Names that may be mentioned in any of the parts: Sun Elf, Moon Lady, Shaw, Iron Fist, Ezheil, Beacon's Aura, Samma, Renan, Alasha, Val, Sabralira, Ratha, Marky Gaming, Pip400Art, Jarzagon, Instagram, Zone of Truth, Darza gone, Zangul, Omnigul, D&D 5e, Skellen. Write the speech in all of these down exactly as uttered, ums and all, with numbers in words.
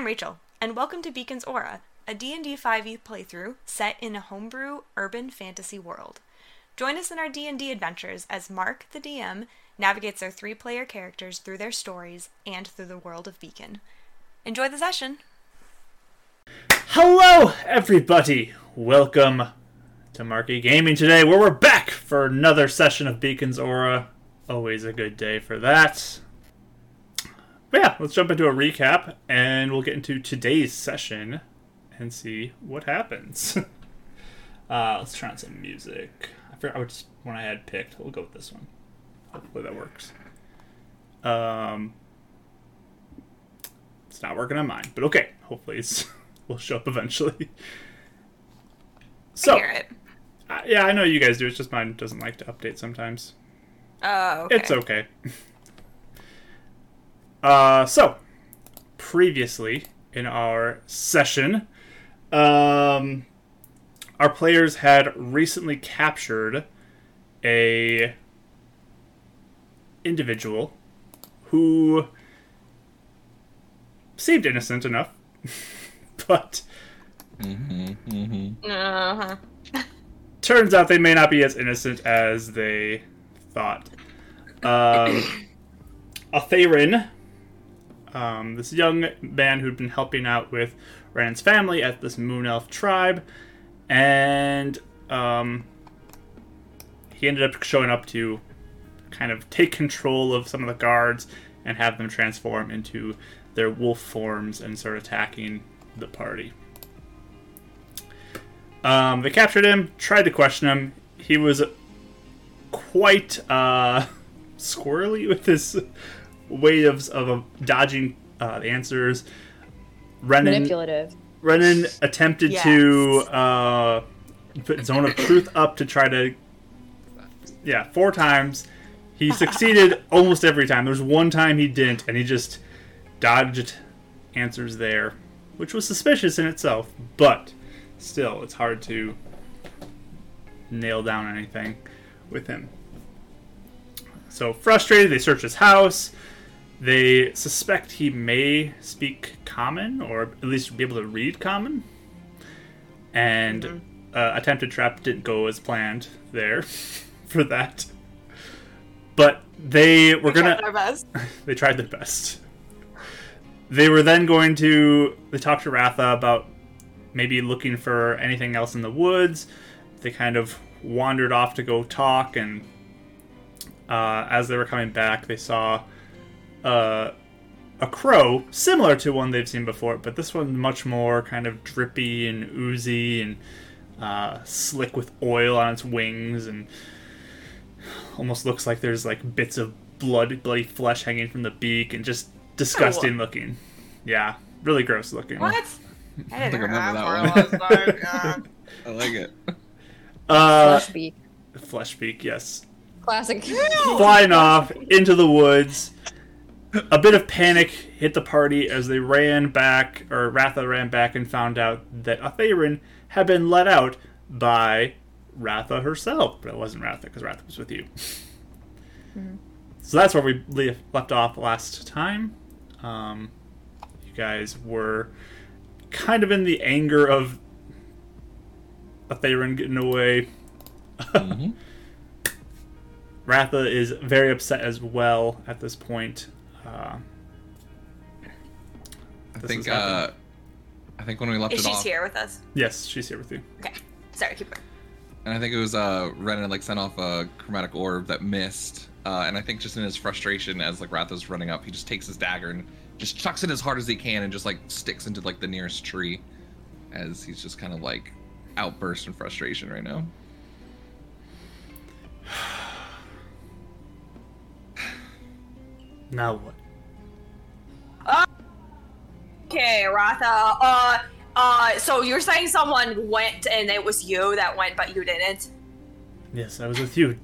I'm Rachel, and welcome to Beacon's Aura, a D and D five e playthrough set in a homebrew urban fantasy world. Join us in our D and D adventures as Mark, the D M, navigates their three-player characters through their stories and through the world of Beacon. Enjoy the session! Hello, everybody! Welcome to Marky Gaming today, where we're back for another session of Beacon's Aura. Always a good day for that. But yeah, let's jump into a recap, and we'll get into today's session and see what happens. uh, let's try on some music. I forgot which one I had picked. We'll go with this one. Hopefully that works. Um, it's not working on mine, but okay. Hopefully it's will show up eventually. So, I hear it. Uh, yeah, I know you guys do. It's just mine doesn't like to update sometimes. Oh, uh, okay. It's okay. Uh, so, previously in our session, um, our players had recently captured a individual who seemed innocent enough, but mm-hmm, mm-hmm. Uh-huh. Turns out they may not be as innocent as they thought. Um, Atherin... Um, this young man who'd been helping out with Renan's family at this Moon Elf tribe, and um, he ended up showing up to kind of take control of some of the guards and have them transform into their wolf forms and start attacking the party. Um, they captured him, tried to question him. He was quite uh, squirrely with his waves of, of dodging uh, answers. Renan, Manipulative. Renan attempted yes. to uh, put Zone of Truth up to try to... Yeah, four times. He succeeded almost every time. There was one time he didn't, and he just dodged answers there, which was suspicious in itself, but still, it's hard to nail down anything with him. So frustrated, they search his house. They suspect he may speak Common, or at least be able to read Common. And mm-hmm. uh, attempted trap didn't go as planned there for that. But they were going to... They tried their best. They tried their best. They were then going to... They talked to Ratha about maybe looking for anything else in the woods. They kind of wandered off to go talk, and uh, as they were coming back, they saw... Uh, a crow similar to one they've seen before, but this one much more kind of drippy and oozy and uh, slick with oil on its wings, and almost looks like there's like bits of blood, bloody flesh hanging from the beak, and just disgusting oh. looking. Yeah, really gross looking. What? I didn't remember that one. I, like, uh... I like it. Uh, flesh beak. Flesh beak, yes. Classic. Flying off into the woods. A bit of panic hit the party as they ran back, or Ratha ran back and found out that Atherin had been let out by Ratha herself. But it wasn't Ratha, because Ratha was with you. Mm-hmm. So that's where we left off last time. Um, you guys were kind of in the anger of Atherin getting away. Mm-hmm. Ratha is very upset as well at this point. Uh, I think uh, I think when we left is it she's off... She's here with us? Yes, she's here with you. Okay. Sorry, keep going. And I think it was uh, Renan like sent off a chromatic orb that missed. Uh, and I think just in his frustration as like Ratha's running up, he just takes his dagger and just chucks it as hard as he can and just like sticks into like the nearest tree as he's just kind of like outburst in frustration right now. Now what? Uh, okay, Ratha. Uh, uh. So you're saying someone went and it was you that went, but you didn't? Yes, I was with you.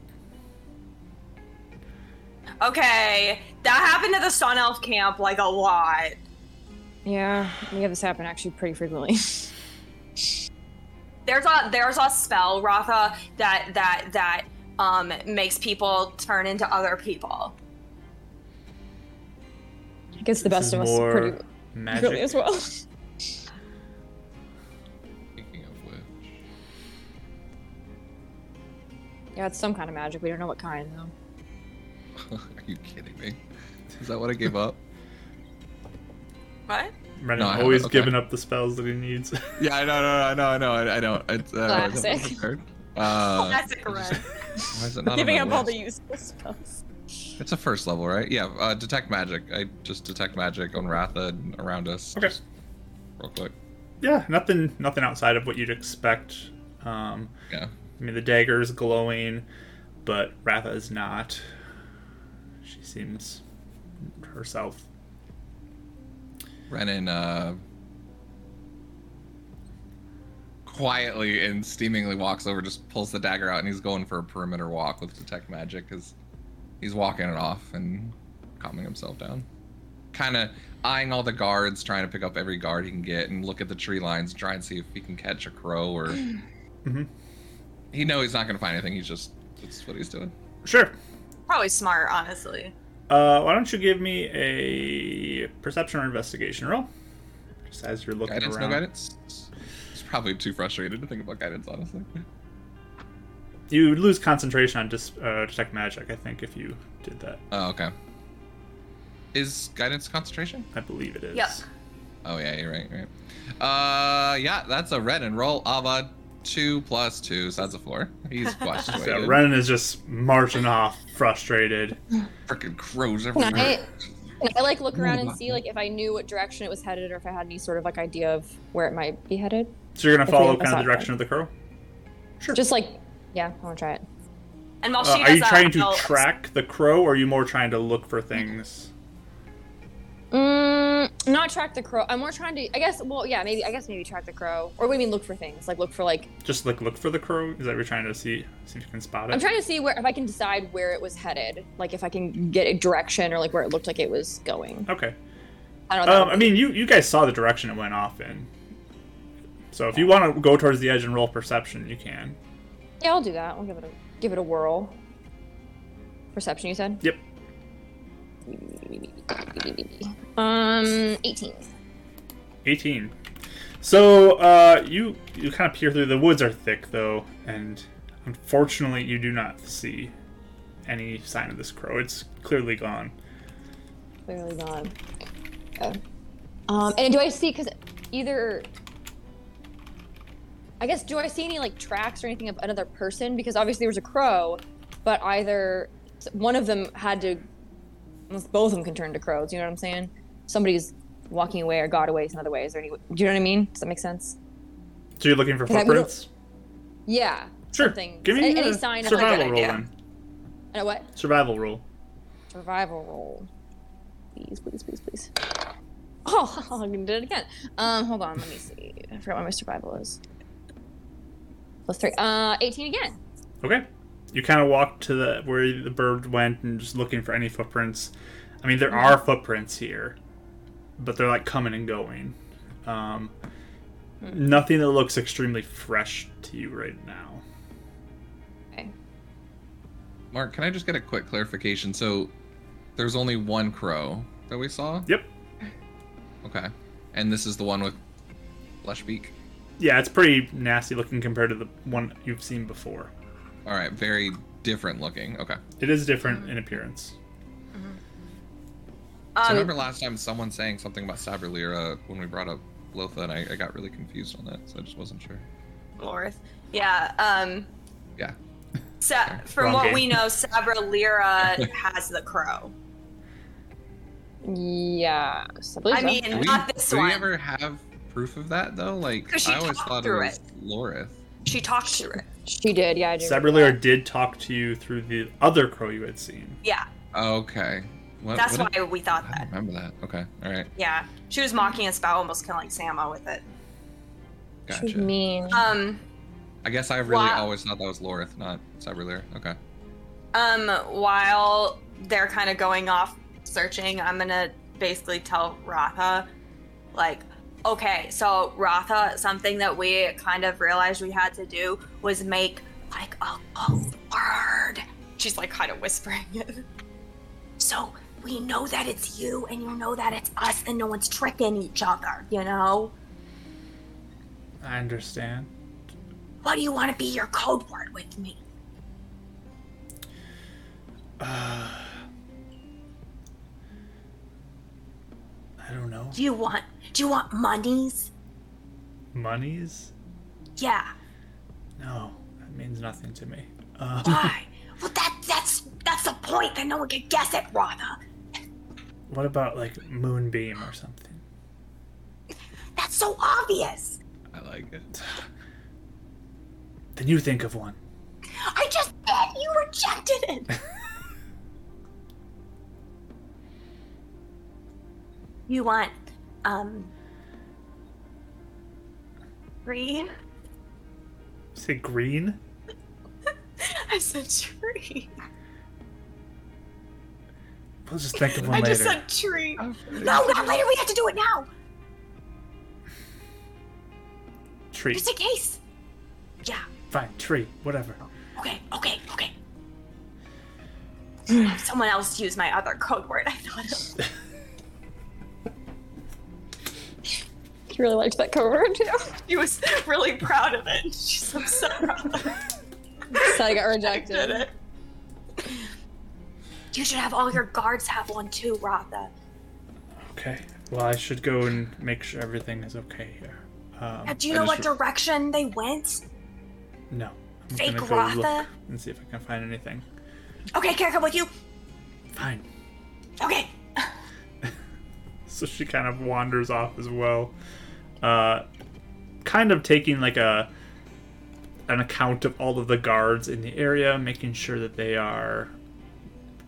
Okay, that happened at the Sun Elf camp like a lot. Yeah, we have this happen actually pretty frequently. There's a there's a spell, Ratha, that that that um makes people turn into other people. Gets the this best of us. More, pretty... Magic. Really as well. Speaking of which. Yeah, it's some kind of magic. We don't know what kind, though. Are you kidding me? Is that what I gave up? What? Renan no, always okay. giving up the spells that he needs. Yeah, I know, no, no, I know, I, I don't. It's, uh, Classic. Uh, Classic Red. Why is it not giving up all the useless spells. It's a first level, right? Yeah, uh, detect magic. I just detect magic on Ratha and around us. Okay. Just real quick. Yeah, nothing nothing outside of what you'd expect. Um, yeah. I mean, the dagger is glowing, but Ratha is not. She seems herself. Renan uh, quietly and steamingly walks over, just pulls the dagger out, and he's going for a perimeter walk with detect magic because he's walking it off and calming himself down. Kind of eyeing all the guards, trying to pick up every guard he can get and look at the tree lines and try and see if he can catch a crow or... mm-hmm. He knows he's not going to find anything. He's just... That's what he's doing. Sure. Probably smart, honestly. Uh, why don't you give me a perception or investigation roll? Just as you're looking guidance, around. Guidance, no guidance? It's probably too frustrated to think about guidance, honestly. You would lose concentration on dis- uh, detect magic, I think, if you did that. Oh, okay. Is guidance concentration? I believe it is. Yep. Oh, yeah, you're right, you're right. Uh, yeah, that's a Renan roll of a two plus two, so that's a four. He's flustered. So Renan is just marching off, frustrated. Freaking crows everywhere. Can I, can I like look around and see like if I knew what direction it was headed or if I had any sort of like idea of where it might be headed? So you're gonna follow kind of the direction of the crow? Sure. Just like, yeah, I want to try it. And while she uh, are you trying to track the crow, or are you more trying to look for things? Mm, not track the crow. I'm more trying to, I guess, well, yeah, maybe, I guess maybe track the crow. Or what do you mean look for things? Like look for like... Just like look for the crow? Is that what you're trying to see? See if you can spot it? I'm trying to see where, if I can decide where it was headed. Like if I can get a direction or like where it looked like it was going. Okay. I don't know. Um, I mean, you, you guys saw the direction it went off in. So if you want to go towards the edge and roll perception, you can. Yeah, I'll do that. I'll give it a, give it a whirl. Perception, you said? Yep. Um, eighteen. eighteen. So, uh, you you kind of peer through. The woods are thick, though, and unfortunately, you do not see any sign of this crow. It's clearly gone. Clearly gone. Okay. Um, and do I see? Because either, I guess, do I see any like tracks or anything of another person? Because obviously there was a crow, but either one of them had to. Almost both of them can turn to crows, you know what I'm saying? Somebody's walking away or got away some other way. Is there any, do you know what I mean? Does that make sense? So you're looking for footprints? Yeah. Sure. Something. Give me any, any sign survival of like an roll idea. And a what? Survival roll. Survival roll. Please, please, please, please. Oh, I'm gonna do it again. Um, hold on, let me see. I forgot what my survival is. Plus three. Uh, eighteen again. Okay. You kind of walk to the where the bird went and just looking for any footprints. I mean, there are footprints here, but they're like coming and going. Um, mm-hmm. Nothing that looks extremely fresh to you right now. Okay. Mark, can I just get a quick clarification? So there's only one crow that we saw? Yep. Okay. And this is the one with flesh beak? Yeah, it's pretty nasty looking compared to the one you've seen before. All right, very different looking. Okay. It is different in appearance. Mm-hmm. So um, I remember last time someone saying something about Sabralira when we brought up Lotha, and I, I got really confused on that, so I just wasn't sure. Loreth. Yeah. Um, yeah. Sa- from what game. We know, Sabralira has the crow. Yeah. I mean, do not we, this do one. Do we ever have proof of that, though? Like, I always thought it was it. Loreth. She talked through it. She did, yeah, I do. Zebrilier did talk to you through the other crow you had seen. Yeah. Okay. What, That's what why did, we thought I that. I remember that. Okay, all right. Yeah. She was mocking us about almost kind of like Samma with it. Gotcha. She's mean. Um, I guess I really while, always thought that was Loreth, not Zebrilier. Okay. Um, while they're kind of going off searching, I'm going to basically tell Ratha, like, okay, so Ratha, something that we kind of realized we had to do was make like a code word. She's like kind of whispering it. So we know that it's you and you know that it's us and no one's tricking each other, you know? I understand. What do you want to be your code word with me? Uh... I don't know. Do you want, do you want monies? Monies? Yeah. No, that means nothing to me. Uh... Why? Well, that that's that's the point, that no one can guess it, Ratha. What about, like, Moonbeam or something? That's so obvious. I like it. Then you think of one. I just did! You rejected it! You want, um... green? Say green? I said tree. We'll just think of one I later. I just said tree. Oh, no, not later. We have to do it now. Tree. Just in case. Yeah. Fine. Tree. Whatever. Okay. Okay. Okay. If someone else used my other code word, I thought of. She really liked that code word, too. She was really proud of it. She's so, so proud of it. So I got rejected. I did it. You should have all your guards have one too, Ratha. Okay. Well, I should go and make sure everything is okay here. Um, now, do you I know what re- direction they went? No. I'm Fake go Ratha. Look and see if I can find anything. Okay, can I come with you? Fine. Okay. So she kind of wanders off as well, uh, kind of taking like a. an account of all of the guards in the area, making sure that they are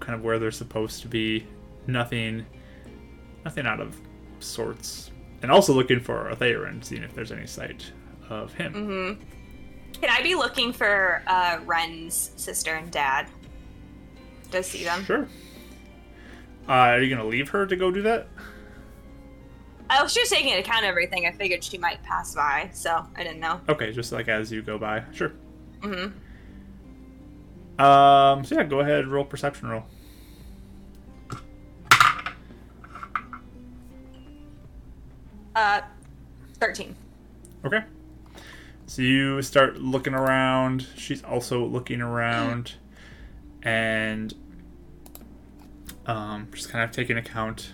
kind of where they're supposed to be. Nothing nothing out of sorts. And also looking for Atherin, seeing if there's any sight of him. Mm-hmm. Can I be looking for uh, Ren's sister and dad? To see them? Sure. Uh, are you going to leave her to go do that? I was just taking into account everything. I figured she might pass by, so I didn't know. Okay, just like as you go by. Sure. Mm-hmm. Um, so yeah, go ahead, roll perception roll. Uh, thirteen. Okay. So you start looking around. She's also looking around. And um, just kind of taking account...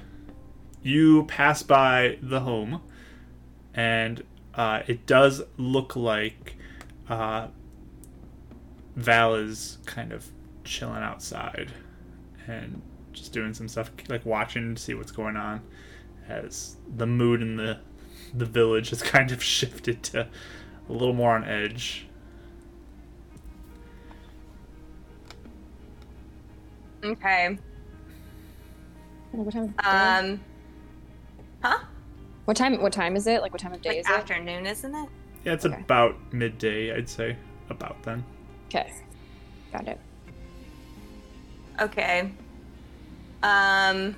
You pass by the home, and uh, it does look like uh, Val is kind of chilling outside and just doing some stuff, like watching to see what's going on, as the mood in the the village has kind of shifted to a little more on edge. Okay. Um... Huh? What time What time is it? Like, what time of day like is afternoon, it? Afternoon, isn't it? Yeah, it's okay. About midday, I'd say. About then. Okay. Got it. Okay. Um...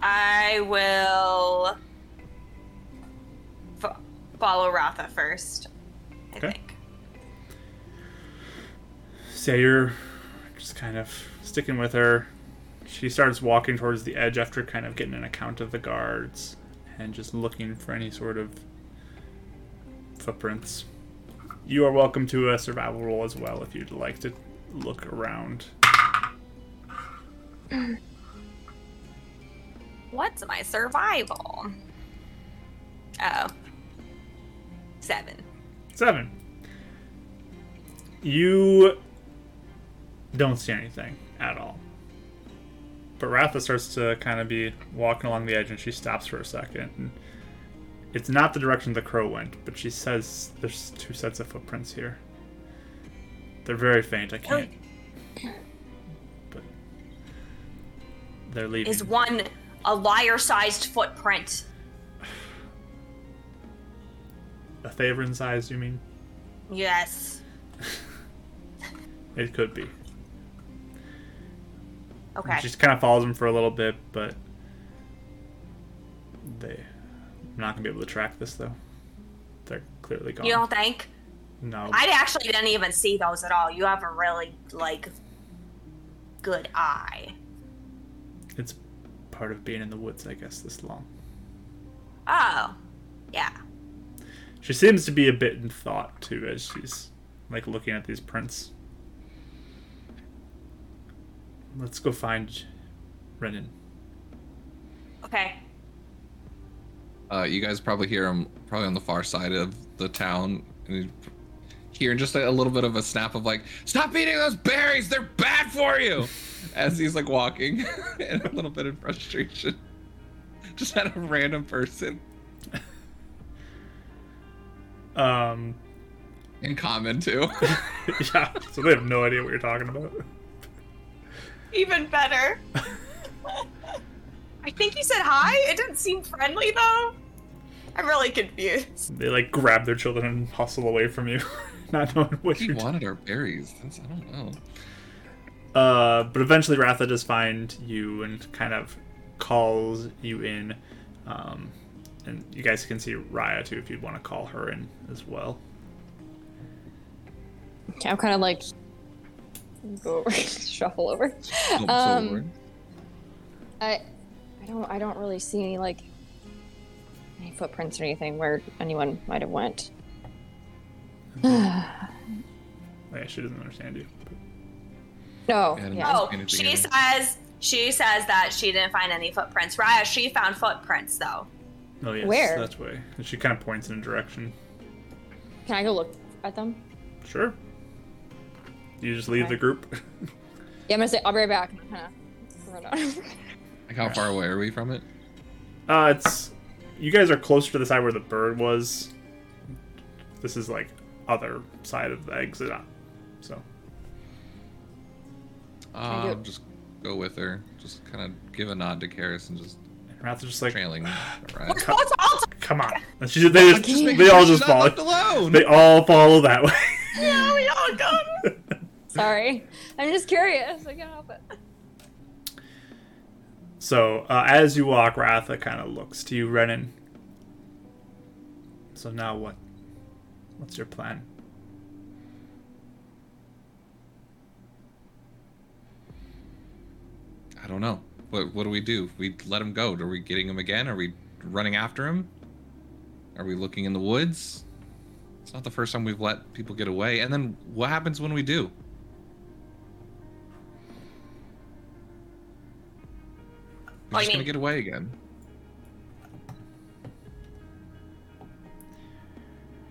I will... Fo- follow Ratha first, I okay. think. So you're just kind of sticking with her. She starts walking towards the edge after kind of getting an account of the guards and just looking for any sort of footprints. You are welcome to a survival roll as well if you'd like to look around. What's my survival? Oh. Seven. Seven. You don't see anything at all. But Ratha starts to kind of be walking along the edge, and she stops for a second. And it's not the direction the crow went, but she says there's two sets of footprints here. They're very faint. I can't. But they're leaving. Is one a liar-sized footprint? A Atherin-sized, you mean? Yes. It could be. Okay. She just kind of follows them for a little bit, but they're not going to be able to track this, though. They're clearly gone. You don't think? No. I actually didn't even see those at all. You have a really, like, good eye. part of being in the woods, I guess, this long. Oh, yeah. She seems to be a bit in thought, too, as she's, like, looking at these prints. Let's go find Renan. Okay. Uh, you guys probably hear him probably on the far side of the town. And hear just a, a little bit of a snap of, like, stop eating those berries! They're bad for you! As he's, like, walking in a little bit of frustration. Just at a random person. Um, in common, too. Yeah, so they have no idea what you're talking about. Even better. I think you said hi? It didn't seem friendly, though. I'm really confused. They, like, grab their children and hustle away from you, not knowing what you wanted doing. Our berries. That's, I don't know. Uh, but eventually Ratha does find you and kind of calls you in. Um, and you guys can see Raya, too, if you'd want to call her in as well. Okay, I'm kind of, like, go over, shuffle over. Oh, um, I... I don't I don't really see any, like, any footprints or anything where anyone might have went. Yeah, she doesn't understand you. No. Yeah, yeah. Oh, she either. says she says that she didn't find any footprints. Raya, she found footprints, though. Oh, yes. Where? That's way. And she kind of points in a direction. Can I go look at them? Sure. You just leave okay. the group? Yeah, I'm going to say, I'll be right back. Huh. Run over. Like, how far away are we from it? Uh, it's... You guys are closer to the side where the bird was. This is, like, other side of the exit. So. Uh, I'll just go with her. Just kind of give a nod to Karis and just... And Ratha's just like... Trailing. Right. Come, come on. And she, they just, just they all just follow. Alone. They all follow that way. Yeah, we all go. Sorry. I'm just curious. I can't help it. So, uh, as you walk, Ratha kind of looks to you, Renan. So now what? What's your plan? I don't know. What What do we do? We let him go. Are we getting him again? Are we running after him? Are we looking in the woods? It's not the first time we've let people get away. And then what happens when we do? We're just gonna get away again.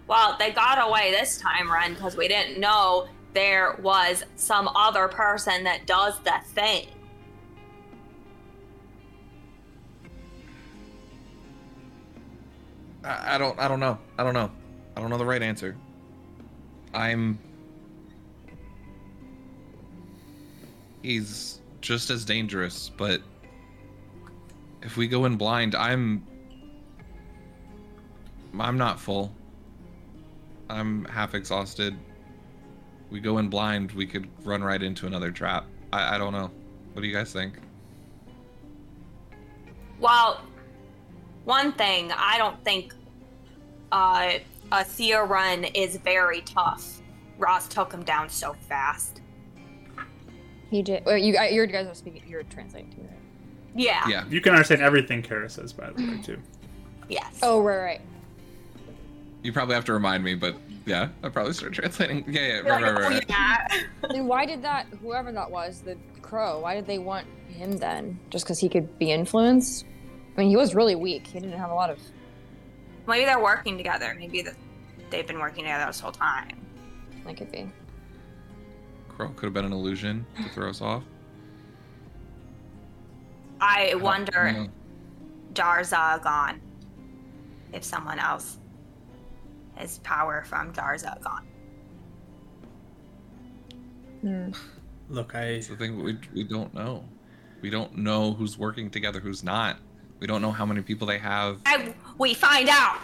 Well, they got away this time, Ren, because we didn't know there was some other person that does the thing. I, I don't. I don't know. I don't know. I don't know the right answer. I'm. He's just as dangerous, but. If we go in blind, I'm... I'm not full. I'm half exhausted. We go in blind, we could run right into another trap. I, I don't know. What do you guys think? Well, one thing, I don't think uh, a Thea run is very tough. Roz took him down so fast. He did. Well, you, you guys are speaking, you're translating to me, right? Yeah. Yeah. You can understand everything Kara says, by the way, too. Yes. Oh, right, right. You probably have to remind me, but yeah, I probably start translating. Yeah, yeah, right, like, right, right. Oh, yeah. Then why did that, whoever that was, the crow, why did they want him then? Just because he could be influenced? I mean, he was really weak. He didn't have a lot of... Maybe they're working together. Maybe the, they've been working together this whole time. That could be. Crow could have been an illusion to throw us off. I wonder, Darza gone, if someone else has power from Darza gone. Mm. Look, I... That's the thing, we, we don't know. We don't know who's working together, who's not. We don't know how many people they have. I, we find out!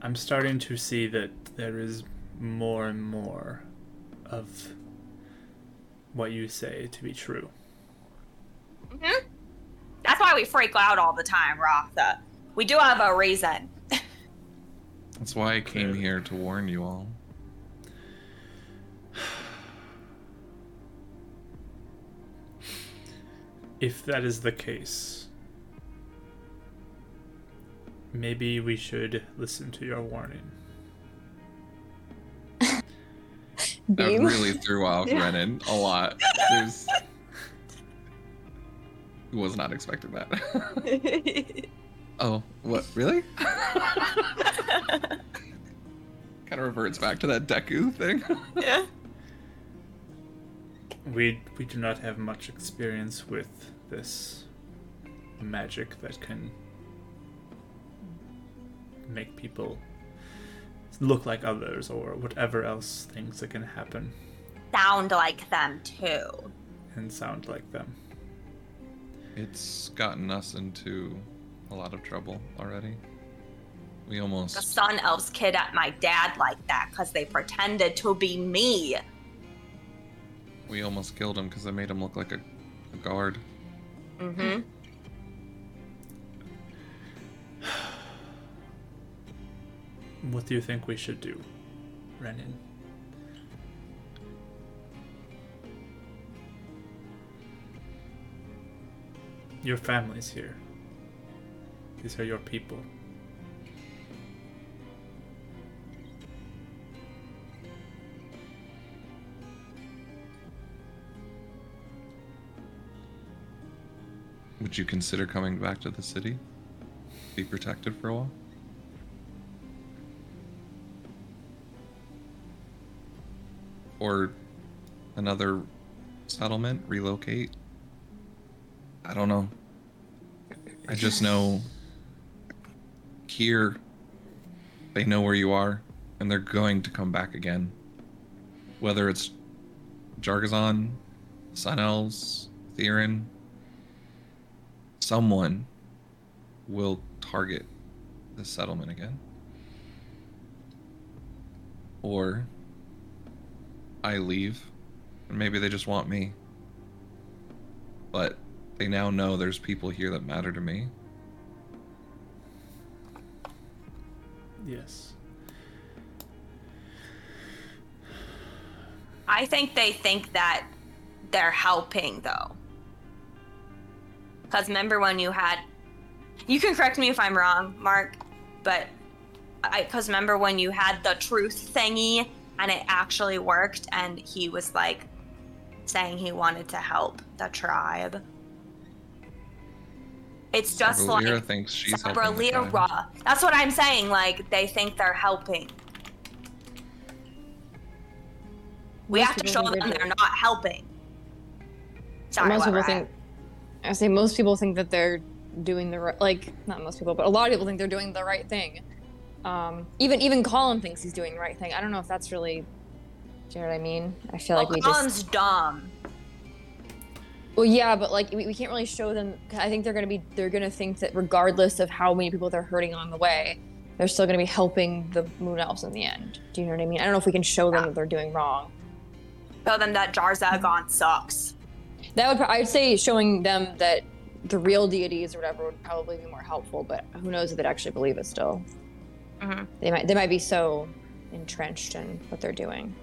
I'm starting to see that there is more and more of what you say to be true. Mm-hmm. That's why we freak out all the time, Ratha. We do have a reason. That's why I came Clearly. here to warn you all. if that is the case, maybe we should listen to your warning. That really threw off yeah. Renan a lot. There's... was not expecting that. Oh, what? Really? Kind of reverts back to that Deku thing. Yeah. We we do not have much experience with this magic that can make people look like others or whatever else things that can happen. Sound like them too. And sound like them. It's gotten us into a lot of trouble already. We almost... The Sun Elf's kid at my dad like that because they pretended to be me. We almost killed him because they made him look like a, a guard. Mm-hmm. What do you think we should do, Renan? Your family's here. These are your people. Would you consider coming back to the city? Be protected for a while? Or another settlement? Relocate? I don't know. I just know here they know where you are and they're going to come back again. Whether it's Jarzagon, Sun Elves, Atherin, someone will target the settlement again. Or I leave and maybe they just want me. But they now know there's people here that matter to me. Yes. I think they think that they're helping though. Because remember when you had, you can correct me if I'm wrong, Mark, but I, because remember when you had the truth thingy and it actually worked and he was like saying he wanted to help the tribe. It's just Sabralira like thinks she's Sabralira. That's what I'm saying. Like they think they're helping. We most have to show them they're not helping. Sorry, most people think. I say most people think that they're doing the right, like not most people, but a lot of people think they're doing the right thing. Um, even even Colin thinks he's doing the right thing. I don't know if that's really, do you know what I mean? I feel well, like we Colin's just. Colin's dumb. Well, yeah, but like we, we can't really show them. I think they're gonna be, they're gonna think that regardless of how many people they're hurting on the way, they're still gonna be helping the Moon Elves in the end. Do you know what I mean? I don't know if we can show them yeah. that they're doing wrong. Show them that Jarzagon sucks. That would, I'd say showing them that the real deities or whatever would probably be more helpful, but who knows if they'd actually believe it still. Mm-hmm. They might, they might be so entrenched in what they're doing.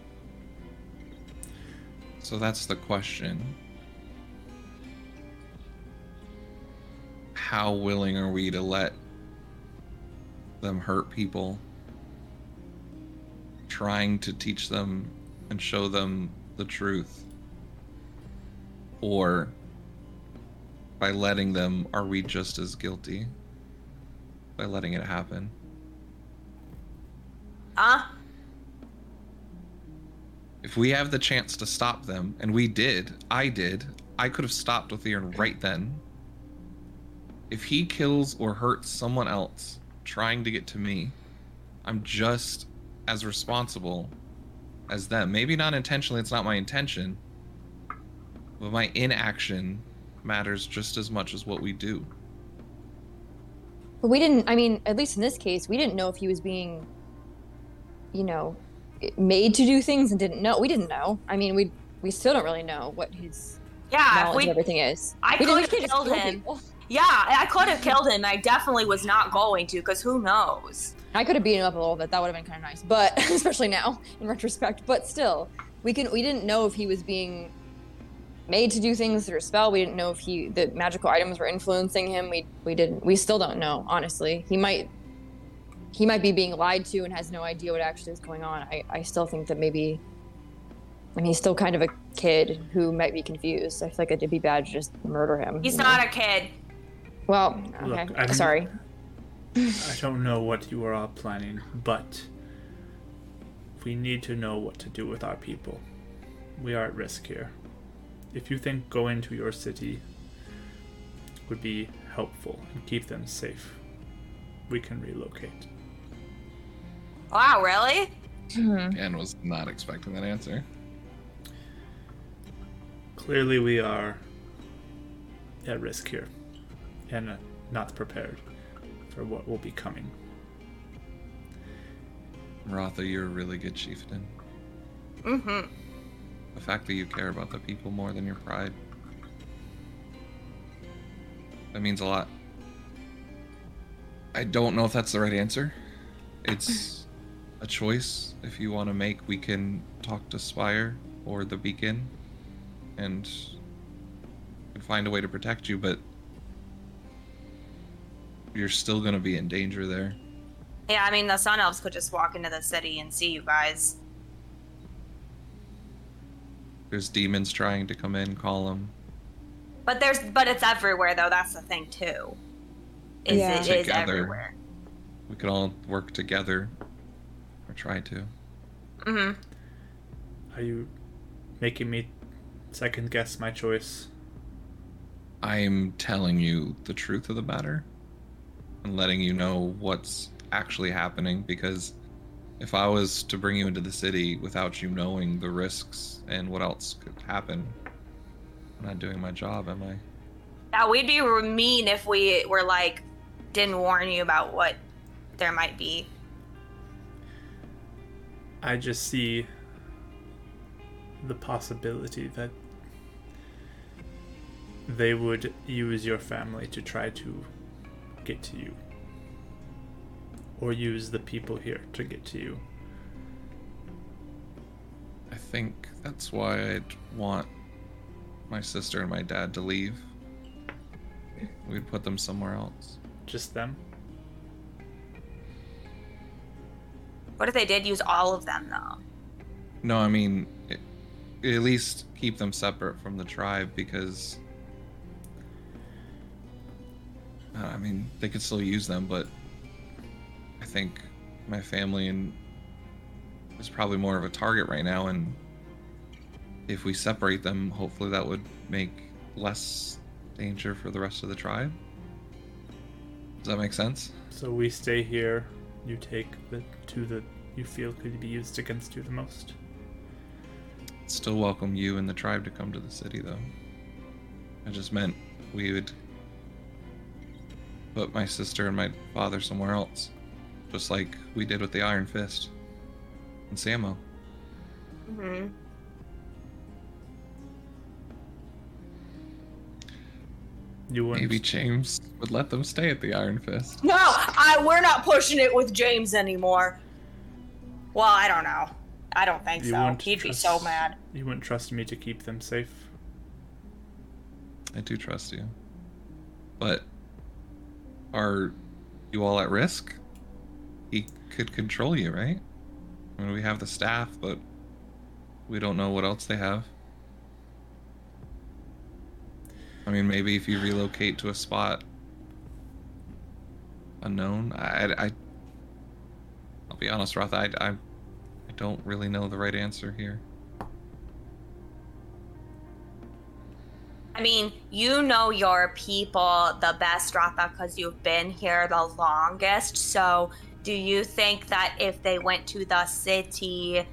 So that's the question. How willing are we to let them hurt people? Trying to teach them and show them the truth. Or by letting them, are we just as guilty by letting it happen? Huh? If we have the chance to stop them, and we did, I did, I could have stopped Atherin right then. If he kills or hurts someone else trying to get to me, I'm just as responsible as them. Maybe not intentionally, it's not my intention. But my inaction matters just as much as what we do. But we didn't, I mean, at least in this case, we didn't know if he was being, you know, made to do things and didn't know. We didn't know. I mean, we we still don't really know what his yeah, knowledge we, of everything is. I we could have killed him. People. Yeah, I could have killed him. I definitely was not going to, because who knows? I could have beaten him up a little bit. That would have been kind of nice. But, especially now, in retrospect. But still, we can, we didn't know if he was being made to do things through a spell. We didn't know if he the magical items were influencing him. We we didn't we still don't know, honestly. He might he might be being lied to and has no idea what actually is going on. I, I still think that maybe I mean, he's still kind of a kid who might be confused. I feel like it'd be bad to just murder him. He's not know? a kid. Well, okay. Look, I'm sorry. I don't know what you are all planning, but we need to know what to do with our people. We are at risk here. If you think going to your city would be helpful and keep them safe, we can relocate. Wow, really? Mm-hmm. Anne was not expecting that answer. Clearly we are at risk here and not prepared for what will be coming. Ratha, you're a really good chieftain. Mm-hmm. The fact that you care about the people more than your pride, that means a lot. I don't know if that's the right answer. It's a choice if you want to make. We can talk to Spire or the Beacon and find a way to protect you, but you're still going to be in danger there. Yeah, I mean, the Sun Elves could just walk into the city and see you guys. There's demons trying to come in, call them. But there's, but it's everywhere, though. That's the thing, too. Is yeah. It together, is everywhere. We could all work together, or try to. Mm-hmm. Are you making me second guess my choice? I'm telling you the truth of the matter and letting you know what's actually happening, because if I was to bring you into the city without you knowing the risks and what else could happen, I'm not doing my job, am I? Yeah, we'd be mean if we were like, didn't warn you about what there might be. I just see the possibility that they would use your family to try to get to you, or use the people here to get to you. I think that's why I'd want my sister and my dad to leave. We'd put them somewhere else. Just them? What if they did use all of them, though? No, I mean, it, at least keep them separate from the tribe, because I mean, they could still use them, but I think my family and is probably more of a target right now, and if we separate them, hopefully that would make less danger for the rest of the tribe. Does that make sense? So we stay here, you take the two that you feel could be used against you the most. Still welcome you and the tribe to come to the city, though. I just meant we would put my sister and my father somewhere else, just like we did with the Iron Fist and Samma. Mm-hmm. You wouldn't. Maybe James would let them stay at the Iron Fist. No, I, we're not pushing it with James anymore. Well, I don't know. I don't think you so. He'd trust, be so mad. You wouldn't trust me to keep them safe? I do trust you. But are you all at risk? He could control you, right? I mean, we have the staff, but we don't know what else they have. I mean, maybe if you relocate to a spot unknown, I, I I'll be honest, Roth, I, I, I don't really know the right answer here. I mean, you know your people the best, Ratha, because you've been here the longest. So do you think that if they went to the city,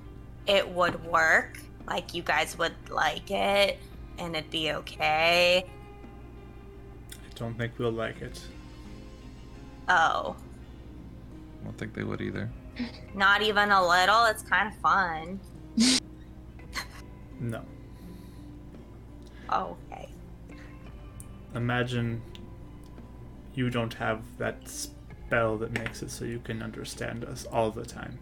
it would work? Like, you guys would like it and it'd be okay? I don't think we'll like it. Oh. I don't think they would either. Not even a little? It's kind of fun. No. Oh, okay. Imagine you don't have that spell that makes it so you can understand us all the time.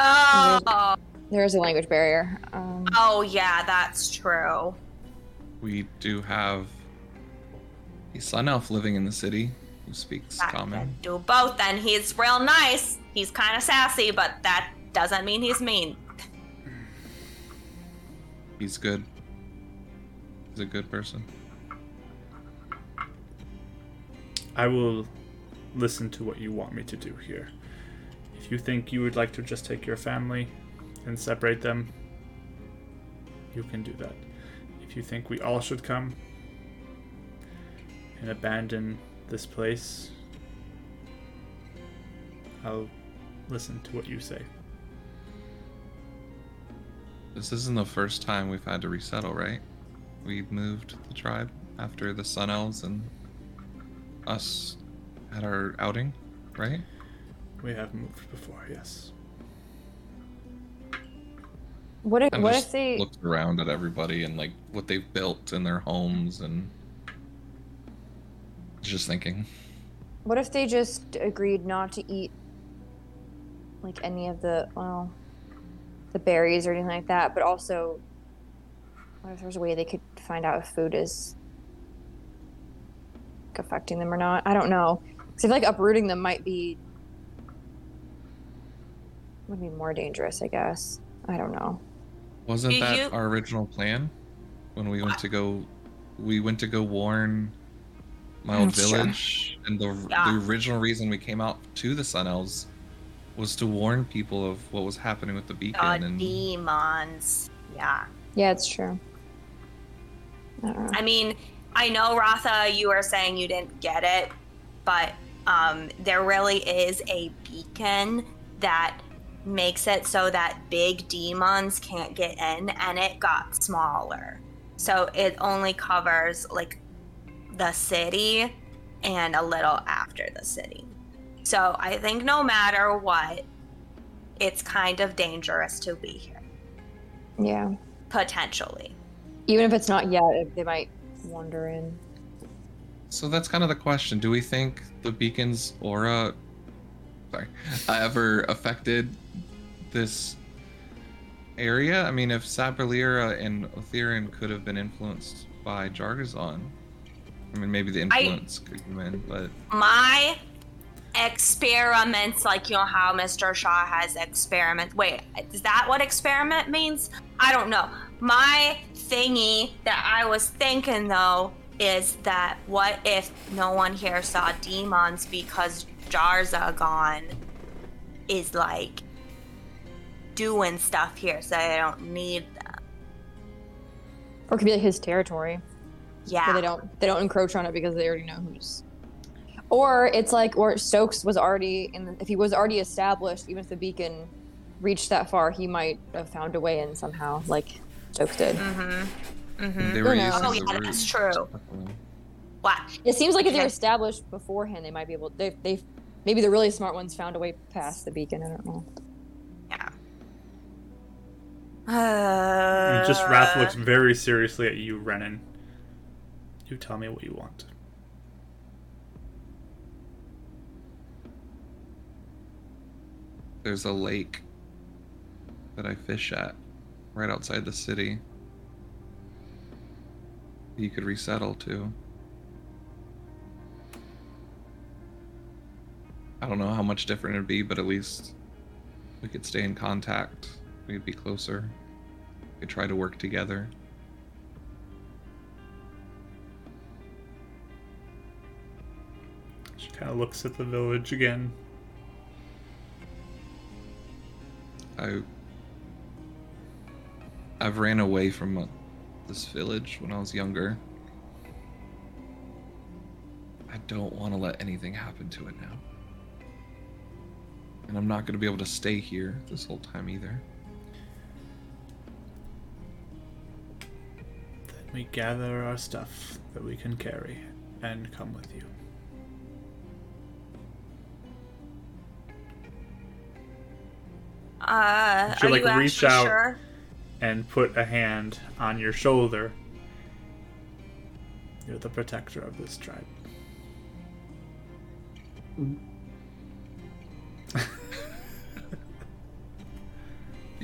Oh! There is a language barrier. Um, oh, yeah, that's true. We do have a Sun Elf living in the city who speaks that common. Can do both, and he's real nice. He's kind of sassy, but that doesn't mean he's mean. He's good. He's a good person. I will listen to what you want me to do here. If you think you would like to just take your family and separate them, you can do that. If you think we all should come and abandon this place, I'll listen to what you say. This isn't the first time we've had to resettle, right? We moved the tribe after the Sun Elves and us at our outing, right? We have moved before, yes. What if, what if they looked around at everybody and like what they've built in their homes and just thinking. What if they just agreed not to eat like any of the well, the berries or anything like that? But also, what if there's a way they could find out if food is like, affecting them or not? I don't know. Because I feel like uprooting them might be would be more dangerous, I guess. I don't know. Wasn't that you... our original plan? When we went to go, we went to go warn my old That's village, true. and the, yeah. the original reason we came out to the Sun Elves was to warn people of what was happening with the beacon the and demons. Yeah. Yeah, it's true. I don't know. I mean, I know Ratha, you were saying you didn't get it, but um, there really is a beacon that makes it so that big demons can't get in, and it got smaller, so it only covers like the city and a little after the city. So I think no matter what, it's kind of dangerous to be here. Yeah, potentially, even if it's not yet, they might wander in. So that's kind of the question. Do we think the beacon's aura sorry ever affected this area? I mean, if Sabralira and Atherin could have been influenced by Jarzagon, I mean, maybe the influence I, could come in, but... My experiments, like, you know how Mister Shaw has experiments. Wait, is that what experiment means? I don't know. My thingy that I was thinking, though, is that what if no one here saw demons because Jarzagon is, like, doing stuff here, so they don't need them. Or it could be like his territory. Yeah. They don't they don't encroach on it because they already know who's. Or it's like, or Stokes was already in. The, if he was already established, even if the beacon reached that far, he might have found a way in somehow, like Stokes did. Mm-hmm. Mm-hmm. They were using oh yeah, that's true. What? It seems like if they were established beforehand, they might be able. They they maybe the really smart ones found a way past the beacon. I don't know. Yeah. Uh, just Wrath looks very seriously at you, Renan. You tell me what you want. There's a lake that I fish at right outside the city. You could resettle to. I don't know how much different it'd be, but at least we could stay in contact. We'd be closer. We could try to work together. She kind of looks at the village again. I, I've ran away from this village when I was younger. I don't want to let anything happen to it now. And I'm not going to be able to stay here this whole time either. We gather our stuff that we can carry and come with you. Uh, She'll like you reach out sure? and put a hand on your shoulder. You're the protector of this tribe. Mm.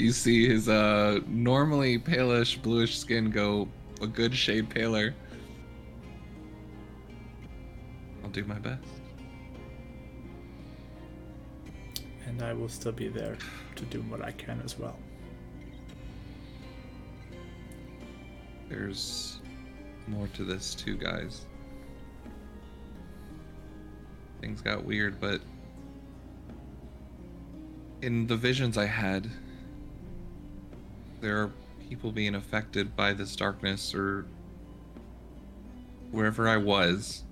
you see his uh, normally palish, bluish skin go a good shade paler. I'll do my best. And I will still be there to do what I can as well. There's more to this too, guys. Things got weird, but in the visions I had, there are people being affected by this darkness, or wherever I was.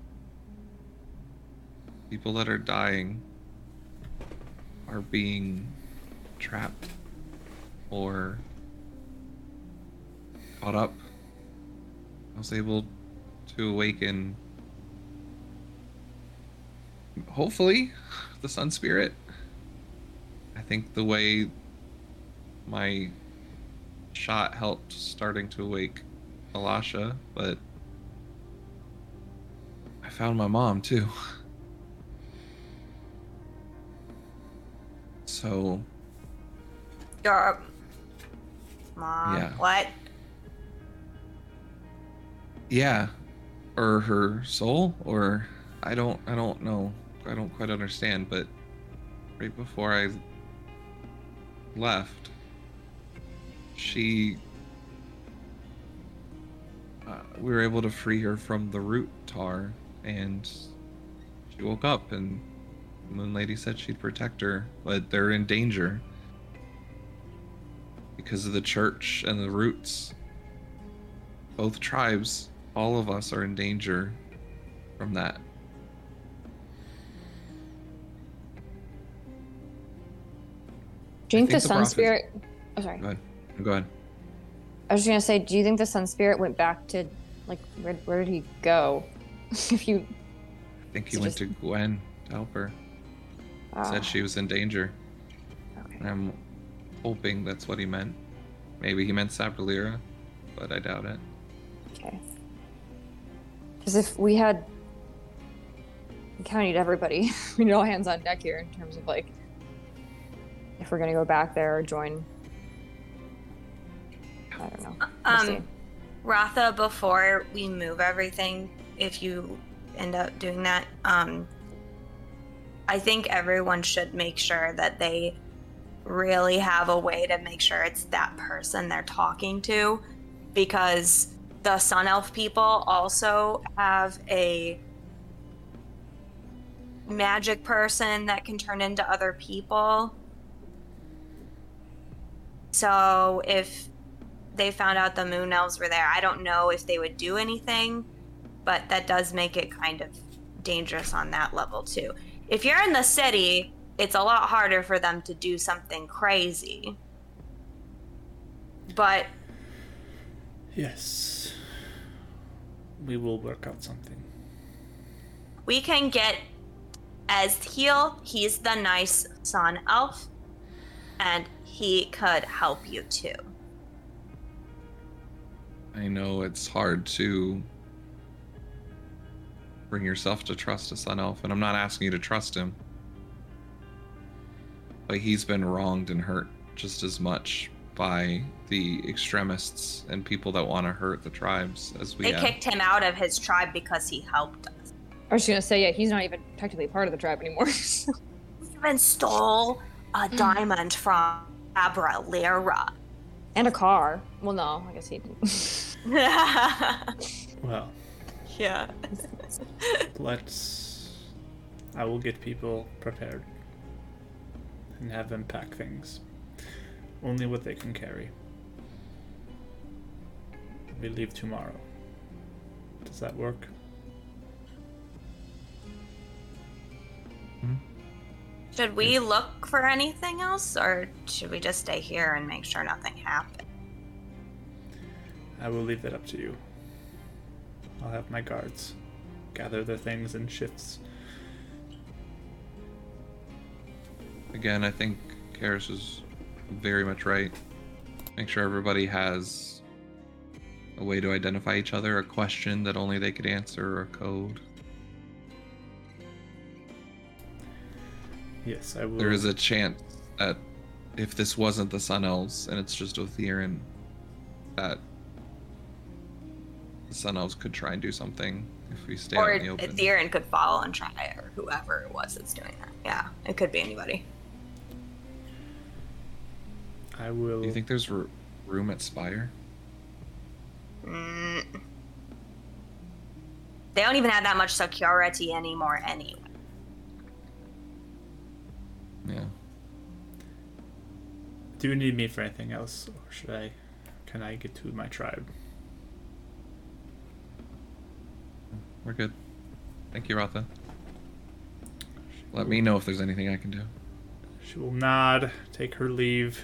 People that are dying are being trapped or caught up. I was able to awaken, hopefully, the Sun Spirit. I think the way my shot helped starting to awake Alasha, but I found my mom too. So. Your mom. Yeah. What? Yeah, or her soul, or I don't, I don't know. I don't quite understand, but right before I left, she uh, we were able to free her from the root tar, and she woke up, and the Moon Lady said she'd protect her, but they're in danger because of the church and the roots. Both tribes, all of us are in danger from that. Drink the Sun Spirit. Oh, sorry. Go ahead. Go ahead. I was just gonna say, do you think the Sun Spirit went back to, like, where? Where did he go? If you. I think he went just... to Gwen to help her. Oh. Said she was in danger. Okay. And I'm hoping that's what he meant. Maybe he meant Sabralira, but I doubt it. Okay. Because if we had, we counted everybody. We need all hands on deck here in terms of, like, if we're gonna go back there or join, I don't know. We'll um, see. Ratha, before we move everything, if you end up doing that, um, I think everyone should make sure that they really have a way to make sure it's that person they're talking to, because the Sun Elf people also have a magic person that can turn into other people. So if they found out the Moon Elves were there, I don't know if they would do anything, but that does make it kind of dangerous on that level too. If you're in the city, it's a lot harder for them to do something crazy. But yes, we will work out something. We can get Ezheil. He's the nice Sun Elf, and he could help you too. I know it's hard to bring yourself to trust a Sun Elf, and I'm not asking you to trust him, but he's been wronged and hurt just as much by the extremists and people that want to hurt the tribes as we They have. Kicked him out of his tribe because he helped us. I was gonna say, yeah, he's not even technically part of the tribe anymore. He even stole a diamond from Sabralira. And a car. Well, no, I guess he didn't. Well. Yeah. Let's... I will get people prepared and have them pack things. Only what they can carry. We leave tomorrow. Does that work? Hmm? Should we look for anything else, or should we just stay here and make sure nothing happens? I will leave that up to you. I'll have my guards gather their things in shifts. Again, I think Karis is very much right. Make sure everybody has a way to identify each other, a question that only they could answer, or a code. Yes, I will. There is a chance that if this wasn't the Sun Elves and it's just Atherin, that the Sun Elves could try and do something if we stay or out in the open. Or Atherin could follow and try, or whoever it was that's doing that. Yeah, it could be anybody. I will. Do you think there's r- room at Spire? Mm. They don't even have that much security anymore, anyway. Yeah. Do you need me for anything else, or should I? Can I get to my tribe? We're good. Thank you, Ratha. Let me know if there's anything I can do. She will nod, take her leave,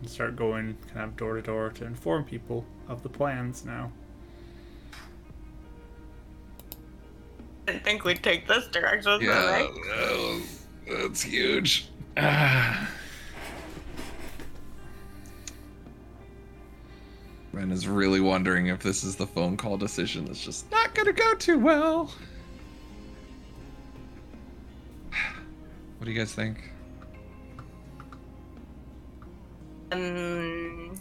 and start going kind of door to door to inform people of the plans now. I didn't think we'd take this direction, yeah, right? That was, that's huge. Ah. Ren is really wondering if this is the phone call decision that's just not gonna go too well. What do you guys think? Um,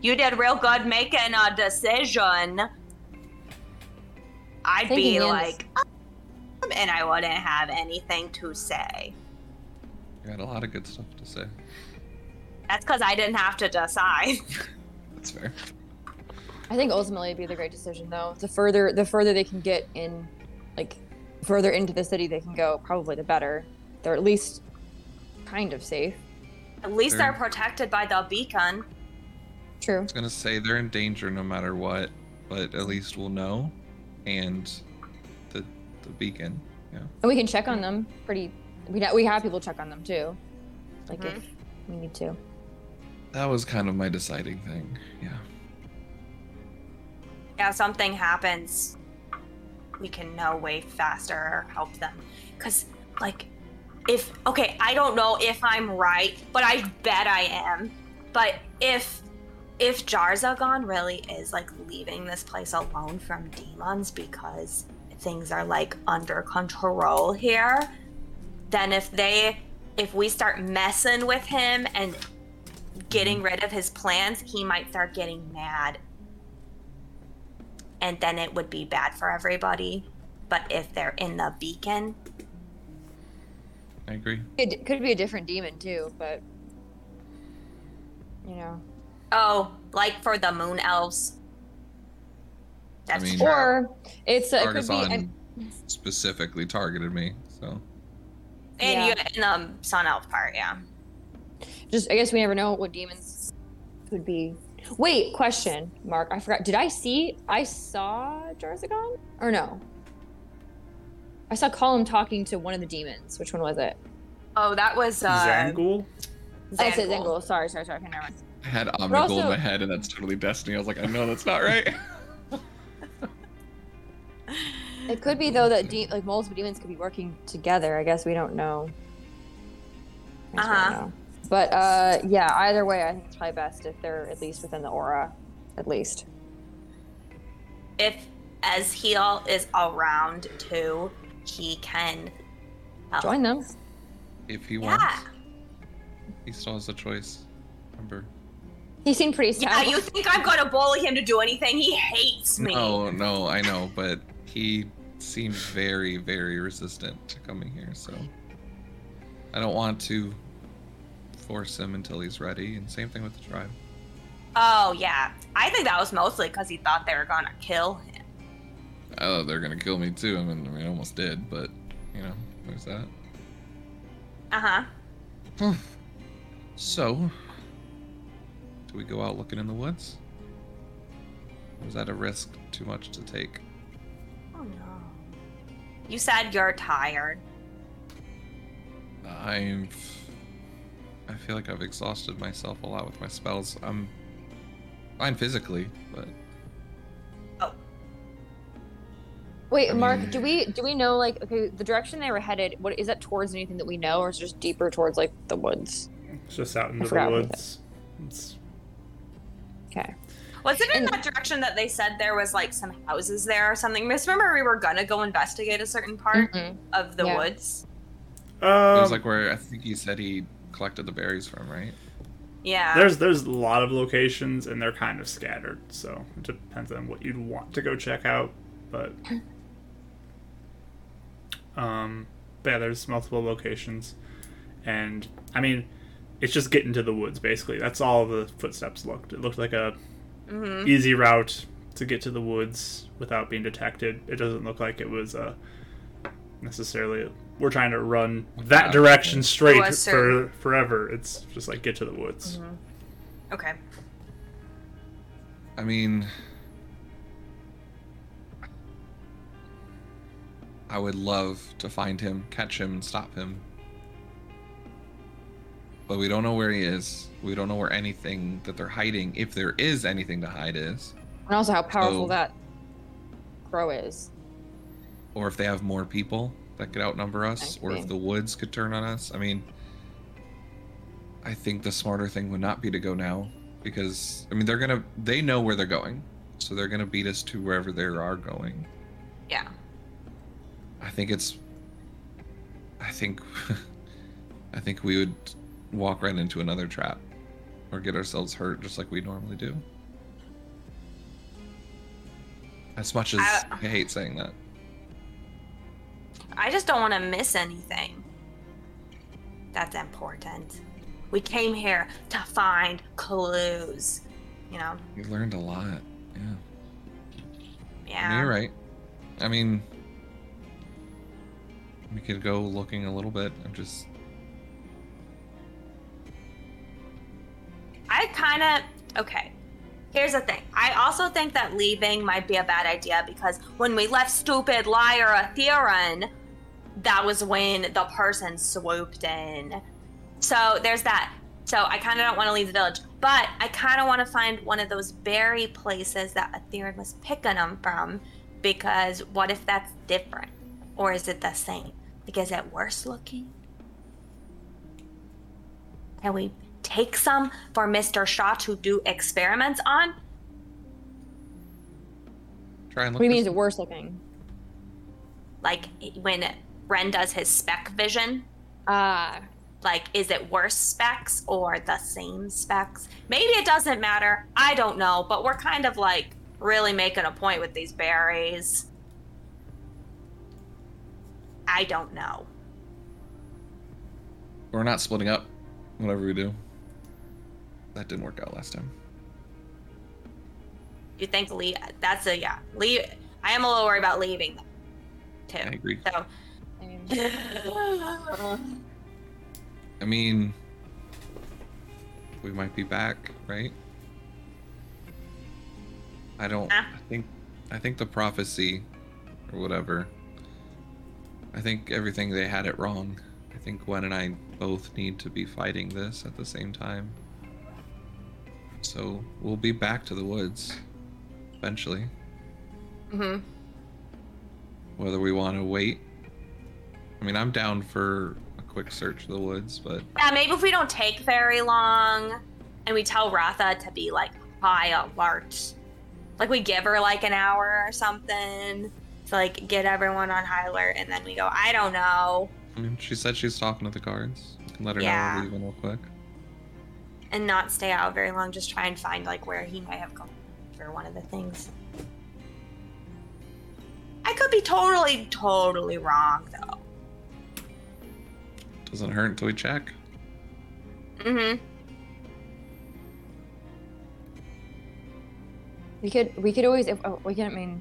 you did real good making a decision. I'd be like, oh, and I wouldn't have anything to say. You had a lot of good stuff to say. That's because I didn't have to decide. That's fair. I think ultimately it'd be the great decision, though. The further, the further they can get in, like, further into the city they can go, probably the better. They're at least kind of safe. At least they're, they're protected by the beacon. True. I was gonna say they're in danger no matter what, but at least we'll know, and the the beacon. Yeah. And we can check on them. Pretty. We we have people check on them too, like mm-hmm. if we need to. That was kind of my deciding thing. Yeah. Yeah, something happens, we can know way faster or help them. Cause like, if, okay, I don't know if I'm right, but I bet I am. But if, if Jarzagon really is like leaving this place alone from demons because things are like under control here, then if they, if we start messing with him and getting rid of his plans, he might start getting mad. And then it would be bad for everybody. But if they're in the beacon, I agree. It could be a different demon too, but you know. Oh, like for the Moon Elves. That's I mean, true. Or it's a, it could be an... specifically targeted me, so. And yeah. you in the Sun Elf part, yeah. Just I guess we never know what demons could be. Wait, question, Mark. I forgot. Did I see? I saw Jarzagon? Or no? I saw Colum talking to one of the demons. Which one was it? Oh, that was. Uh, Zangul? Zangul? I said Zangul. Sorry, sorry, sorry. I can't remember. I had Omnigul also... in my head, and that's totally Destiny. I was like, I know that's not right. It could be, though, that de- like multiple demons could be working together. I guess we don't know. Uh huh. But, uh, yeah, either way, I think it's probably best if they're at least within the aura, at least. If Ezheil is around, too, he can help. Join them. If he yeah. wants. He still has a choice. Remember. He seemed pretty sad. Yeah, you think I'm going to bully him to do anything? He hates me. No, no, I know, but he seemed very, very resistant to coming here, so I don't want to force him until he's ready, and same thing with the tribe. Oh yeah, I think that was mostly because he thought they were gonna kill him. I thought they were gonna kill me too. I mean, I mean, almost did, but you know, there's that. Uh huh. So, do we go out looking in the woods? Or is that a risk too much to take? Oh no. You said you're tired. I'm. I feel like I've exhausted myself a lot with my spells. I'm fine physically, but oh. Wait, I mean... Mark, do we do we know like okay the direction they were headed? What is that towards anything that we know, or is it just deeper towards like the woods? It's just out into the woods. It's... Okay. Wasn't it in and... that direction that they said there was like some houses there or something? Miss, remember we were gonna go investigate a certain part mm-hmm. of the yeah. woods. Um... It was like where I think he said he collected the berries from, right? Yeah. There's there's a lot of locations, and they're kind of scattered, so it depends on what you'd want to go check out. But, um, but yeah, there's multiple locations. And, I mean, it's just getting to the woods, basically. That's all the footsteps looked. It looked like a mm-hmm. easy route to get to the woods without being detected. It doesn't look like it was uh, necessarily... We're trying to run that direction straight for certain... forever. It's just like, get to the woods. Mm-hmm. Okay. I mean... I would love to find him, catch him, and stop him. But we don't know where he is. We don't know where anything that they're hiding, if there is anything to hide, is. And also how powerful so, that crow is. Or if they have more people that could outnumber us, or if the woods could turn on us. I mean, I think the smarter thing would not be to go now, because, I mean, they're gonna, they know where they're going, so they're gonna beat us to wherever they are going. Yeah. I think it's, I think, I think we would walk right into another trap or get ourselves hurt just like we normally do. As much as I, I hate saying that. I just don't want to miss anything. That's important. We came here to find clues, you know? We learned a lot, yeah. Yeah. I mean, you're right. I mean, we could go looking a little bit. I'm just... I kind of, okay, here's the thing. I also think that leaving might be a bad idea, because when we left stupid liar Atherin, that was when the person swooped in. So there's that. So I kind of don't want to leave the village, but I kind of want to find one of those berry places that Atherin was picking them from, because what if that's different? Or is it the same? Like, is it worse looking? Can we take some for Mister Shaw to do experiments on? Try and look. What do you mean is it worse looking? Like when Ren does his spec vision. Ah. Uh, like, is it worse specs or the same specs? Maybe it doesn't matter. I don't know. But we're kind of like really making a point with these berries. I don't know. We're not splitting up. Whatever we do. That didn't work out last time. You think Lee? That's a yeah. Leave. I am a little worried about leaving them too. I agree. So. I mean, we might be back, right? I don't. Ah. I think. I think the prophecy, or whatever. I think everything they had it wrong. I think Gwen and I both need to be fighting this at the same time. So we'll be back to the woods eventually. Mm-hmm. Whether we want to wait. I mean, I'm down for a quick search of the woods, but... Yeah, maybe if we don't take very long and we tell Ratha to be, like, high alert. Like, we give her, like, an hour or something. Like, get everyone on high alert, and then we go, I don't know. I mean, she said she's talking to the guards. You can let her yeah. know we're leaving real quick. And not stay out very long. Just try and find, like, where he might have gone for one of the things. I could be totally, totally wrong, though. Doesn't hurt until we check. Mm-hmm. We could, we could always, if, oh, we can, I mean...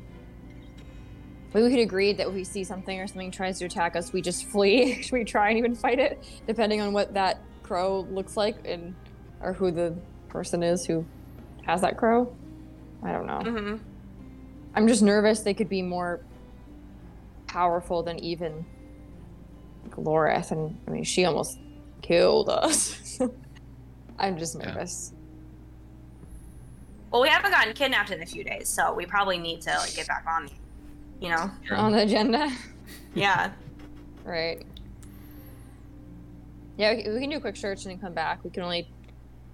We could agree that if we see something or something tries to attack us, we just flee. Should we try and even fight it? Depending on what that crow looks like and or who the person is who has that crow. I don't know. Mm-hmm. I'm just nervous they could be more powerful than even like Loreth. And I mean, she almost killed us. I'm just nervous. Yeah. Well, we haven't gotten kidnapped in a few days, so we probably need to like get back on the You know, sure. on the agenda. Yeah. Right. Yeah, we, we can do a quick search and then come back. We can only,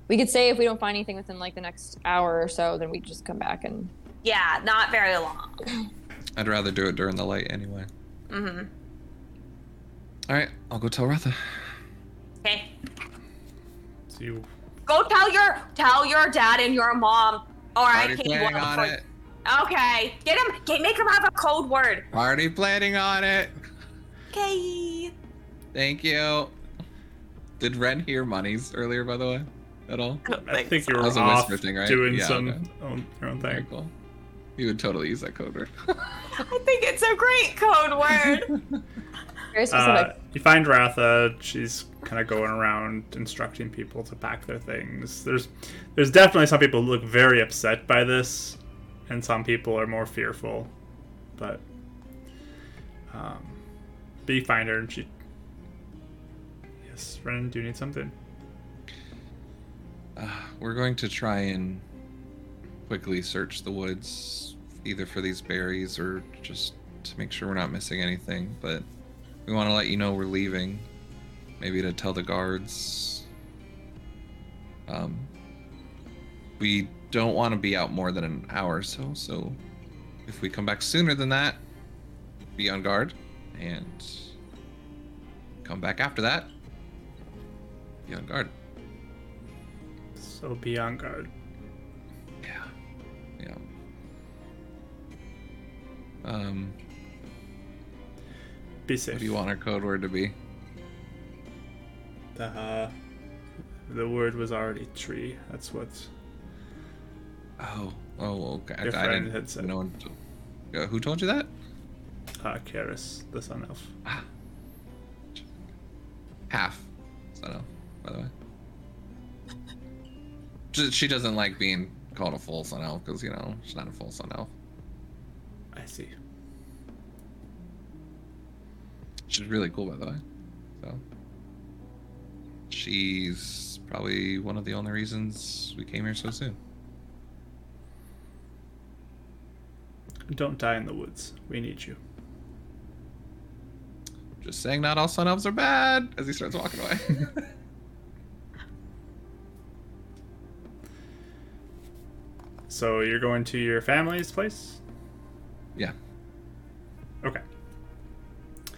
we could say if we don't find anything within like the next hour or so, then we just come back and. Yeah, not very long. I'd rather do it during the light anyway. Mm-hmm. All right, I'll go tell Ratha. Okay. So you Go tell your tell your dad and your mom. All right, Already planning on it. Okay, get him. Get, make him have a code word. Already planning on it. Okay. Thank you. Did Ren hear monies earlier, by the way, at all? I, I think so. You were off thing, right? doing yeah, some okay. own, your own thing. Very cool. You would totally use that code word. I think it's a great code word. Very specific. Uh, you find Ratha. She's kind of going around instructing people to pack their things. There's, there's definitely some people who look very upset by this, and some people are more fearful. But, um, but you find her, and she. Renan, do you need something? Uh, we're going to try and quickly search the woods, either for these berries or just to make sure we're not missing anything. But we want to let you know we're leaving. Maybe to tell the guards. Um, we don't want to be out more than an hour or so. So if we come back sooner than that, be on guard and come back after that. Be on guard. So be on guard. Yeah. Yeah. Um. Be safe. What do you want our code word to be? The, uh, the word was already tree. That's what. Oh. Oh, okay. Your I, friend I didn't, had said. No one to, uh, who told you that? Uh, Karis, the Sun Elf. Ah. Half Sun Elf. By the way, she doesn't like being called a full Sun Elf because, you know, she's not a full Sun Elf. I see. She's really cool, by the way. So, she's probably one of the only reasons we came here so soon. Don't die in the woods. We need you. Just saying, not all Sun Elves are bad. As he starts walking away. So you're going to your family's place? Yeah. Okay.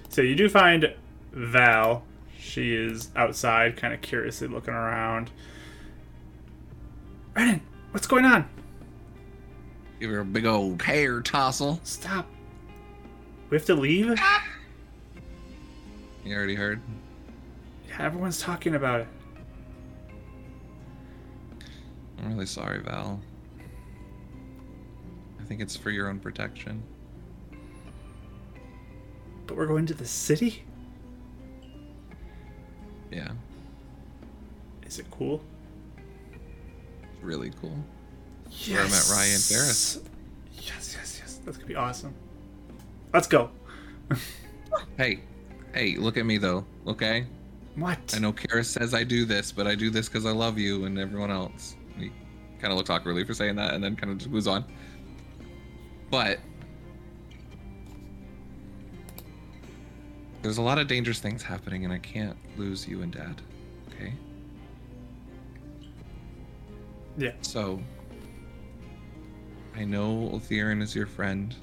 So you do find Val. She is outside, kind of curiously looking around. Renan, what's going on? Give her a big old hair tossle. Stop. We have to leave? Ah! You already heard? Yeah, everyone's talking about it. I'm really sorry, Val. I think it's for your own protection. But we're going to the city? Yeah. Is it cool? It's really cool. Yes! Where I met Raya and Ferris. Yes, yes, yes. That's gonna be awesome. Let's go. Hey. Hey, look at me though, okay? What? I know Karis says I do this, but I do this because I love you and everyone else. He kind of looked awkwardly for saying that and then kind of just moves on. But there's a lot of dangerous things happening, and I can't lose you and Dad. Okay? Yeah. So I know Atherin is your friend,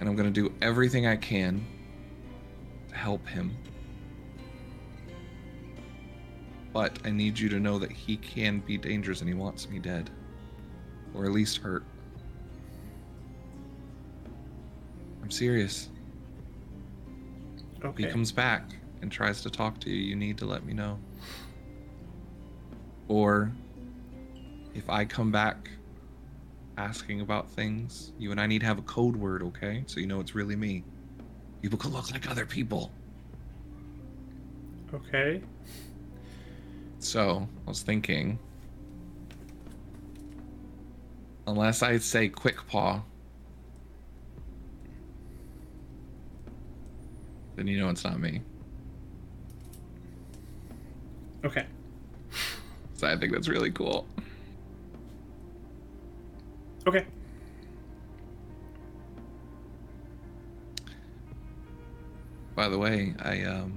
and I'm gonna do everything I can to help him. But I need you to know that he can be dangerous, and he wants me dead. Or at least hurt. I'm serious. Okay. If he comes back and tries to talk to you, you need to let me know. Or if I come back asking about things, you and I need to have a code word, okay? So you know it's really me. People could look like other people. Okay. So, I was thinking, unless I say Quick Paw, then you know it's not me. Okay. So I think that's really cool. Okay. By the way, I um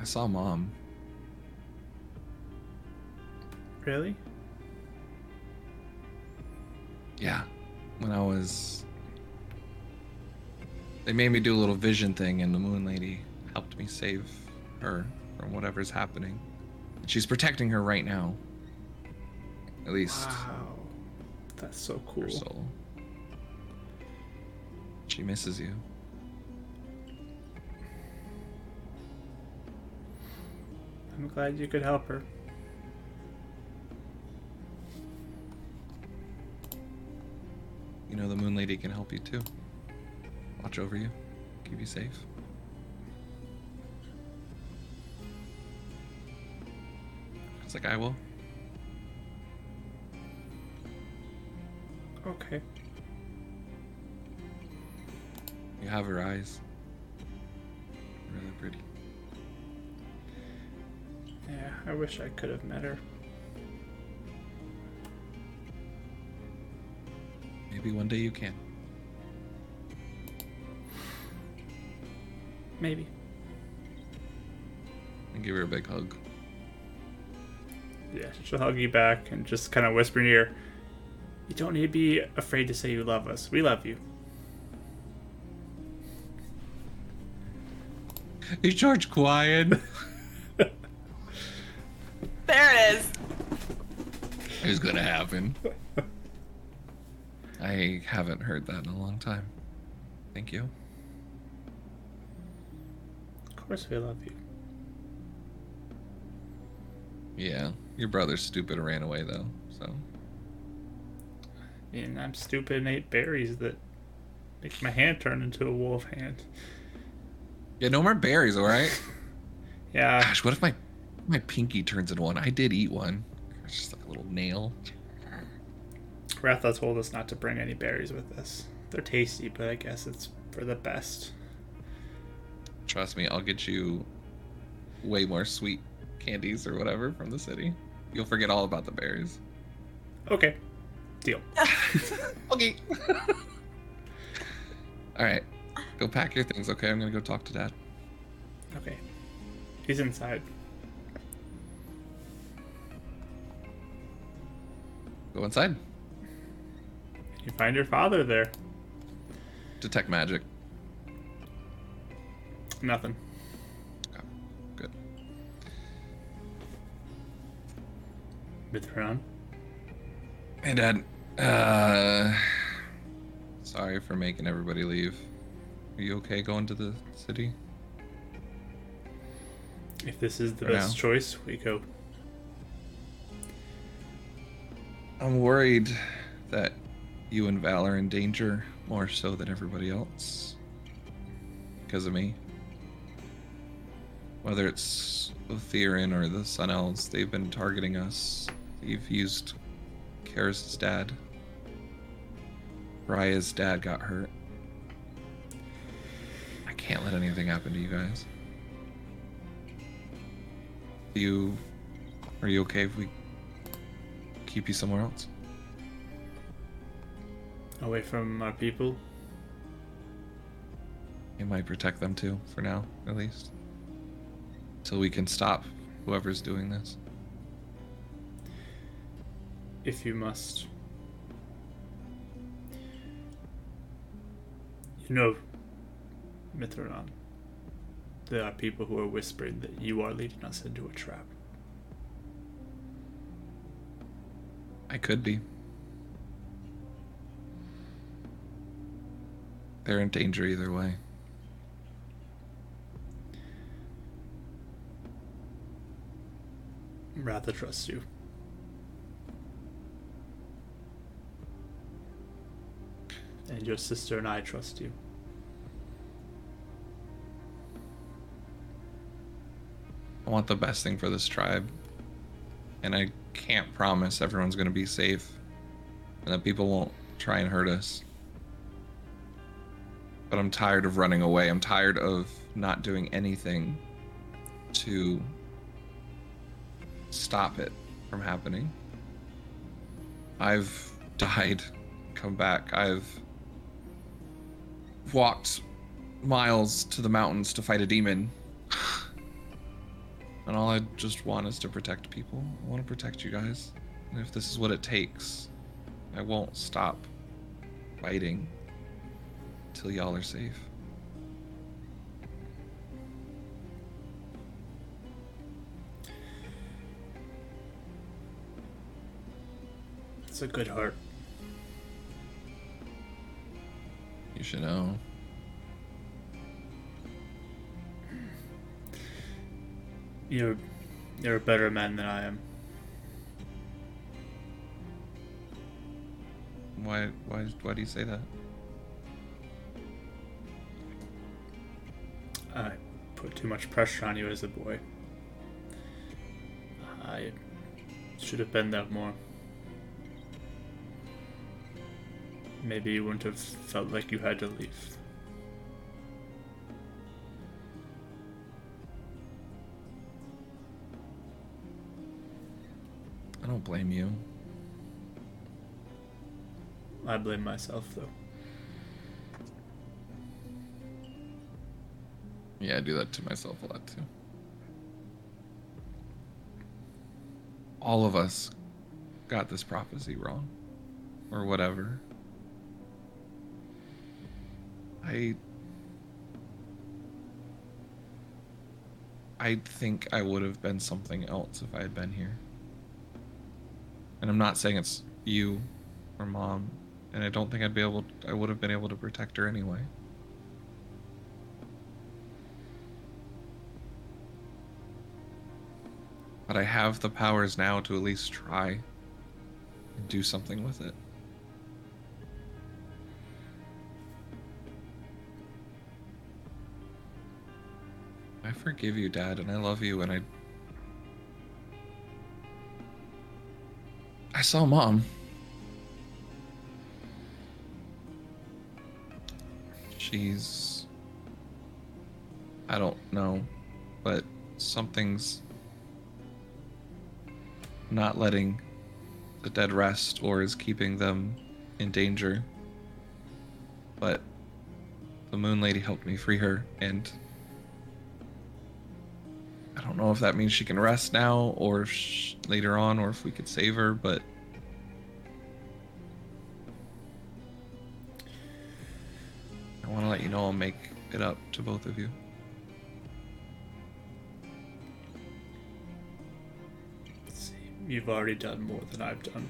I saw Mom. Really? Yeah. When I was... They made me do a little vision thing in the Moon Lady. helped me save her from whatever's happening. She's protecting her right now. At least. Wow. That's so cool. Her soul. She misses you. I'm glad you could help her. You know, the Moon Lady can help you too. Watch over you, keep you safe. It's like I will. Okay. You have her eyes. Really pretty. Yeah, I wish I could have met her. Maybe one day you can. Maybe. And give her a big hug. Yeah, she'll hug you back and just kind of whisper in your ear, you don't need to be afraid to say you love us. We love you. You George Quiet. There it is. It's gonna happen. I haven't heard that in a long time. Thank you. Of course we love you. Yeah, your brother's stupid and ran away though, so. And I'm stupid and ate berries that make my hand turn into a wolf hand. Yeah, no more berries, all right? Yeah. Gosh, what if my my pinky turns into one? I did eat one. It's just like a little nail. Ratha told us not to bring any berries with us. They're tasty, but I guess it's for the best. Trust me, I'll get you way more sweet candies or whatever from the city. You'll forget all about the berries. Okay. Deal. Okay. All right. Go pack your things, okay? I'm going to go talk to Dad. Okay. He's inside. Go inside. You find your father there. Detect magic. Nothing. Oh, good. Mithran. Hey, Dad. Uh, sorry for making everybody leave. Are you okay going to the city? If this is the for best now. Choice, we go. I'm worried that you and Val are in danger more so than everybody else because of me. Whether it's Atherin or the Sun Elves, they've been targeting us. They've used Karis' dad. Raya's dad got hurt. I can't let anything happen to you guys. You, are you okay if we keep you somewhere else? Away from our people? It might protect them too, for now, at least. Till we can stop whoever's doing this. If you must. You know, Mithran, there are people who are whispering that you are leading us into a trap. I could be. They're in danger either way. Rather trust you. And your sister and I trust you. I want the best thing for this tribe. And I can't promise everyone's going to be safe. And that people won't try and hurt us. But I'm tired of running away. I'm tired of not doing anything to stop it from happening. I've died, come back. I've walked miles to the mountains to fight a demon. And all I just want is to protect people. I want to protect you guys. And if this is what it takes, I won't stop fighting. Till y'all are safe. It's a good heart. You should know. You're, you're a better man than I am. Why, why, why do you say that? I put too much pressure on you as a boy. I should have been there more. Maybe you wouldn't have felt like you had to leave. I don't blame you. I blame myself, though. Yeah, I do that to myself a lot, too. All of us got this prophecy wrong. Or whatever. I... I think I would have been something else if I had been here. And I'm not saying it's you or Mom. And I don't think I'd be able to, I would have been able to protect her anyway. But I have the powers now to at least try and do something with it. I forgive you, Dad, and I love you, and I... I saw Mom. She's, I don't know, but something's not letting the dead rest or is keeping them in danger. But the Moon Lady helped me free her, and I don't know if that means she can rest now or if she, later on, or if we could save her, but I want to let you know I'll make it up to both of you. See, you've already done more than I've done.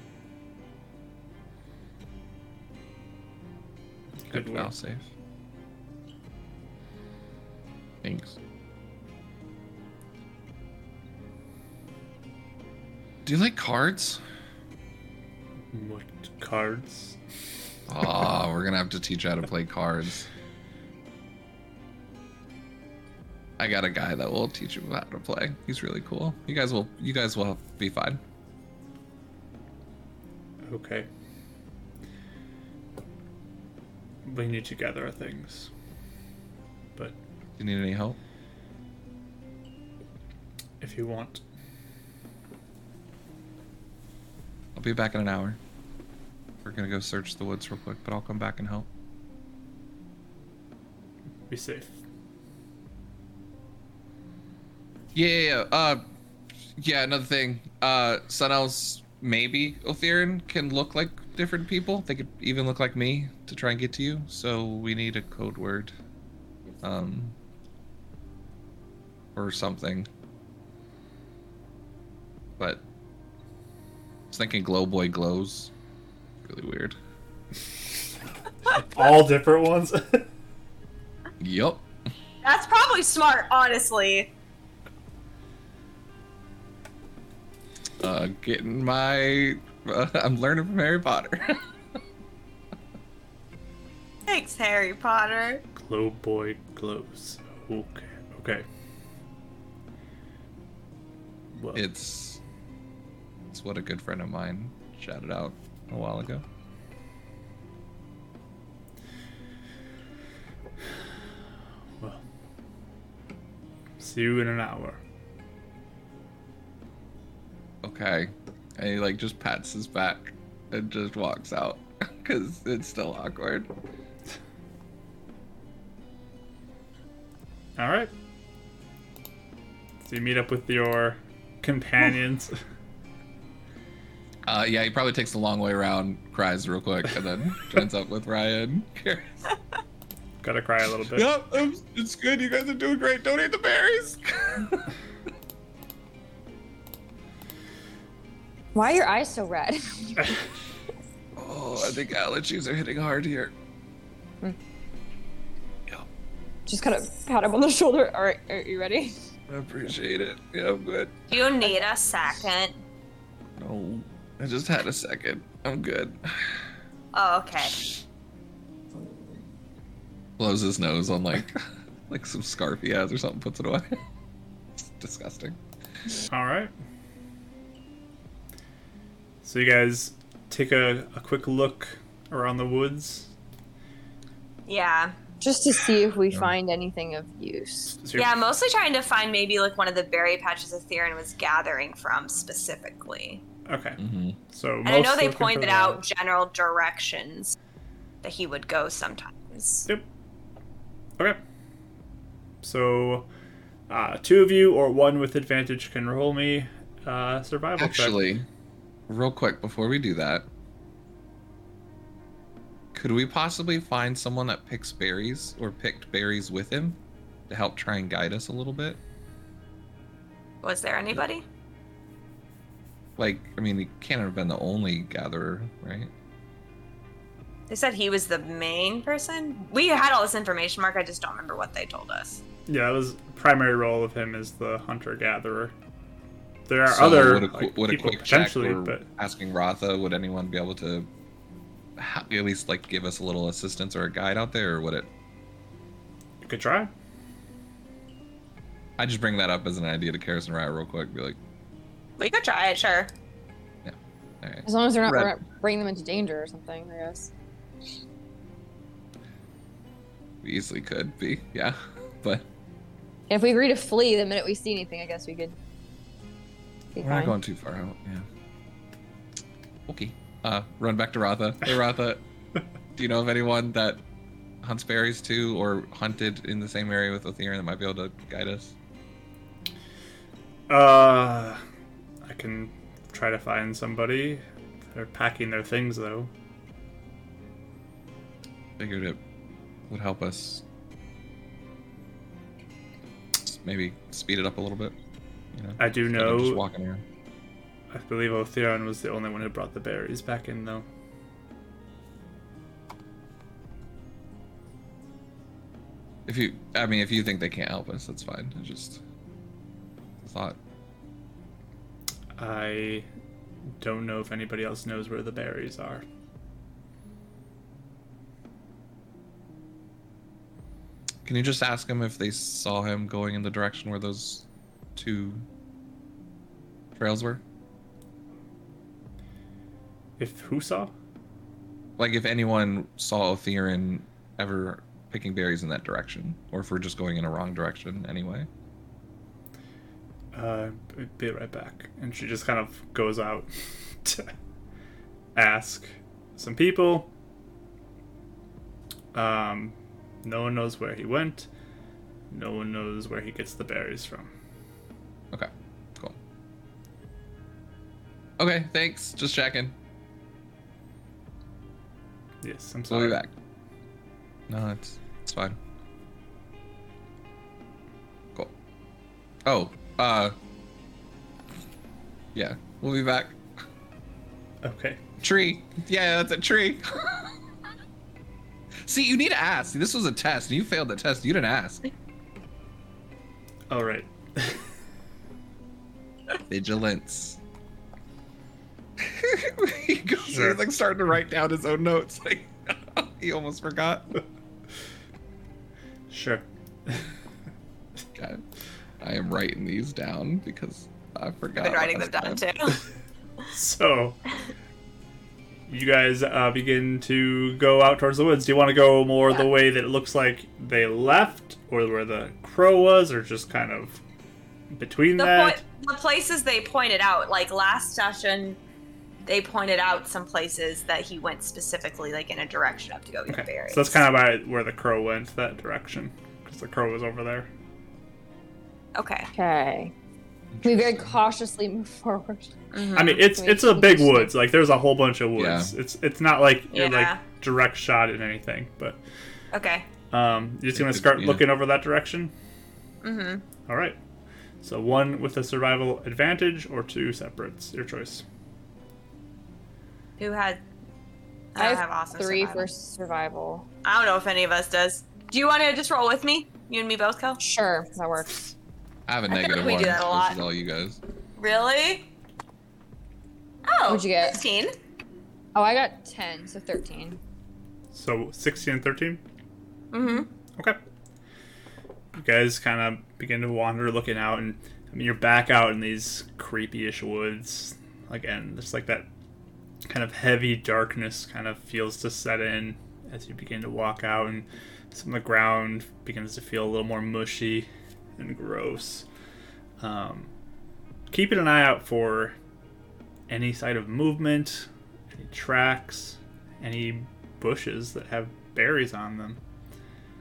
Good Val safe. Thanks. Do you like cards? What cards? Ah, oh, we're gonna have to teach you how to play cards. I got a guy that will teach you how to play. He's really cool. You guys will, you guys will be fine. Okay. We need to gather our things. But do you need any help? If you want. I'll be back in an hour. We're gonna go search the woods real quick, but I'll come back and help. Be safe. Yeah, yeah, yeah. Uh, yeah, another thing. Uh, Sun Elves, maybe Atherin, can look like different people. They could even look like me to try and get to you. So we need a code word. Um, or something. But I was thinking Glow Boy glows. Really weird. All different ones? Yup. That's probably smart, honestly. Uh, getting my... Uh, I'm learning from Harry Potter. Thanks, Harry Potter. Glow Boy glows. Okay. Okay. Well. It's... It's what a good friend of mine shouted out a while ago. Well, see you in an hour. Okay. And he like just pats his back and just walks out because it's still awkward. All right. So you meet up with your companions. Uh, yeah, he probably takes the long way around, cries real quick, and then joins up with Ryan. Gotta cry a little bit. Yep, it's good. You guys are doing great. Don't eat the berries. Why are your eyes so red? Oh, I think allergies are hitting hard here. Hmm. Yeah. Just kind of pat him on the shoulder. All right, are you ready? I appreciate it. Yeah, I'm good. You need a second. No, I just had a second. I'm good. Oh, okay. Blows his nose on like, like some scarf he has or something, puts it away. It's disgusting. All right. So you guys take a, a quick look around the woods. Yeah. Just to see if we yeah. find anything of use. So yeah, mostly trying to find maybe like one of the berry patches Atherin was gathering from specifically. Okay. Mm-hmm. So and I know they pointed out general directions that he would go sometimes. Yep. Okay. So uh, two of you or one with advantage can roll me uh, survival Actually, check. Actually, real quick before we do that, could we possibly find someone that picks berries or picked berries with him to help try and guide us a little bit? Was there anybody? Like, I mean, he can't have been the only gatherer, right? They said he was the main person? We had all this information, Mark. I just don't remember what they told us. Yeah, it was primary role of him as the hunter-gatherer. There are so other would a, like, would people a quick potentially, but... asking Ratha, would anyone be able to at least like give us a little assistance or a guide out there, or would it? You could try. I just bring that up as an idea to Karis and Raya real quick. Be like, we could try it, sure. Yeah. All right. As long as they're not, we're not bringing them into danger or something, I guess. We easily could be, yeah, but. And if we agree to flee the minute we see anything, I guess we could. We're fine. Not going too far out, yeah. Okay. Uh, run back to Ratha. Hey, Ratha, do you know of anyone that hunts berries too, or hunted in the same area with Atherin that might be able to guide us? Uh, I can try to find somebody. They're packing their things, though. Figured it would help us maybe speed it up a little bit. You know, I do know. Just walking around. I believe Atherin was the only one who brought the berries back in, though. If you, I mean, if you think they can't help us, that's fine. I just thought. I don't know if anybody else knows where the berries are. Can you just ask him if they saw him going in the direction where those two trails were? If who saw? Like if anyone saw Atherin ever picking berries in that direction, or if we're just going in a wrong direction anyway. Uh, be right back. And she just kind of goes out to ask some people. Um, no one knows where he went. No one knows where he gets the berries from. Okay, cool. Okay, thanks. Just checking. Yes, I'm sorry. We'll be back. No, it's it's fine. Cool. Oh, uh, yeah, we'll be back. Okay. Tree. Yeah, that's a tree. See, you need to ask. This was a test. You failed the test. You didn't ask. All right. Vigilance. He goes there, like starting to write down his own notes. Like he almost forgot. Sure. God, I am writing these down because I forgot. I've been writing them down time. too. So, you guys uh, begin to go out towards the woods. Do you want to go more yeah. the way that it looks like they left, or where the crow was, or just kind of between the that? Po- the places they pointed out, like last session. They pointed out some places that he went specifically, like in a direction up to go get okay. berries. So that's kind of by where the crow went, that direction, because the crow was over there. Okay. Okay. We very cautiously move forward. Mm-hmm. I mean, it's it's a big woods. Like, there's a whole bunch of woods. Yeah. It's it's not like you're yeah. like direct shot at anything, but. Okay. Um, you're just gonna start yeah. looking over that direction. Mm-hmm. All right. So one with a survival advantage, or two separates. Your choice. Who had I, I have, have awesome three survival. for survival. I don't know if any of us does. Do you want to just roll with me? You and me both, Kel? Sure, that works. I have a negative I we one. Do that a lot. This is all you guys. Really? Oh, what'd you get? fifteen. Oh, I got ten, so thirteen. So sixteen and thirteen? Mm-hmm. Okay. You guys kind of begin to wander looking out, and I mean, you're back out in these creepy-ish woods. Again, just like that kind of heavy darkness kind of feels to set in as you begin to walk out, and some of the ground begins to feel a little more mushy and gross. Um, keeping an eye out for any sign of movement, any tracks, any bushes that have berries on them.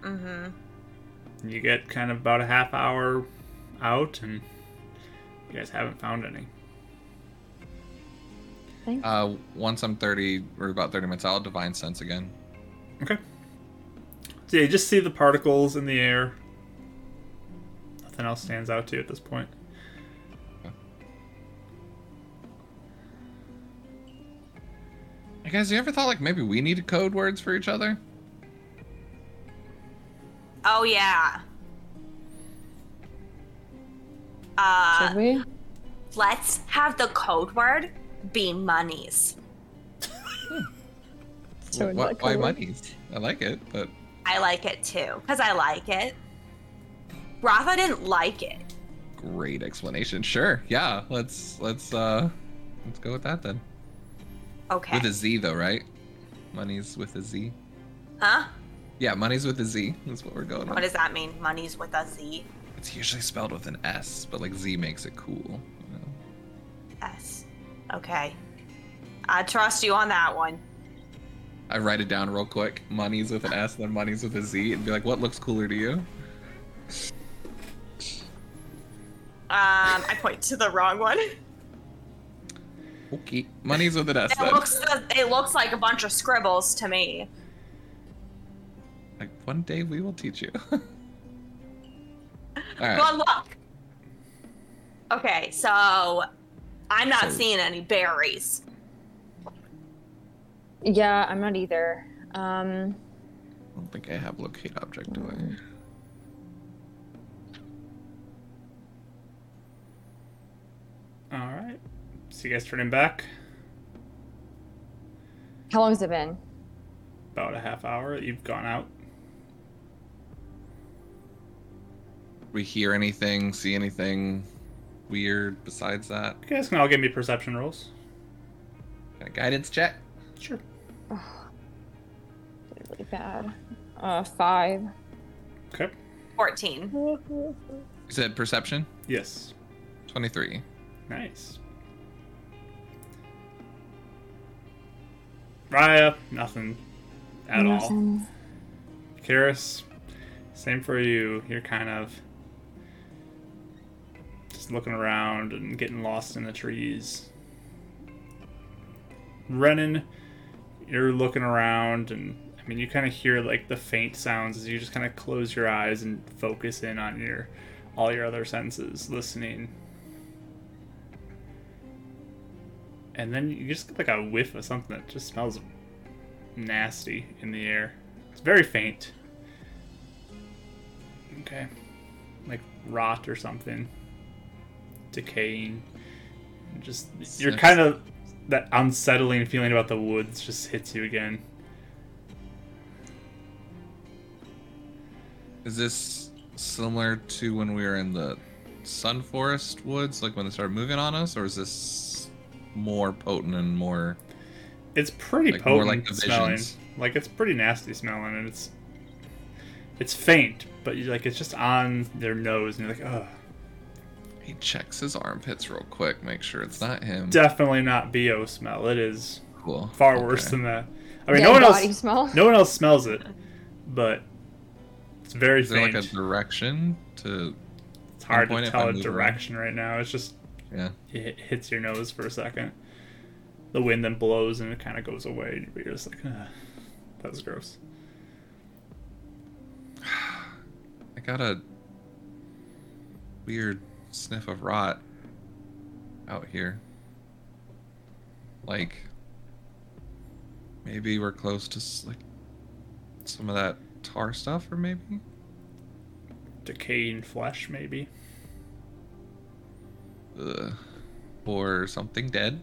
Mm-hmm. You get kind of about a half hour out, and you guys haven't found any. Thanks. Uh, once I'm thirty, or about thirty minutes, I'll divine sense again. Okay. So yeah, you just see the particles in the air. Nothing else stands out to you at this point. Hey guys, you ever thought like maybe we needed code words for each other? Oh yeah. Uh, Should we? Let's have the code word be monies. So well, why, why monies? I like it, but I like it too because I like it. Ratha didn't like it. Great explanation. Sure, yeah. Let's let's uh let's go with that then. Okay. With a Z though, right? Money's with a Z. Huh? Yeah, money's with a Z. That's what we're going on. What does that mean? Money's with a Z? It's usually spelled with an S, but like Z makes it cool. You know? S. Okay. I trust you on that one. I write it down real quick. Money's with an S, then money's with a Z, and be like, what looks cooler to you? Um, I point to the wrong one. Okay. Money's with an S. It looks, it looks like a bunch of scribbles to me. Like, one day we will teach you. All right. Good luck. Okay, so I'm not so, seeing any berries. Yeah, I'm not either. Um, I don't think I have locate object, do I? All right. So you guys turning back? How long has it been? About a half hour. You've gone out. We hear anything, see anything weird besides that? You guys can all give me perception rolls. Got a guidance check? Sure. Oh, really bad. Uh, five. Okay. Fourteen. You said perception? Yes. Twenty-three. Nice. Raya, nothing at nothing. all. Karis, same for you. You're kind of just looking around and getting lost in the trees. Renan, you're looking around, and I mean, you kind of hear like the faint sounds as you just kind of close your eyes and focus in on your all your other senses, listening. And then you just get like a whiff of something that just smells nasty in the air. It's very faint. Okay. Like rot or something. Decaying. Just, you're kind of, that unsettling feeling about the woods just hits you again. Is this similar to when we were in the Sunforest woods, like when they started moving on us, or is this more potent and more? It's pretty like, potent like smelling. Like it's pretty nasty smelling, and it's it's faint, but you, like it's just on their nose, and you're like, ugh. He checks his armpits real quick, make sure it's not him. Definitely not B O smell. It is cool. far okay. worse than that. I mean, Dead no one else. Smell? No one else smells it, but it's very is faint. Is there like a direction to? It's hard to tell a direction around. Right now. It's just. Yeah. It hits your nose for a second. The wind then blows and it kind of goes away. You're just like, ah, that was gross. I got a weird sniff of rot out here. Like, Maybe we're close to like some of that tar stuff, or maybe decaying flesh, maybe. Ugh. Or something dead.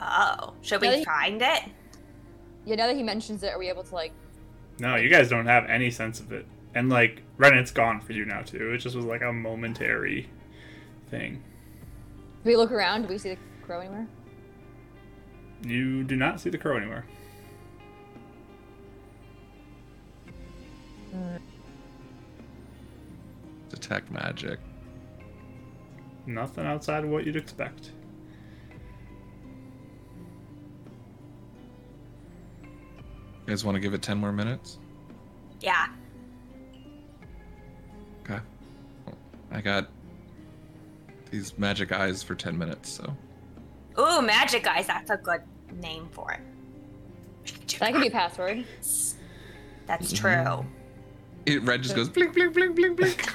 Oh, should we find it? Yeah, now that he mentions it, are we able to like? No, you guys don't have any sense of it, and like Renan's gone for you now too. It just was like a momentary thing. Do we look around? Do we see the crow anywhere? You do not see the crow anywhere. Mm. Detect magic. Nothing outside of what you'd expect. You guys want to give it ten more minutes? Yeah. Okay. I got these magic eyes for ten minutes, so. Ooh, magic eyes. That's a good name for it. That could be a password. That's true. It Red just goes blink, blink, blink, blink, blink.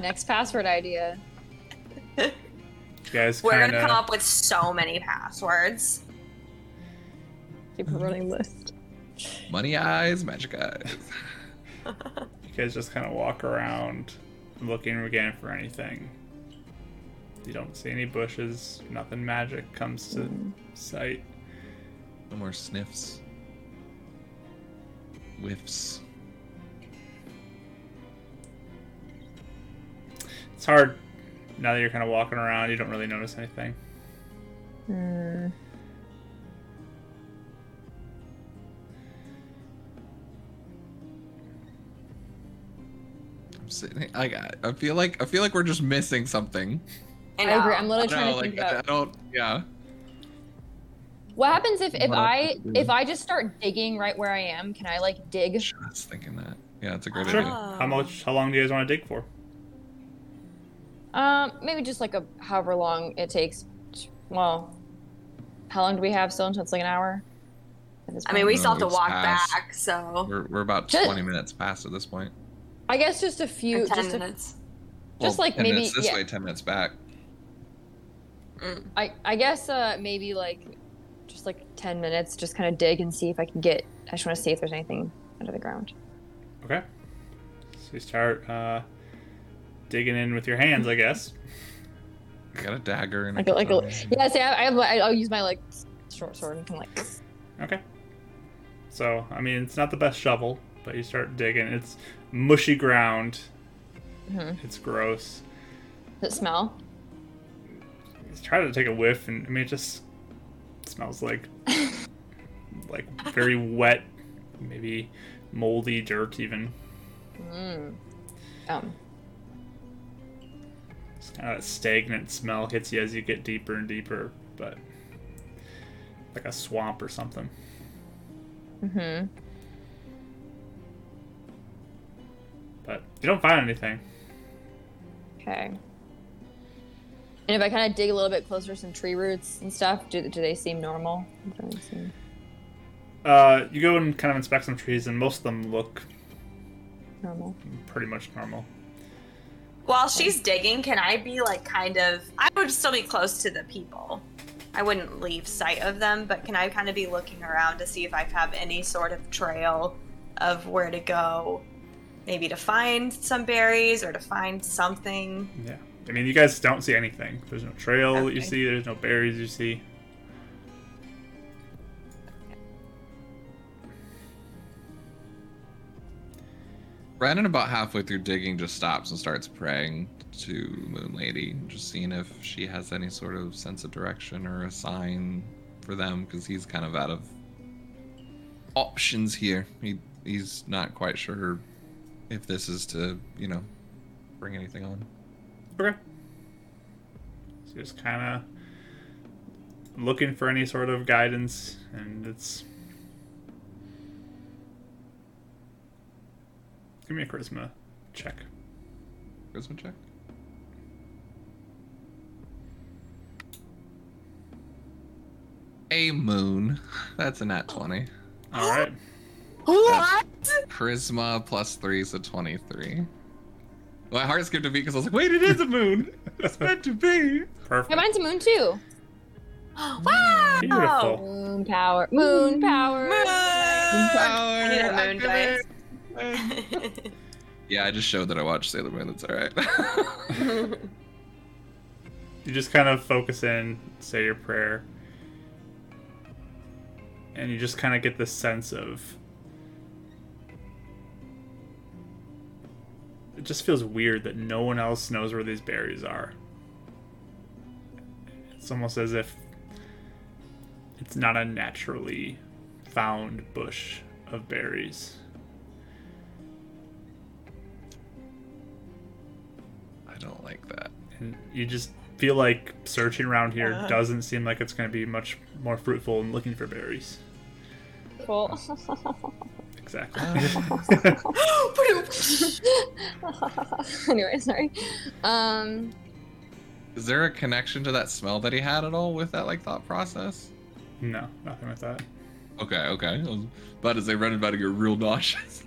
Next password idea. You guys We're kinda... gonna come up with so many passwords. Keep a running list. Money eyes, magic eyes. You guys just kind of walk around, looking again for anything. You don't see any bushes. Nothing magic comes to mm. sight. No more sniffs. Whiffs. It's hard. Now that you're kind of walking around, you don't really notice anything. Mm. I'm sitting. I got. I feel like. I feel like we're just missing something. I agree. I'm literally trying no, to think like, about. I don't. Yeah. What happens if, if I if I just start digging right where I am? Can I like dig? Sure, I was thinking that. Yeah, that's a great sure. idea. How much? How long do you guys want to dig for? Um, maybe just like a however long it takes. Well, how long do we have still until it's like an hour? I mean, we still have to walk past. back, so we're we're about just, twenty minutes past at this point. I guess just a few. Or ten just minutes. A, well, just like ten maybe minutes this yeah. way, ten minutes back. I, I guess uh, maybe like just like ten minutes, just kind of dig and see if I can get. I just want to see if there's anything under the ground. Okay. So you start uh, digging in with your hands, I guess. I got a dagger and I got like a, yeah. See, I, I I'll use my like short sword and can like. Okay. So I mean, it's not the best shovel, but you start digging. It's mushy ground. Mm-hmm. It's gross. Does it smell? Try to take a whiff, and I mean, it just smells like like very wet, maybe moldy dirt even. Mm. Um. It's kind of that stagnant smell hits you as you get deeper and deeper, but like a swamp or something. Mm-hmm. But you don't find anything. Okay. And if I kind of dig a little bit closer, some tree roots and stuff, do do they seem normal? Uh, you go and kind of inspect some trees, and most of them look normal, pretty much normal. While she's digging, can I be like kind of? I would still be close to the people. I wouldn't leave sight of them, but can I kind of be looking around to see if I have any sort of trail of where to go, maybe to find some berries or to find something? Yeah. I mean, you guys don't see anything. There's no trail okay. that you see. There's no berries you see. Brandon, about halfway through digging, just stops and starts praying to Moon Lady, just seeing if she has any sort of sense of direction or a sign for them, because he's kind of out of options here. He he's not quite sure if this is to, you know, bring anything on. Okay. So you're just kind of looking for any sort of guidance, and it's... Give me a charisma check. Charisma check? A moon. That's a nat twenty. All right. What? That's charisma plus three, so twenty-three. My heart skipped a beat because I was like, wait, it is a moon. It's meant to be. Perfect. Yeah, mine's a moon, too. Wow! Beautiful. Moon power. Moon power. Moon, moon power. I need a moon dice. Yeah, I just showed that I watched Sailor Moon. That's all right. You just kind of focus in, say your prayer, and you just kind of get this sense of... It just feels weird that no one else knows where these berries are. It's almost as if it's not a naturally found bush of berries. I don't like that. And you just feel like searching around here yeah. doesn't seem like it's going to be much more fruitful than looking for berries. Cool. Exactly. Anyway, sorry. Um... Is there a connection to that smell that he had at all with that, like, thought process? No, nothing with that. Okay, okay. I was about to say, Ren is about to get real nauseous.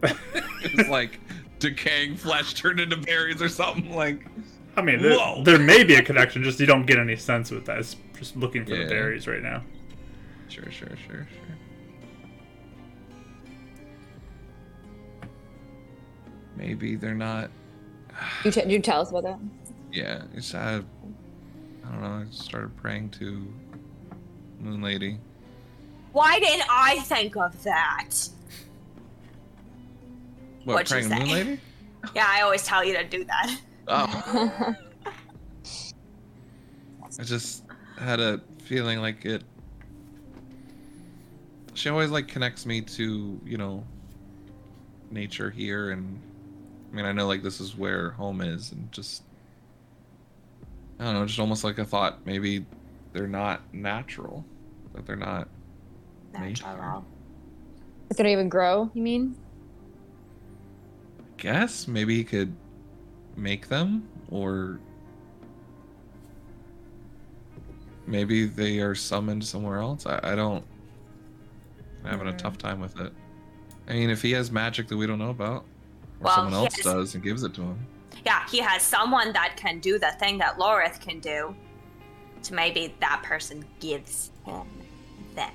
It's like decaying flesh turned into berries or something, like... I mean, there, there may be a connection, just you don't get any sense with that. It's just looking for yeah. the berries right now. Sure, sure, sure, sure. Maybe they're not... You, t- you tell us about that? Yeah, it's... Uh, I don't know, I started praying to Moon Lady. Why didn't I think of that? What, What'd praying to Moon Lady? Yeah, I always tell you to do that. Oh. I just had a feeling like it... She always, like, connects me to, you know, nature here, and... I mean, I know, like, this is where home is, and just... I don't know, just almost like I thought maybe they're not natural, that they're not natural. They don't even grow, you mean? I guess maybe he could make them, or maybe they are summoned somewhere else. I, I don't, I'm having mm-hmm. a tough time with it. I mean, if he has magic that we don't know about, or well, someone else yes. does and gives it to him. Yeah, he has someone that can do the thing that Loreth can do. So maybe that person gives him that.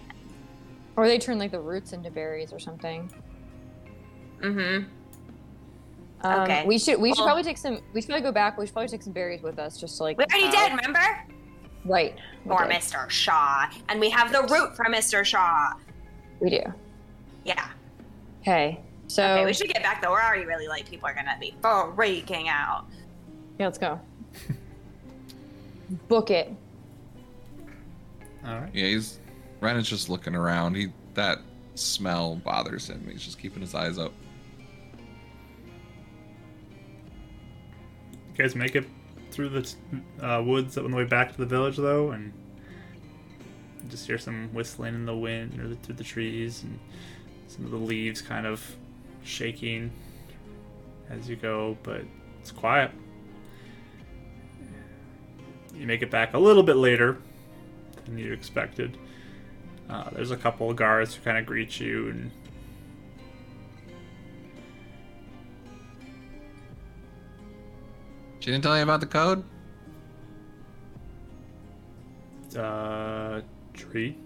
Or they turn, like, the roots into berries or something. Mm-hmm. Um, okay. We should we well, should probably take some... We should probably go back. We should probably take some berries with us just to, like... We already uh, did, remember? Right. Or did. Mister Shaw. And we have the root for Mister Shaw. We do. Yeah. Okay. So, okay, we should get back though. We're already really late. People are gonna be freaking out. Yeah, let's go. Book it. All right. Yeah, he's Ren is just looking around. He that smell bothers him. He's just keeping his eyes up. You guys make it through the uh, woods on the way back to the village though, and you just hear some whistling in the wind or the, through the trees and some of the leaves kind of shaking as you go, but it's quiet. You make it back a little bit later than you expected. Uh, there's a couple of guards who kind of greet you, and she didn't tell you about the code? Uh, tree.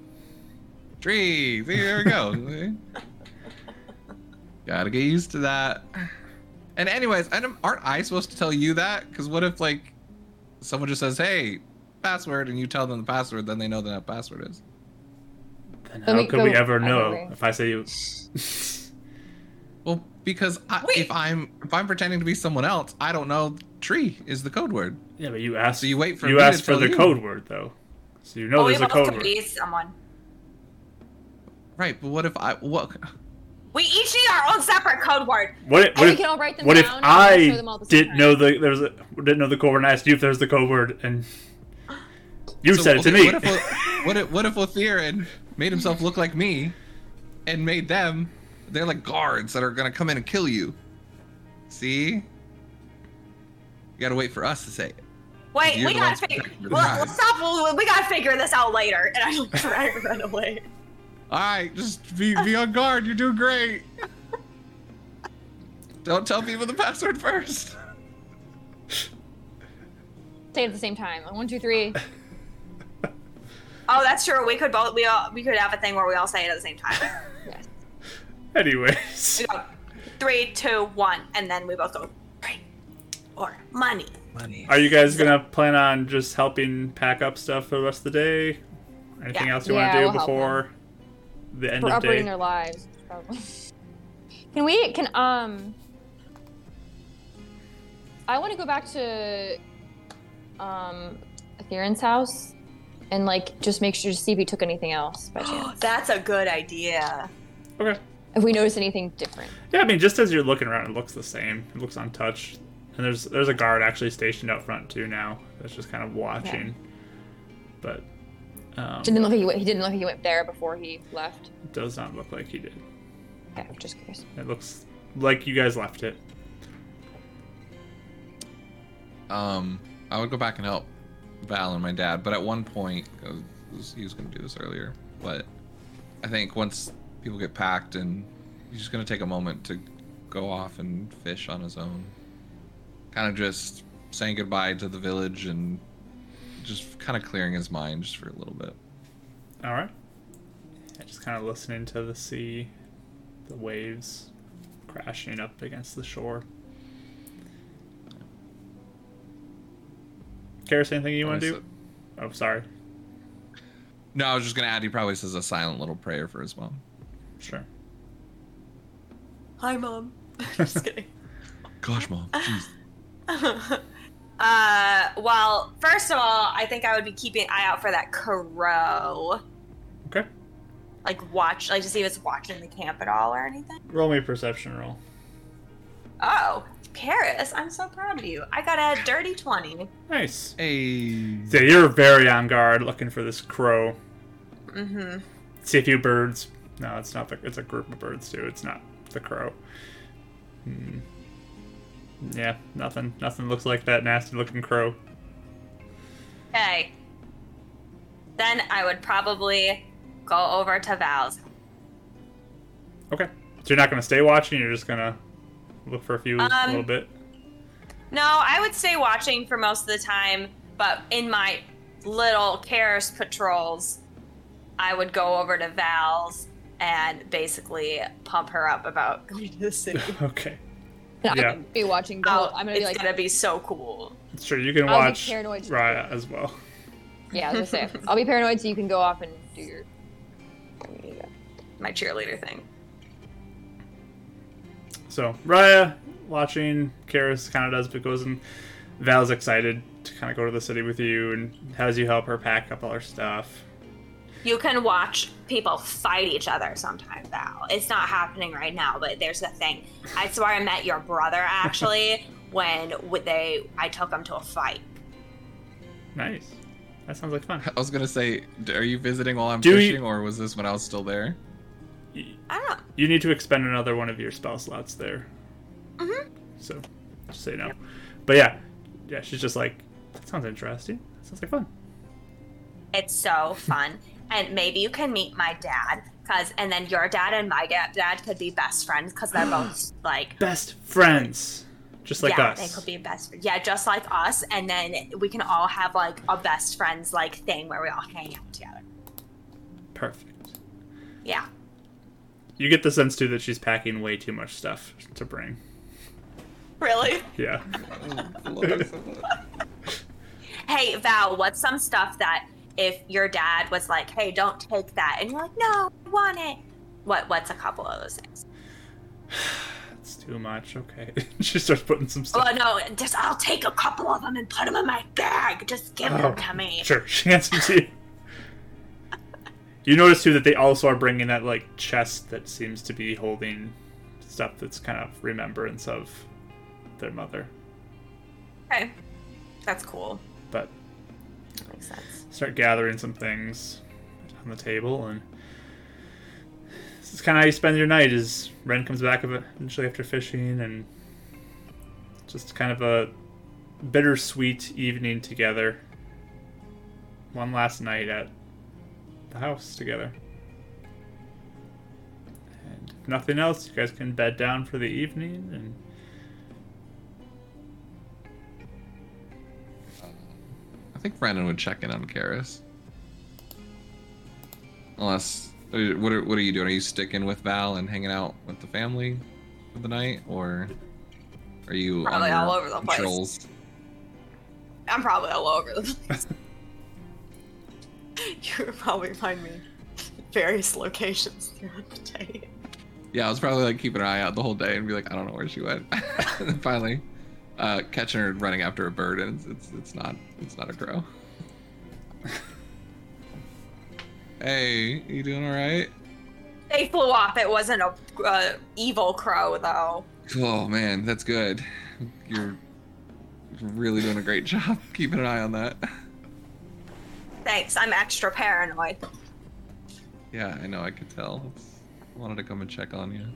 Tree! There we go. Gotta get used to that. And anyways, I don't, aren't I supposed to tell you that? Because what if, like, someone just says, hey, password, and you tell them the password, then they know that that password is. Then how could we ever know if I say you... Well, because I, if I'm if I'm pretending to be someone else, I don't know tree is the code word. Yeah, but you asked, so you wait for, you asked for the you. code word, though. So you know well, there's a code word. Someone. Right, but what if I... What? We each need our own separate code word. What if, what if, we can all write them what down if I them all the didn't know the there was a, didn't know the code word and I asked you if there's the code word and you so, said it okay, to me? What if what if, what if Atherin made himself look like me and made them? They're like guards that are gonna come in and kill you. See, you gotta wait for us to say it. Wait, we gotta figure. Well, stop. We gotta figure this out later, and I'm trying to run away. All right, just be, be on guard. You're doing great. Don't tell people the password first. Say it at the same time. One, two, three. Oh, that's true. We could both. We all. We could have a thing where we all say it at the same time. Yes. Anyways. We go three, two, one, and then we both go three, or money. Money. Are you guys gonna plan on just helping pack up stuff for the rest of the day? Anything yeah. else you yeah, want to do we'll before the end for of day? For uprooting their lives, probably. Can we? Can um. I want to go back to um Atherin's house. And, like, just make sure to see if he took anything else by chance. That's a good idea. Okay. If we notice anything different. Yeah, I mean, just as you're looking around, it looks the same. It looks untouched. And there's there's a guard actually stationed out front, too, now. That's just kind of watching. Okay. But, um... Didn't look like he, went, he didn't look like he went there before he left? It does not look like he did. Okay, I'm just curious. It looks like you guys left it. Um, I would go back and help Val and my dad, but at one point I was, he was going to do this earlier, but I think once people get packed, and he's just going to take a moment to go off and fish on his own, kind of just saying goodbye to the village and just kind of clearing his mind just for a little bit. All right. Yeah, just kind of listening to the sea, the waves crashing up against the shore. Karis, anything you want to do? Oh, sorry. No, I was just going to add, he probably says a silent little prayer for his mom. Sure. Hi, Mom. Just kidding. Gosh, Mom. Jeez. uh, well, first of all, I think I would be keeping an eye out for that crow. Okay. Like, watch, like, to see if it's watching the camp at all or anything. Roll me a perception roll. Oh. Karis, I'm so proud of you. I got a dirty twenty. Nice. Hey. So you're very on guard looking for this crow. Mm-hmm. See a few birds. No, it's not. The, it's a group of birds, too. It's not the crow. Hmm. Yeah, nothing. Nothing looks like that nasty-looking crow. Okay. Then I would probably go over to Val's. Okay. So you're not going to stay watching? You're just going to... look for a few, um, a little bit? No, I would stay watching for most of the time, but in my little Karis patrols, I would go over to Val's and basically pump her up about going to the city. Okay. Yeah. I'm going to be watching the whole, I'm gonna be It's like, going to be so cool. Sure, you can I'll watch Raya as well. Yeah, I was going to say. I'll be paranoid so you can go off and do your... my cheerleader thing. So Raya watching, Karis kind of does, but goes and Val's excited to kind of go to the city with you and has you help her pack up all her stuff. You can watch people fight each other sometime, Val. It's not happening right now, but there's a thing. I swear I met your brother, actually, when they I took him to a fight. Nice. That sounds like fun. I was going to say, are you visiting while I'm Do fishing, we... or was this when I was still there? I don't know. You need to expend another one of your spell slots there. Mm-hmm. So, just say no. But yeah, yeah, she's just like, that sounds interesting. That sounds like fun. It's so fun. And maybe you can meet my dad, cause, and then your dad and my dad, dad could be best friends, because they're both like... best friends. Just like yeah, us. Yeah, they could be best friends. Yeah, just like us. And then we can all have like a best friends like thing where we all hang out together. Perfect. Yeah. You get the sense, too, that she's packing way too much stuff to bring. Really? Yeah. Hey, Val, what's some stuff that if your dad was like, hey, don't take that, and you're like, no, I want it. What? What's a couple of those things? It's too much. Okay. She starts putting some stuff. Well, no, just I'll take a couple of them and put them in my bag. Just give oh, them to me. Sure. She hands them to you. You notice, too, that they also are bringing that, like, chest that seems to be holding stuff that's kind of remembrance of their mother. Okay. That's cool. But that makes sense. Start gathering some things on the table, and this is kind of how you spend your night, is Ren comes back eventually after fishing, and just kind of a bittersweet evening together. One last night at the house together. And if nothing else, you guys can bed down for the evening and I think Brandon would check in on Karis. Unless, what are, what are you doing? Are you sticking with Val and hanging out with the family for the night, or are you probably all over the controls? place? I'm probably all over the place. You would probably find me at various locations throughout the day. Yeah, I was probably like keeping an eye out the whole day and be like, I don't know where she went. And then finally, uh, catching her running after a bird, and it's it's, it's not it's not a crow. Hey, you doing all right? They flew off. It wasn't a uh, evil crow, though. Oh man, that's good. You're really doing a great job keeping an eye on that. Thanks. I'm extra paranoid. Yeah, I know. I could tell. It's... wanted to come and check on you.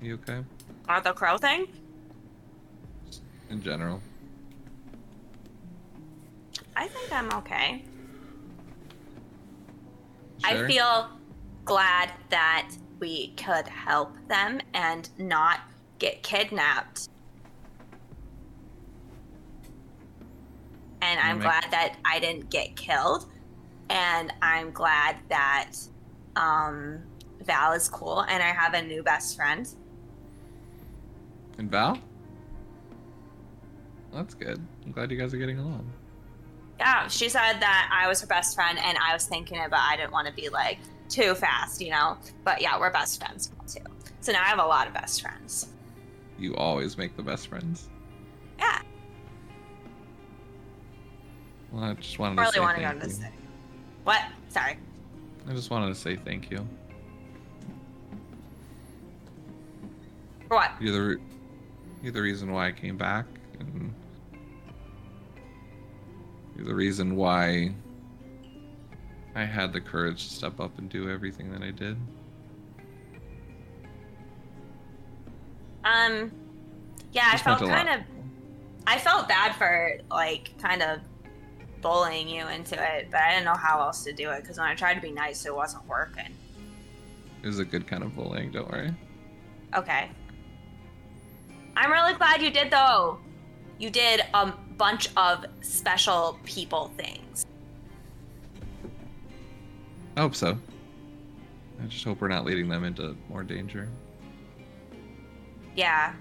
You okay? Not the crow thing? In general. I think I'm okay. Sure. I feel glad that we could help them and not get kidnapped. And I'm make- glad that I didn't get killed. And I'm glad that Um, Val is cool, and I have a new best friend. And Val? That's good. I'm glad you guys are getting along. Yeah, she said that I was her best friend, and I was thinking it, but I didn't want to be, like, too fast, you know? But yeah, we're best friends, too. So now I have a lot of best friends. You always make the best friends. Yeah. Well, I just wanted I really to say want to go to the city. What? Sorry. I just wanted to say thank you. For what? You're the, re- you're the reason why I came back, and you're the reason why I had the courage to step up and do everything that I did. Um, yeah, I felt kind of, I felt bad for, like, kind of bullying you into it, but I didn't know how else to do it, because when I tried to be nice, it wasn't working. It was a good kind of bullying, don't worry. Okay. I'm really glad you did, though. You did a bunch of special people things. I hope so. I just hope we're not leading them into more danger. Yeah.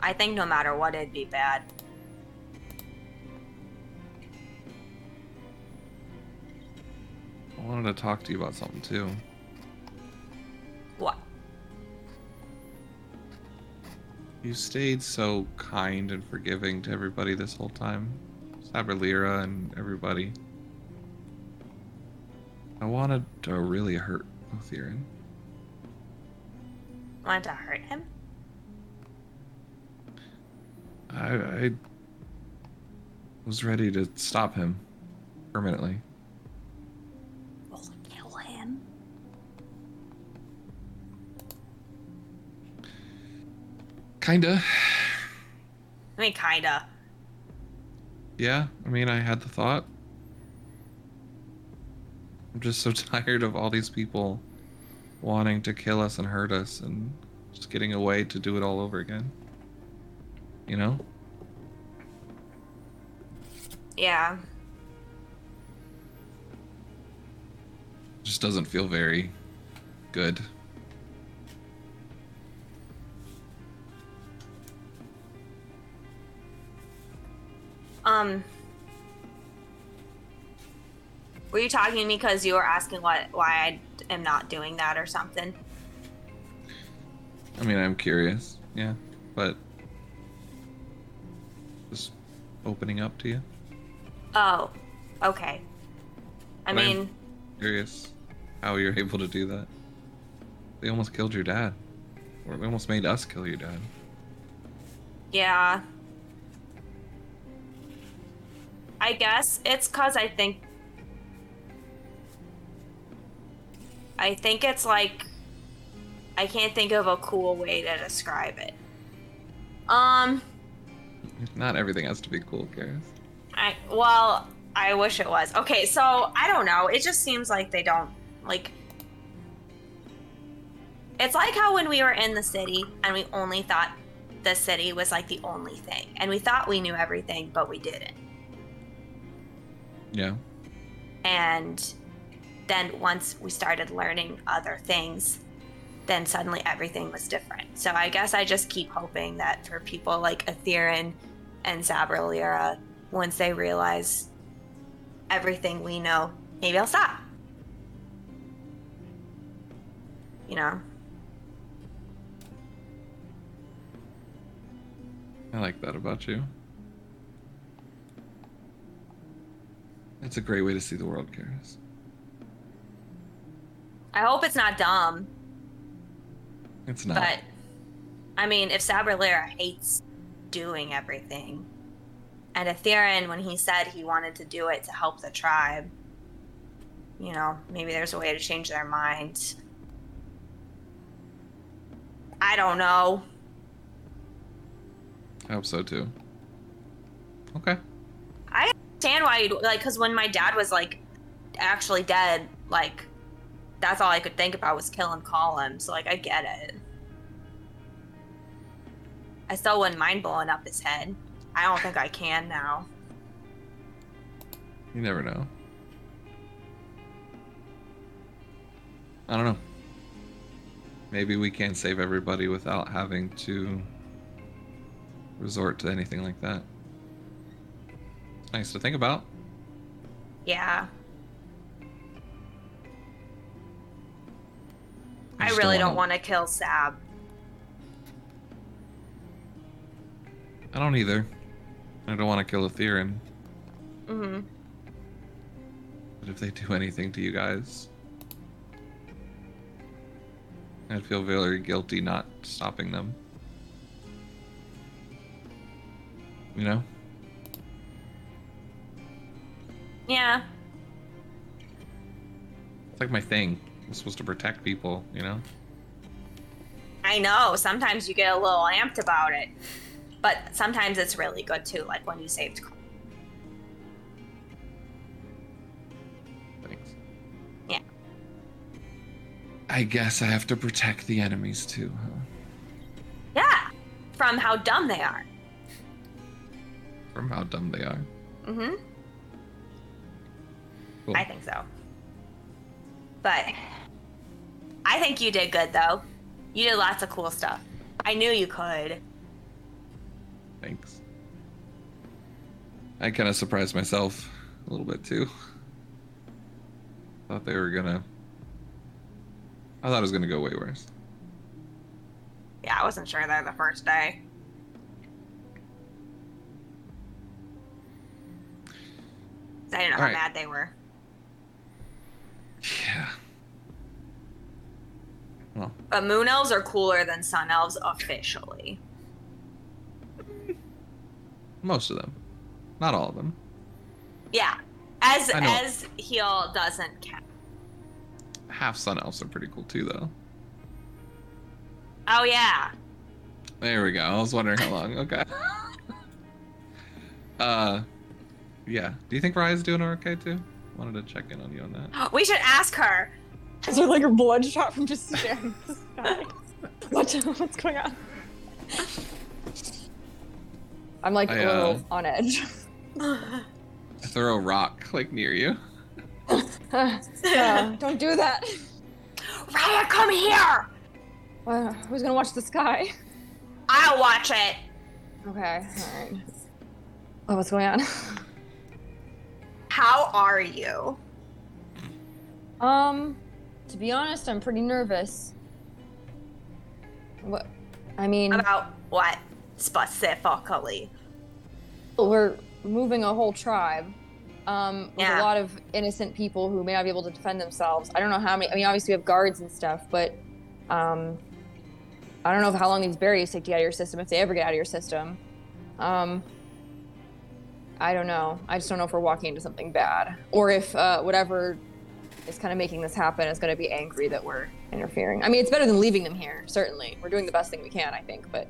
I think no matter what, it'd be bad. I wanted to talk to you about something, too. What? You stayed so kind and forgiving to everybody this whole time. Sabralira and everybody. I wanted to really hurt Atherin. Wanted to hurt him? I, I was ready to stop him permanently. Kinda. I mean, kinda. Yeah, I mean, I had the thought. I'm just so tired of all these people wanting to kill us and hurt us and just getting away to do it all over again. You know? Yeah. Just doesn't feel very good. Um, were you talking to me because you were asking what, why I am not doing that or something? I mean, I'm curious, yeah, but just opening up to you. Oh, okay. I but mean, I'm curious how you're able to do that. They almost killed your dad, or they almost made us kill your dad. Yeah. I guess it's cause I think I think it's like I can't think of a cool way to describe it. Um Not everything has to be cool, Karis. I well, I wish it was. Okay, so I don't know. It just seems like they don't like it's like how when we were in the city and we only thought the city was like the only thing. And we thought we knew everything, but we didn't. Yeah. And then once we started learning other things, then suddenly everything was different. So I guess I just keep hoping that for people like Atherin and Sabralira, once they realize everything we know, maybe I'll stop. You know? I like that about you. That's a great way to see the world, Karis. I hope it's not dumb. It's not. But, I mean, if Sabralira hates doing everything, and Atherin, when he said he wanted to do it to help the tribe, you know, maybe there's a way to change their mind. I don't know. I hope so, too. Okay. I understand why you'd, like, because when my dad was, like, actually dead, like, that's all I could think about was kill and call him. So, like, I get it. I still wouldn't mind blowing up his head. I don't think I can now. You never know. I don't know. Maybe we can save everybody without having to resort to anything like that. Nice to think about. Yeah. I, I really don't want to kill Sab. I don't either. I don't want to kill Atherin. Mm-hmm. But if they do anything to you guys, I'd feel very guilty not stopping them. You know? Yeah. It's like my thing. I'm supposed to protect people, you know? I know. Sometimes you get a little amped about it. But sometimes it's really good, too, like when you saved... Thanks. Yeah. I guess I have to protect the enemies, too, huh? Yeah. From how dumb they are. From how dumb they are. Mm-hmm. Cool. I think so. But I think you did good, though. You did lots of cool stuff. I knew you could. Thanks. I kind of surprised myself a little bit, too. Thought they were gonna... I thought it was gonna go way worse. Yeah, I wasn't sure there the first day. I didn't know All how right. mad they were. Yeah. Well. But Moon Elves are cooler than Sun Elves officially. Most of them. Not all of them. Yeah. As as Heal doesn't count. Half Sun Elves are pretty cool too, though. Oh, yeah. There we go. I was wondering how long. Okay. uh... Yeah. Do you think Raya's doing okay, too? Wanted to check in on you on that. We should ask her. Is there like a bloodshot from just staring at the sky? What, what's going on? I'm like I, a little uh, on edge. I throw a rock like near you. uh, don't do that. Raya, come here! Uh, who's gonna watch the sky? I'll watch it. Okay, alright. Oh, what's going on? How are you? Um, to be honest, I'm pretty nervous. What? I mean... About what, specifically? We're moving a whole tribe. Um, with yeah. a lot of innocent people who may not be able to defend themselves. I don't know how many... I mean, obviously we have guards and stuff, but... Um, I don't know how long these barriers take to get out of your system, if they ever get out of your system. Um... I don't know. I just don't know if we're walking into something bad. Or if uh, whatever is kind of making this happen is going to be angry that we're interfering. I mean, it's better than leaving them here, certainly. We're doing the best thing we can, I think, but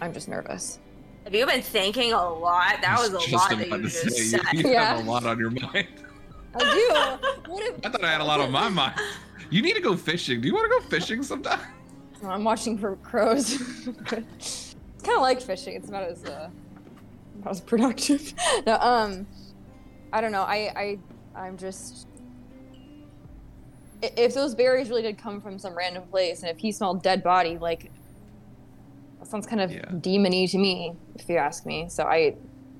I'm just nervous. Have you been thinking a lot? That was a just lot that you just say, said. You, you yeah. have a lot on your mind. I do. What if- I thought I had a lot on my mind. You need to go fishing. Do you want to go fishing sometime? I'm watching for crows. It's kind of like fishing. It's not as... Uh... That was productive. no, um, I don't know. I, I, I'm just if those berries really did come from some random place, and if he smelled dead body, like, that sounds kind of yeah. demon-y to me, if you ask me. So I,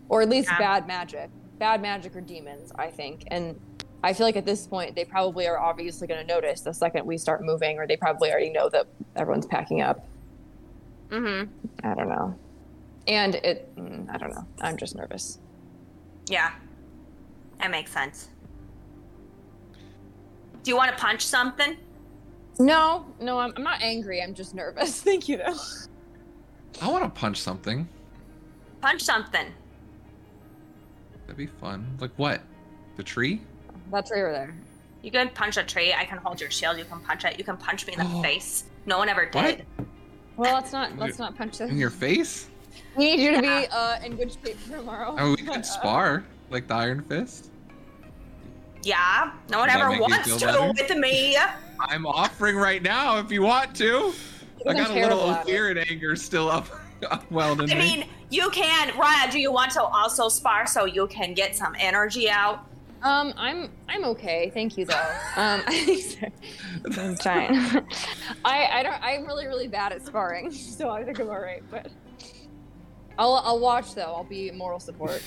or at least yeah. bad magic. Bad magic or demons, I think. And I feel like at this point, they probably are obviously going to notice the second we start moving, or they probably already know that everyone's packing up. Mm-hmm. I don't know. And it, I don't know. I'm just nervous. Yeah. That makes sense. Do you want to punch something? No, no, I'm, I'm not angry. I'm just nervous. Thank you, though. I want to punch something. Punch something. That'd be fun. Like what? The tree? That tree over there. You can punch a tree. I can hold your shield. You can punch it. You can punch me in the oh. face. No one ever did. What? Well, let's not let's not punch this. In your face? We need you to yeah. be uh, in good shape tomorrow. I mean, we could spar, like the Iron Fist. Yeah, no one ever wants to with me. I'm offering right now if you want to. I got a little fear and anger still up, up well in me. I mean, you can, Raya, do you want to also spar so you can get some energy out? Um, I'm I'm okay, thank you though. Um, I'm trying. I I don't. I'm really really bad at sparring, so I think I'm alright. But I'll I'll watch though. I'll be moral support.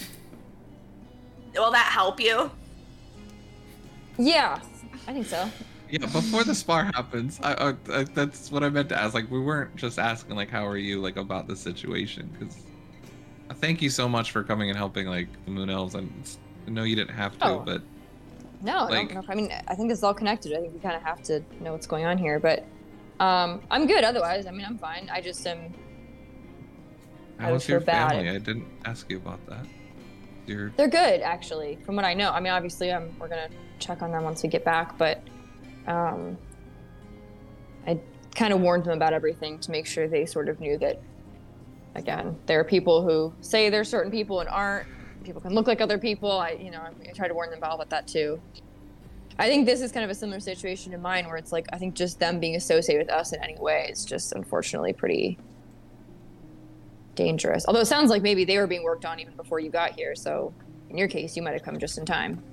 Will that help you? Yeah, I think so. Yeah, before the spar happens, I, uh, I, that's what I meant to ask. Like we weren't just asking like how are you like about the situation because uh, thank you so much for coming and helping like the Moon Elves. I'm. It's, No, you didn't have to, oh. but... No, like... no, no, I mean, I think it's all connected. I think we kind of have to know what's going on here, but um, I'm good otherwise. I mean, I'm fine. I just am... How was your family? If... I didn't ask you about that. You're... They're good, actually, from what I know. I mean, obviously, I'm, we're going to check on them once we get back, but um, I kind of warned them about everything to make sure they sort of knew that, again, there are people who say they're certain people and aren't. People can look like other people. I, you know, I, I try to warn them about that too. I think this is kind of a similar situation to mine, where it's like I think just them being associated with us in any way is just unfortunately pretty dangerous. Although it sounds like maybe they were being worked on even before you got here. So in your case, you might have come just in time.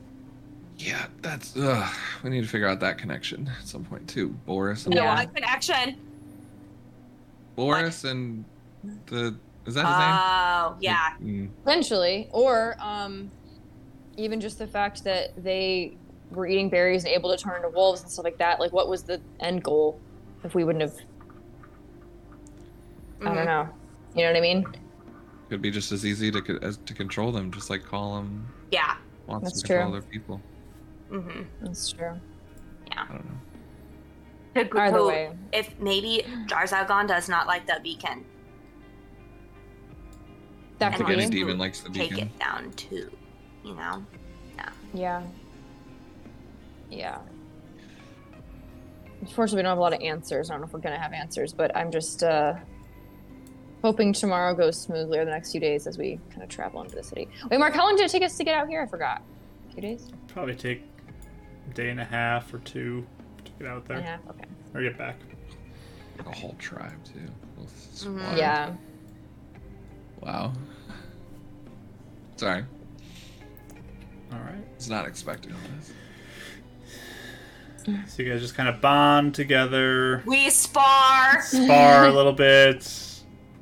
Yeah, that's. Ugh. We need to figure out that connection at some point too, Boris. And no, yeah. connection. Boris what? and the. Is that his uh, name? Oh, yeah. Mm. Essentially, or um, even just the fact that they were eating berries and able to turn into wolves and stuff like that. Like, what was the end goal if we wouldn't have... Mm-hmm. I don't know. You know what I mean? Could be just as easy to as to control them, just like call them... Yeah. Wants That's to control true. Their people. Mm-hmm. That's true. Yeah. I don't know. Either so, way. If maybe Jarzagon does not like the beacon. That could be. Demon likes the beacon. Take it down too, you know? Yeah. Yeah. Yeah. Unfortunately, we don't have a lot of answers. I don't know if we're going to have answers, but I'm just uh, hoping tomorrow goes smoothly or the next few days as we kind of travel into the city. Wait, Mark, how long did it take us to get out here? I forgot. A few days? Probably take a day and a half or two to get out there. Yeah, okay. Or get back. Okay. A whole tribe, too. Mm-hmm. Yeah. Wow. Sorry. All right. It's not expecting all this. So you guys just kind of bond together. We spar. Spar a little bit,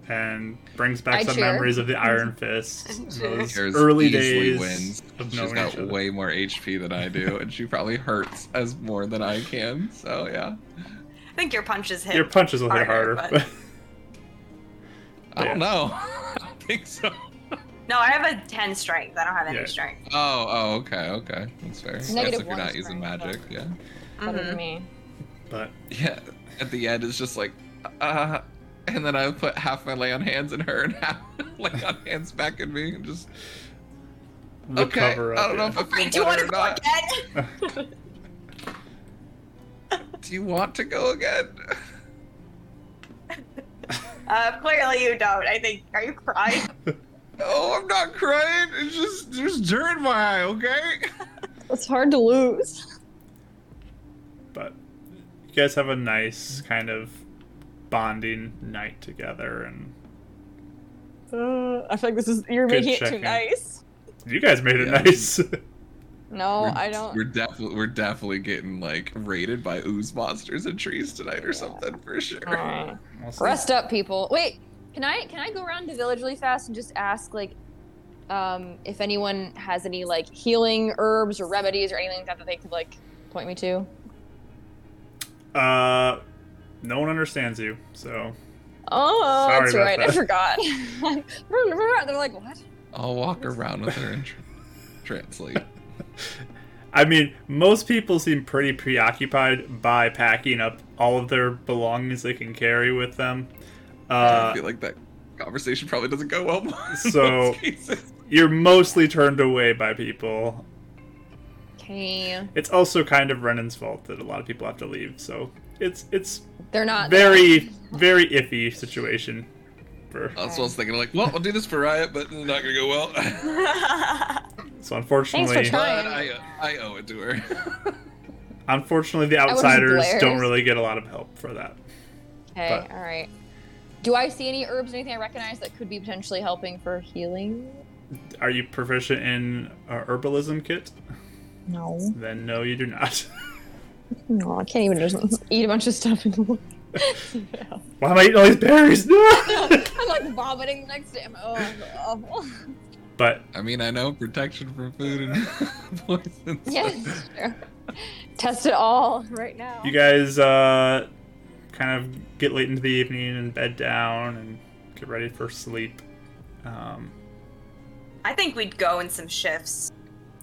and brings back I some cheer. memories of the Iron Fist. And those Here's early days. Wins. Of She's got way more H P than I do, and she probably hurts as more than I can. So yeah. I think your punches hit. Your punches will harder, hit harder. But... I don't know. I don't think so. No, I have a ten strength. I don't have any yeah. strength. Oh, oh, okay, okay. That's fair. Negative yes, if you're not using magic, yeah. Better than me. But yeah, at the end it's just like, uh, and then I put half my lay on hands in her and half my lay on hands back in me and just. Okay. Up, I don't know yeah. if I feel Wait, do you want to go again? Do you want to go again? Uh, clearly you don't. I think. Are you crying? No, I'm not crying. It's just there's dirt in my eye. Okay. It's hard to lose. But you guys have a nice kind of bonding night together, and uh, I feel like this is you're making checking. It too nice. You guys made it yeah. nice. No, we're, I don't. We're definitely we're definitely getting like raided by ooze monsters and trees tonight or yeah. something for sure. Uh, rest up, people. Wait, can I can I go around to village really fast and just ask like, um, if anyone has any like healing herbs or remedies or anything like that that they could like point me to? Uh, no one understands you, so. Oh, Sorry that's right. That. I forgot. They're like, what? I'll walk around with her and tra- translate. I mean, most people seem pretty preoccupied by packing up all of their belongings they can carry with them. Uh, I feel like that conversation probably doesn't go well. So you're mostly turned away by people. Okay. It's also kind of Renan's fault that a lot of people have to leave. So it's it's they're not very very iffy situation. For... That's what I was thinking. Like, well, I'll do this for Riot, but it's not gonna go well. So unfortunately, I, I owe it to her. Unfortunately, the outsiders don't really get a lot of help for that. Okay, but. All right. Do I see any herbs, anything I recognize that could be potentially helping for healing? Are you proficient in a herbalism kit? No. Then no, you do not. No, I can't even just eat a bunch of stuff in the world. No. Why am I eating all these berries? No! I'm like vomiting the next day. Oh, that's awful. But I mean, I know protection from food and poison. Yes, sure. Test it all right now. You guys uh, kind of get late into the evening and bed down and get ready for sleep. Um, I think we'd go in some shifts.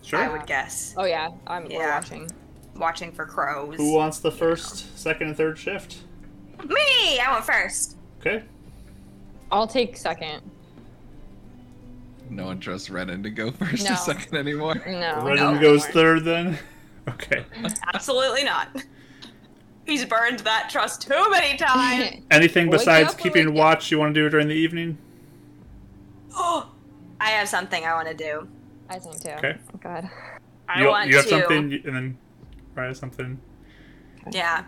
Sure. I would guess. Oh yeah, I'm yeah. We're watching, watching for crows. Who wants the first, yeah. second, and third shift? Me! I went first. Okay. I'll take second. No one trusts Renan to go first no. or second anymore. No. Renan no, goes third then? Okay. Absolutely not. He's burned that trust too many times. Anything besides keeping watch you want to do during the evening? Oh, I have something I want to do. I think too. Okay. Oh, God. I you, want you have to. Something and then Raya something. Okay. Yeah.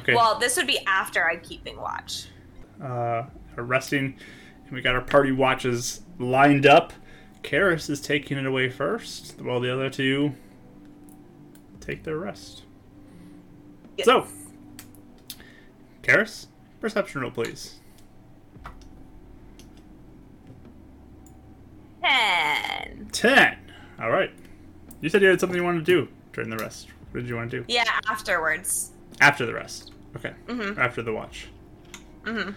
Okay. Well, this would be after I'm keeping watch. Uh, resting. And we got our party watches lined up. Karis is taking it away first, while the other two take their rest. Yes. So, Karis, perception roll, please. Ten. Ten. All right. You said you had something you wanted to do during the rest. What did you want to do? Yeah, afterwards. After the rest. Okay. Mm-hmm. After the watch. Mm-hmm.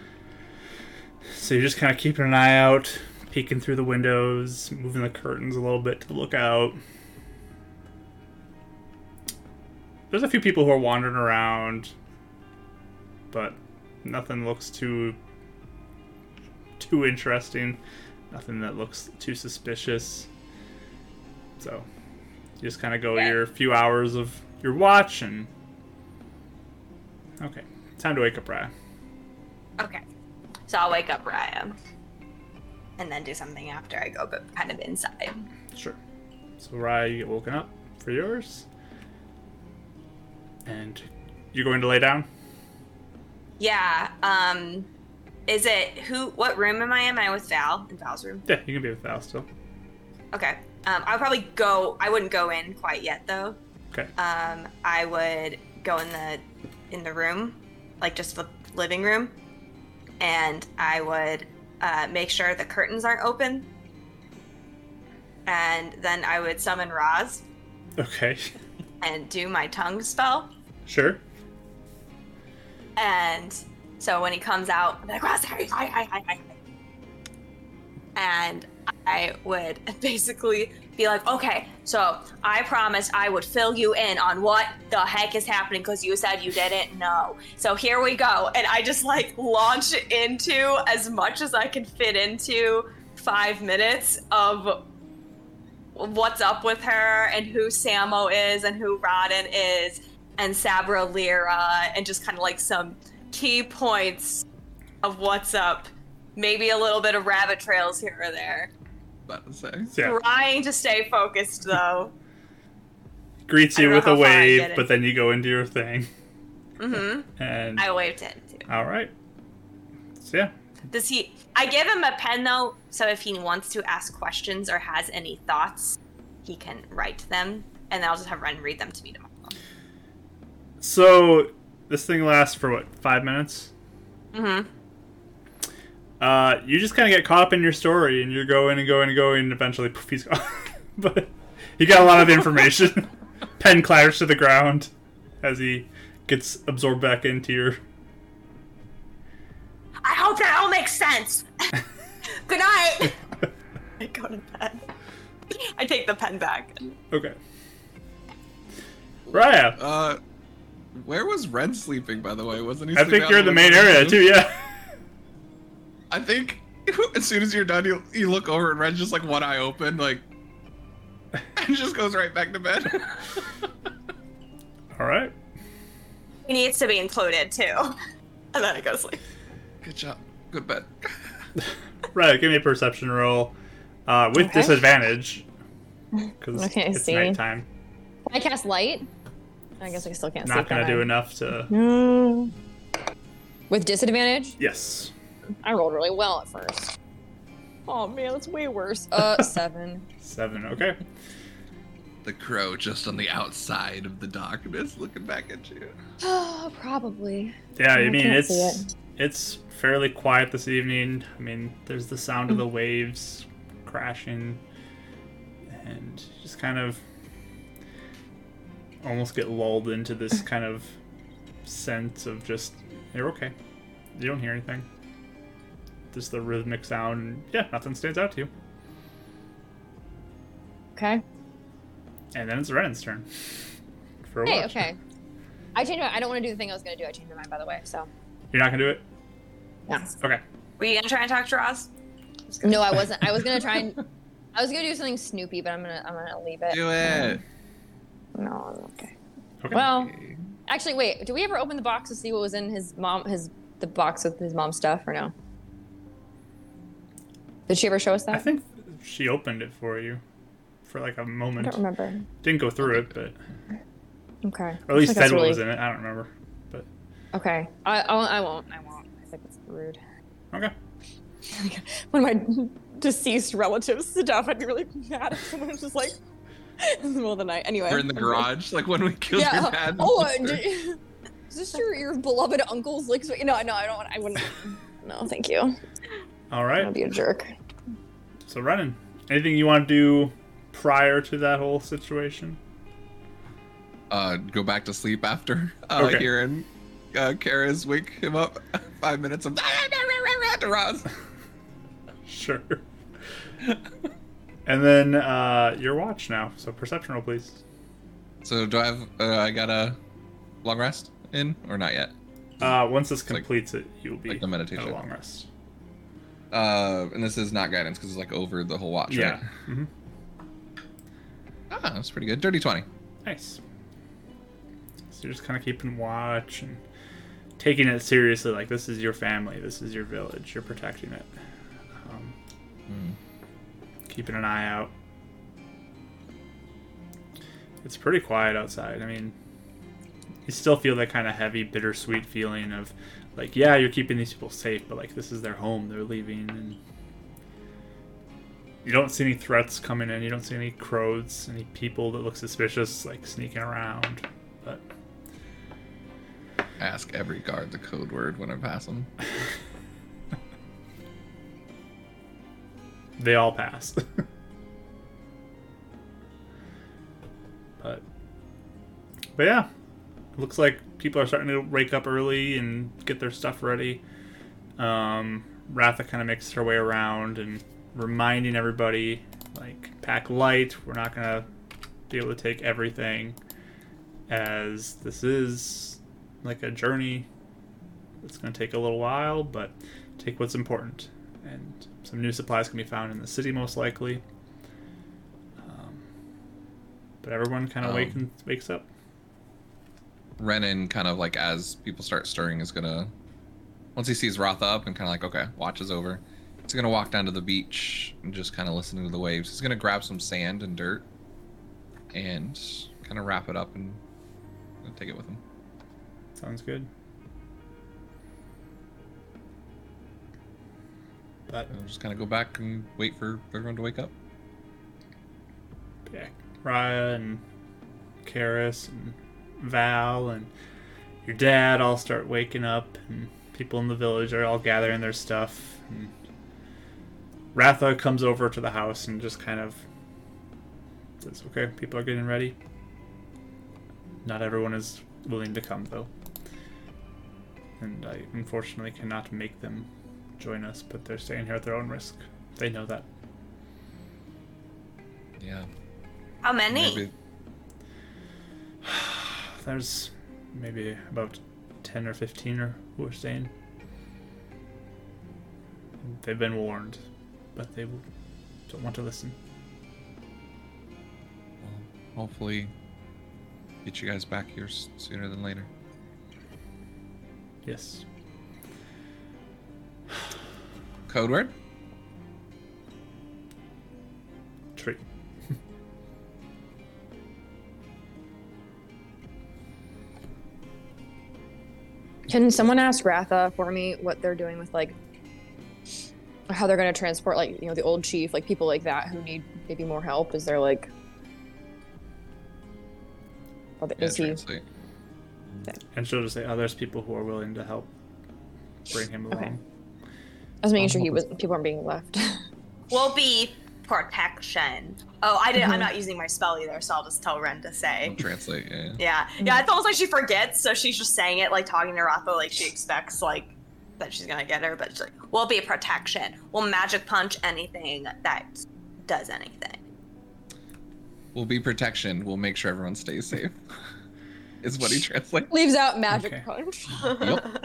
So you're just kind of keeping an eye out, peeking through the windows, moving the curtains a little bit to look out. There's a few people who are wandering around, but nothing looks too too interesting. Nothing that looks too suspicious. So you just kind of go yeah. your few hours of your watch and... Okay. Time to wake up Raya. Okay. So I'll wake up Raya. And then do something after I go, but kind of inside. Sure. So Raya, you get woken up for yours. And you're going to lay down? Yeah. Um, is it who? What room am I in? Am I with Val? In Val's room? Yeah, you can be with Val still. Okay. Um, I'll probably go. I wouldn't go in quite yet though. Okay. Um, I would go in the... in the room, like just the living room, and I would uh, make sure the curtains aren't open, and then I would summon Roz. Okay. And do my tongue spell. Sure. And so when he comes out, I'm like, Roz, hi, hi, hi, hi, hi. And I would basically be like, okay, so I promised I would fill you in on what the heck is happening because you said you didn't know. So here we go. And I just like launch into as much as I can fit into five minutes of what's up with her and who Sammo is and who Rodden is and Sabralira and just kind of like some key points of what's up. Maybe a little bit of rabbit trails here or there. About to say. Yeah. Trying to stay focused, though. Greets you with a wave, but then you go into your thing. Mm-hmm. And I waved it, too. All right. So, yeah. Does he... I give him a pen, though, so if he wants to ask questions or has any thoughts, he can write them and then I'll just have Ren read them to me tomorrow. So this thing lasts for, what, five minutes? Mm-hmm. Uh, you just kind of get caught up in your story, and you're going and going and going, and eventually, poof, he's gone. But he got a lot of information. Pen clatters to the ground as he gets absorbed back into your... I hope that all makes sense! Good night! I go to bed. I take the pen back. Okay. Raya! Uh, where was Ren sleeping, by the way? Wasn't he sleeping? I think you're in the main area, too, yeah. I think as soon as you're done, you, you look over and Ren's just like one eye open, like, and just goes right back to bed. All right. He needs to be included too, and then I go to sleep. Good job. Good bed. Right. Give me a perception roll uh, with okay. disadvantage because okay, it's see. nighttime. Can I cast light? I guess I still can't. Not gonna do enough to. Mm. With disadvantage? Yes. I rolled really well at first. Oh man, that's way worse. Uh, seven. Seven, okay. The crow just on the outside of the darkness looking back at you. Oh, probably. Yeah, I, I mean, it's it. it's fairly quiet this evening. I mean, there's the sound of the waves crashing and just kind of almost get lulled into this kind of sense of just, you're okay. You don't hear anything. Just the rhythmic sound. Yeah, nothing stands out to you. Okay. And then it's Renan's turn. For a hey, watch. okay. I changed my I don't want to do the thing I was going to do. I changed my mind, by the way, so. You're not going to do it? No. Okay. Were you going to try and talk to Roz? No, I wasn't. I was going to try and... I was going to do something snoopy, but I'm going to I'm gonna leave it. Do it! Um, no, I'm okay. Okay. Well, actually, wait. Did we ever open the box to see what was in his mom... His the box with his mom's stuff, or no? Did she ever show us that? I think she opened it for you for like a moment. I don't remember. Didn't go through it, but... Okay. Or at least said what really... was in it. I don't remember, but... Okay. I, I, I won't. I won't. I think it's rude. Okay. One of my deceased relatives stood up. I'd be really mad if someone was just like... in the middle of the night. Anyway. We're in the garage, like when we killed yeah, your dad. Oh, you... is this your, your beloved uncle's? Like, so, no, no, I don't want... I wouldn't... No, thank you. All right. I'll be a jerk. So, Renan, anything you want to do prior to that whole situation? Uh, go back to sleep after uh, okay. hearing uh, Karis wake him up. Five minutes of to Roz. Sure. And then uh, your watch now. So, perception roll, please. So, do I have? Uh, I got a long rest in, or not yet? Uh, once this completes like, it, you'll be like a meditation. At a long rest. Uh, and this is not guidance because it's like over the whole watch, yeah. right? Yeah. Mm-hmm. Ah, that's pretty good. Dirty twenty. Nice. So you're just kind of keeping watch and taking it seriously. Like, this is your family. This is your village. You're protecting it. Um, mm. Keeping an eye out. It's pretty quiet outside. I mean, you still feel that kind of heavy, bittersweet feeling of... Like, yeah, you're keeping these people safe, but, like, this is their home. They're leaving, and you don't see any threats coming in. You don't see any crows, any people that look suspicious, like, sneaking around, but... Ask every guard the code word when I pass them. They all pass. But... But, yeah. Looks like people are starting to wake up early and get their stuff ready. Um, Ratha kind of makes her way around and reminding everybody, like, pack light. We're not going to be able to take everything, as this is, like, a journey. It's going to take a little while, but take what's important. And some new supplies can be found in the city, most likely. Um, but everyone kind of um. wakes up. Renan kind of like as people start stirring is gonna, once he sees Ratha up and kind of like, okay, watch is over, he's gonna walk down to the beach and just kind of listen to the waves. He's gonna grab some sand and dirt and kind of wrap it up and take it with him. Sounds good. But I'll just kind of go back and wait for everyone to wake up. Yeah, Raya and Karis and Val and your dad all start waking up, and people in the village are all gathering their stuff. And Ratha comes over to the house and just kind of says, okay, people are getting ready. Not everyone is willing to come, though. And I unfortunately cannot make them join us, but they're staying here at their own risk. They know that. Yeah. How many? Maybe... There's maybe about ten or fifteen or who are staying. They've been warned, but they don't want to listen. Well, hopefully get you guys back here sooner than later. Yes. Code word? Tree. Can someone ask Ratha for me what they're doing with, like, how they're going to transport, like, you know, the old chief, like, people like that who need maybe more help? Is there, like... Oh, yeah, is he... okay. And she'll just say, oh, there's people who are willing to help bring him along. Okay. I was making um, sure he was people weren't being left. We'll be protection. Oh, I didn't. Mm-hmm. I'm not using my spell either, so I'll just tell Ren to say. We'll translate. Yeah. Yeah. Yeah. Mm-hmm. Yeah. It's almost like she forgets, so she's just saying it, like talking to Ratha, like she expects, like that she's gonna get her, but she's like, "We'll be protection. We'll magic punch anything that does anything. We'll be protection. We'll make sure everyone stays safe." Is what he translates. Leaves out magic okay. punch. Yep.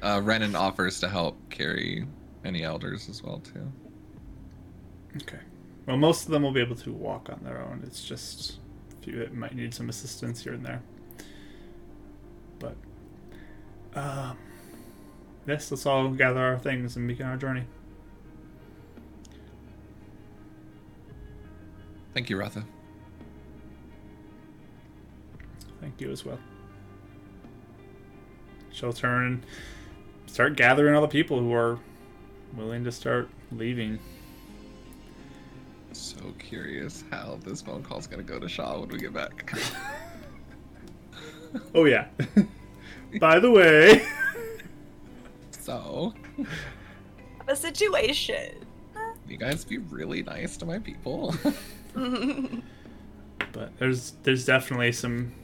Uh, Renan offers to help carry any elders as well, too. Okay. Well, most of them will be able to walk on their own. It's just a few that might need some assistance here and there. But, um, yes, let's all gather our things and begin our journey. Thank you, Ratha. Thank you as well. She'll turn and start gathering all the people who are willing to start leaving. So curious how this phone call's gonna go to Shaw when we get back. Oh yeah. By the way. So. I have a situation. You guys be really nice to my people. But there's there's definitely some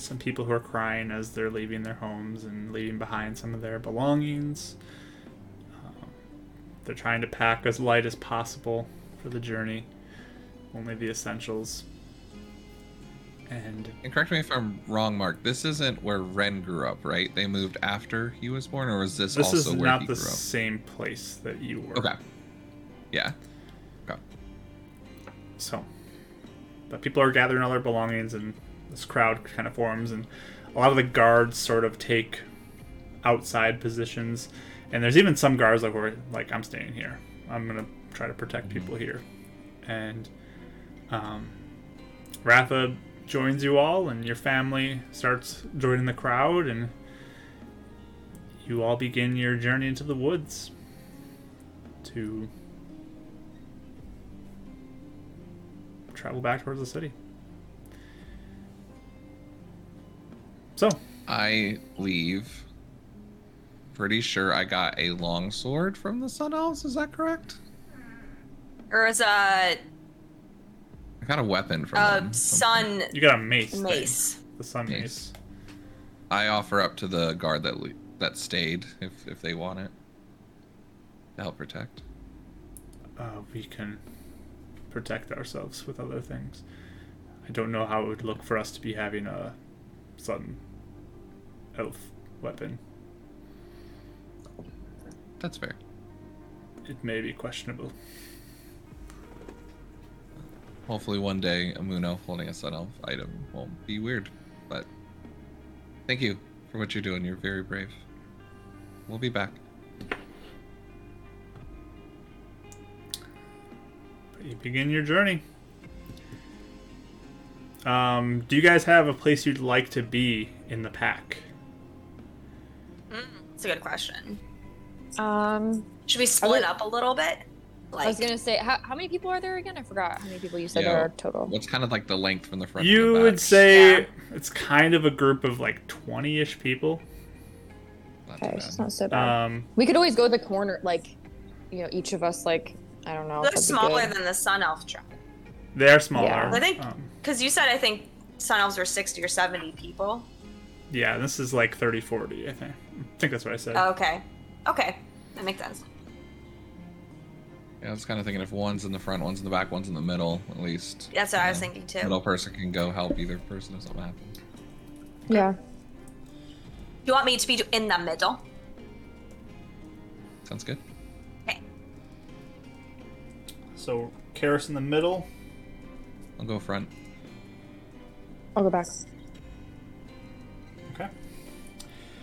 some people who are crying as they're leaving their homes and leaving behind some of their belongings. Um, they're trying to pack as light as possible for the journey, only the essentials. And, and correct me if I'm wrong, Mark, this isn't where Ren grew up, right? They moved after he was born, or is this, this also is where he grew up? This is not the same place that you were. Okay. Yeah. Okay. So, but people are gathering all their belongings, and this crowd kind of forms, and a lot of the guards sort of take outside positions, and there's even some guards like, where, like, I'm staying here. I'm going to try to protect people here. And um, Ratha joins you all, and your family starts joining the crowd, and you all begin your journey into the woods to travel back towards the city. So I leave. Pretty sure I got a longsword from the Sun Elves. Is that correct? Or is a? I got a weapon from uh, them. Sun. You got a mace. Mace. Thing. The sun mace. mace. I offer up to the guard that le- that stayed if if they want it to help protect. Uh, we can protect ourselves with other things. I don't know how it would look for us to be having a Sun Elf weapon. That's fair. It may be questionable. Hopefully one day a Moon Elf holding a Sun Elf item won't be weird, but thank you for what you're doing. You're very brave. We'll be back. But you begin your journey. Um, do you guys have a place you'd like to be in the pack? Mm, that's a good question. Um, should we split we, up a little bit? Like, I was gonna say, how, how many people are there again? I forgot how many people you said yeah. there are total. What's kind of like the length from the front? You to the back? Would say yeah. it's kind of a group of like twenty-ish people. Not okay, so it's not so bad. Um, we could always go to the corner, like, you know, each of us, like, I don't know. They're smaller than the Sun Elf tribe. They're smaller. Yeah. I think because um, you said I think Sun Elves were sixty or seventy people. Yeah, this is like thirty, forty. I think. I think that's what I said. Oh, okay, okay, that makes sense. Yeah, I was kind of thinking if one's in the front, one's in the back, one's in the middle, at least. That's what I know, was thinking, too. Middle person can go help either person if something happens. Okay. Yeah. You want me to be in the middle? Sounds good. Okay. So, Karis in the middle. I'll go front. I'll go back. Okay.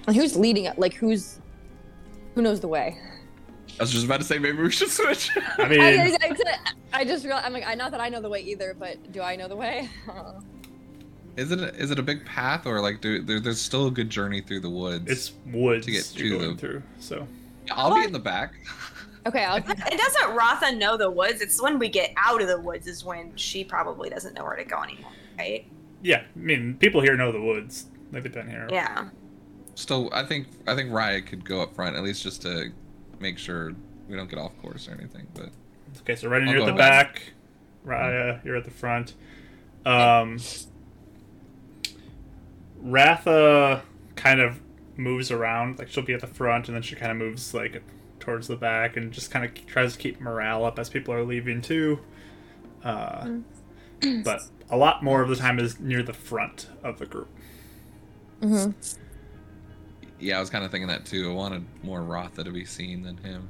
And who's leading it? Like, who's... Who knows the way? I was just about to say maybe we should switch. I mean, I, I, I just realized I'm like, I not that I know the way either, but do I know the way? Oh. Is it a, is it a big path or like do there, there's still a good journey through the woods? It's woods to get to you're going the, through. So I'll what? be in the back. Okay, I'll. It doesn't Ratha know the woods? It's when we get out of the woods is when she probably doesn't know where to go anymore, right? Yeah, I mean people here know the woods. They've been here. Yeah. Still, I think I think Raya could go up front at least just to. Make sure we don't get off course or anything, but okay, so Renan, you're at the back. Raya, you're at the front. Um, Ratha kind of moves around, like she'll be at the front and then she kind of moves like towards the back and just kind of tries to keep morale up as people are leaving too. Uh, but a lot more of the time is near the front of the group. Mm-hmm. Yeah, I was kind of thinking that too. I wanted more Ratha to be seen than him.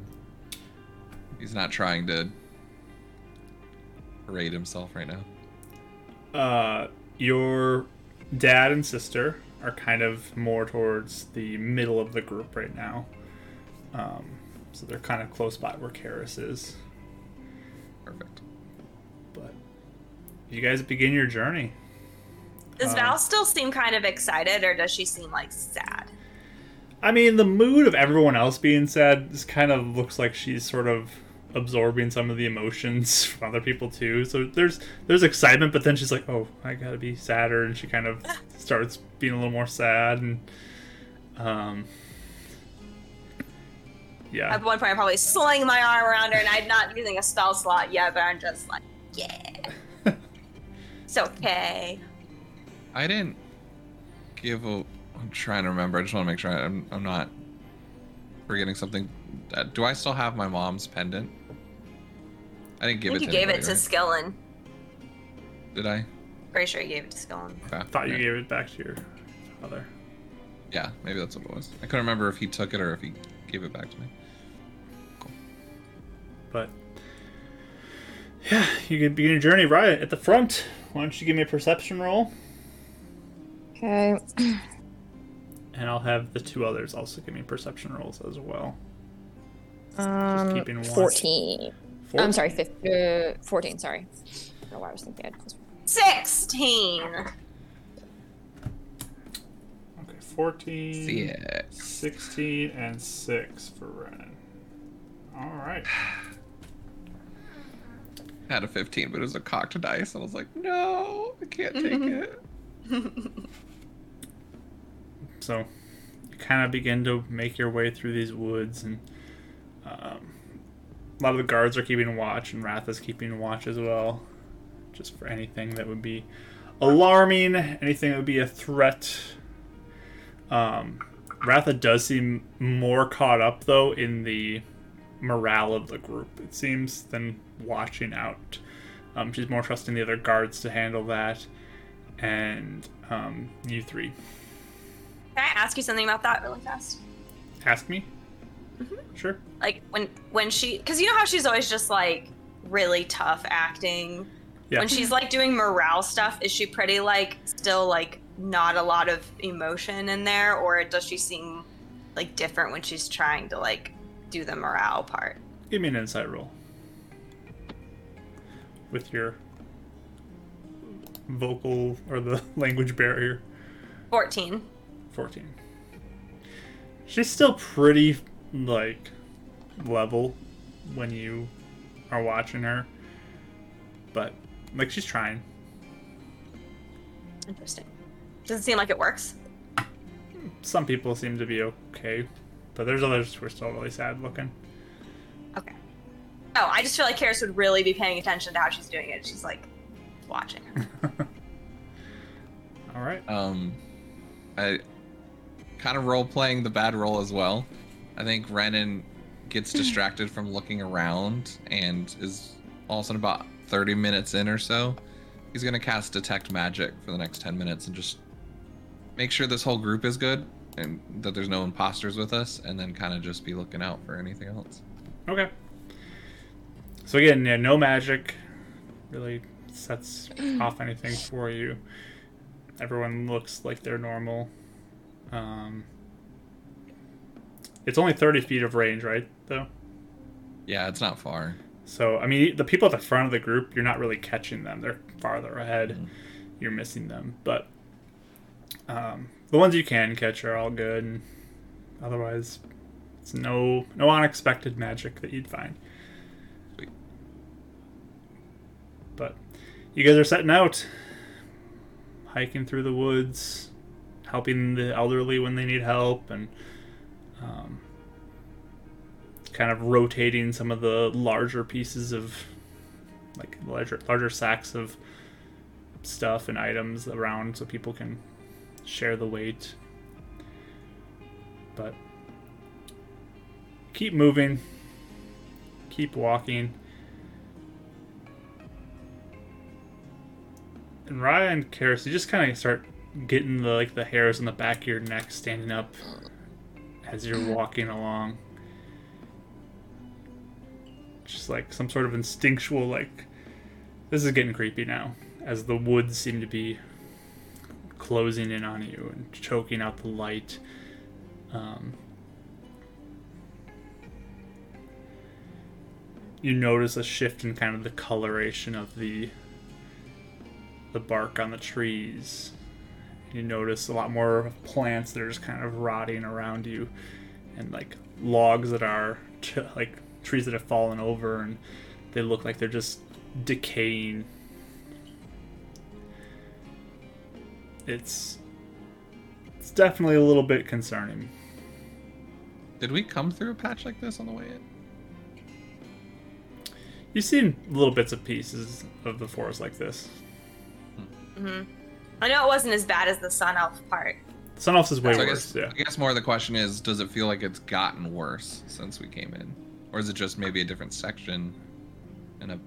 He's not trying to parade himself right now. Uh, your dad and sister are kind of more towards the middle of the group right now. Um, so they're kind of close by where Karis is. Perfect. But you guys begin your journey. Does uh, Val still seem kind of excited or does she seem like sad? I mean, the mood of everyone else being sad just kind of looks like she's sort of absorbing some of the emotions from other people too. So there's there's excitement, but then she's like, "Oh, I gotta be sadder," and she kind of starts being a little more sad. And um, yeah. At one point, I probably sling my arm around her, and I'm not using a spell slot yet, but I'm just like, "Yeah, it's okay." I didn't give a. I'm trying to remember. I just want to make sure I'm I'm not forgetting something. Do I still have my mom's pendant? I didn't give I think it to you anybody, gave it right? to Skellen. Did I? Pretty sure you gave it to Skellen. Okay. I thought you yeah. gave it back to your father. Yeah, maybe that's what it was. I couldn't remember if he took it or if he gave it back to me. Cool. But, yeah, you could begin your journey right at the front. Why don't you give me a perception roll? Okay. And I'll have the two others also give me perception rolls as well. Um, Just keeping one. fourteen. fourteen. I'm sorry, fifteen, uh, fourteen, sorry. I don't know why I was thinking I'd just... sixteen! Okay, fourteen, yeah. sixteen, and six for Renan. All right. I had a fifteen, but it was a cocked dice, and I was like, no, I can't take mm-hmm. it. So you kind of begin to make your way through these woods, and um, a lot of the guards are keeping watch, and Ratha's keeping watch as well, just for anything that would be alarming, anything that would be a threat. Um, Ratha does seem more caught up, though, in the morale of the group, it seems, than watching out. Um, she's more trusting the other guards to handle that, and um, you three. Can I ask you something about that really fast? Ask me? Mm-hmm. Sure. Like, when when she... Because you know how she's always just, like, really tough acting? Yeah. When she's, like, doing morale stuff, is she pretty, like, still, like, not a lot of emotion in there? Or does she seem, like, different when she's trying to, like, do the morale part? Give me an insight roll. With your vocal or the language barrier. fourteen. fourteen. She's still pretty, like, level when you are watching her. But, like, she's trying. Interesting. Doesn't seem like it works. Some people seem to be okay, but there's others who are still really sad looking. Okay. Oh, I just feel like Karis would really be paying attention to how she's doing it. She's, like, watching. All right. Um, I kind of role-playing the bad role as well. I think Renan gets distracted from looking around and is all of a sudden about thirty minutes in or so. He's going to cast Detect Magic for the next ten minutes and just make sure this whole group is good and that there's no imposters with us, and then kind of just be looking out for anything else. Okay. So again, yeah, no magic really sets off anything for you. Everyone looks like they're normal. Um, it's only thirty feet of range, right, though? Yeah, it's not far. So, I mean, the people at the front of the group, you're not really catching them. They're farther ahead. Mm-hmm. You're missing them. But um, the ones you can catch are all good. And otherwise, it's no no unexpected magic that you'd find. Sweet. But you guys are setting out, hiking through the woods, helping the elderly when they need help, and um, kind of rotating some of the larger pieces of, like, larger, larger sacks of stuff and items around so people can share the weight. But keep moving, keep walking. And Raya and Karis, you just kind of start getting the, like, the hairs on the back of your neck standing up as you're walking along. Just like some sort of instinctual, like, this is getting creepy now, as the woods seem to be closing in on you and choking out the light. Um, you notice a shift in kind of the coloration of the the bark on the trees. You notice a lot more plants that are just kind of rotting around you, and like logs that are ch- like trees that have fallen over, and they look like they're just decaying. It's it's definitely a little bit concerning. Did we come through a patch like this on the way in? You've seen little bits of pieces of the forest like this. Mm-hmm. I know it wasn't as bad as the Sun Elf part. Sun Elf's is way so worse, I guess, yeah. I guess more of the question is, does it feel like it's gotten worse since we came in? Or is it just maybe a different section and a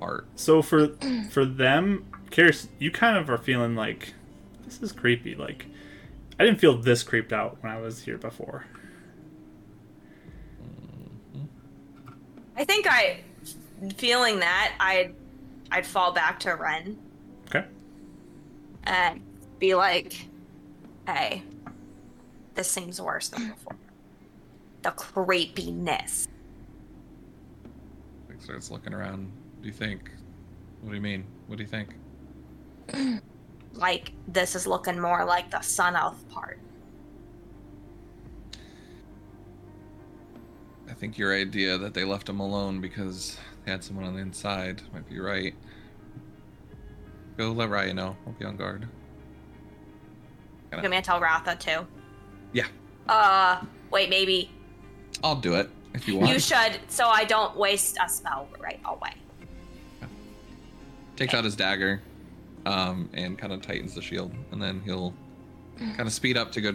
part? So for for them, Karis, you kind of are feeling like, this is creepy. Like, I didn't feel this creeped out when I was here before. I think I, feeling that, I'd, I'd fall back to Ren. Okay. And be like, hey, this seems worse than before. The creepiness. Starts looking around. Do you think? What do you mean? What do you think? Like, this is looking more like the Sun Elf part. I think your idea that they left him alone because they had someone on the inside might be right. Go let Raya know. I'll be on guard. Gotta... You want me to tell Ratha too? Yeah. Uh, wait, maybe. I'll do it. If you want. You should, so I don't waste a spell right away. Yeah. Takes okay. out his dagger um, and kind of tightens the shield, and then he'll kind of speed up to go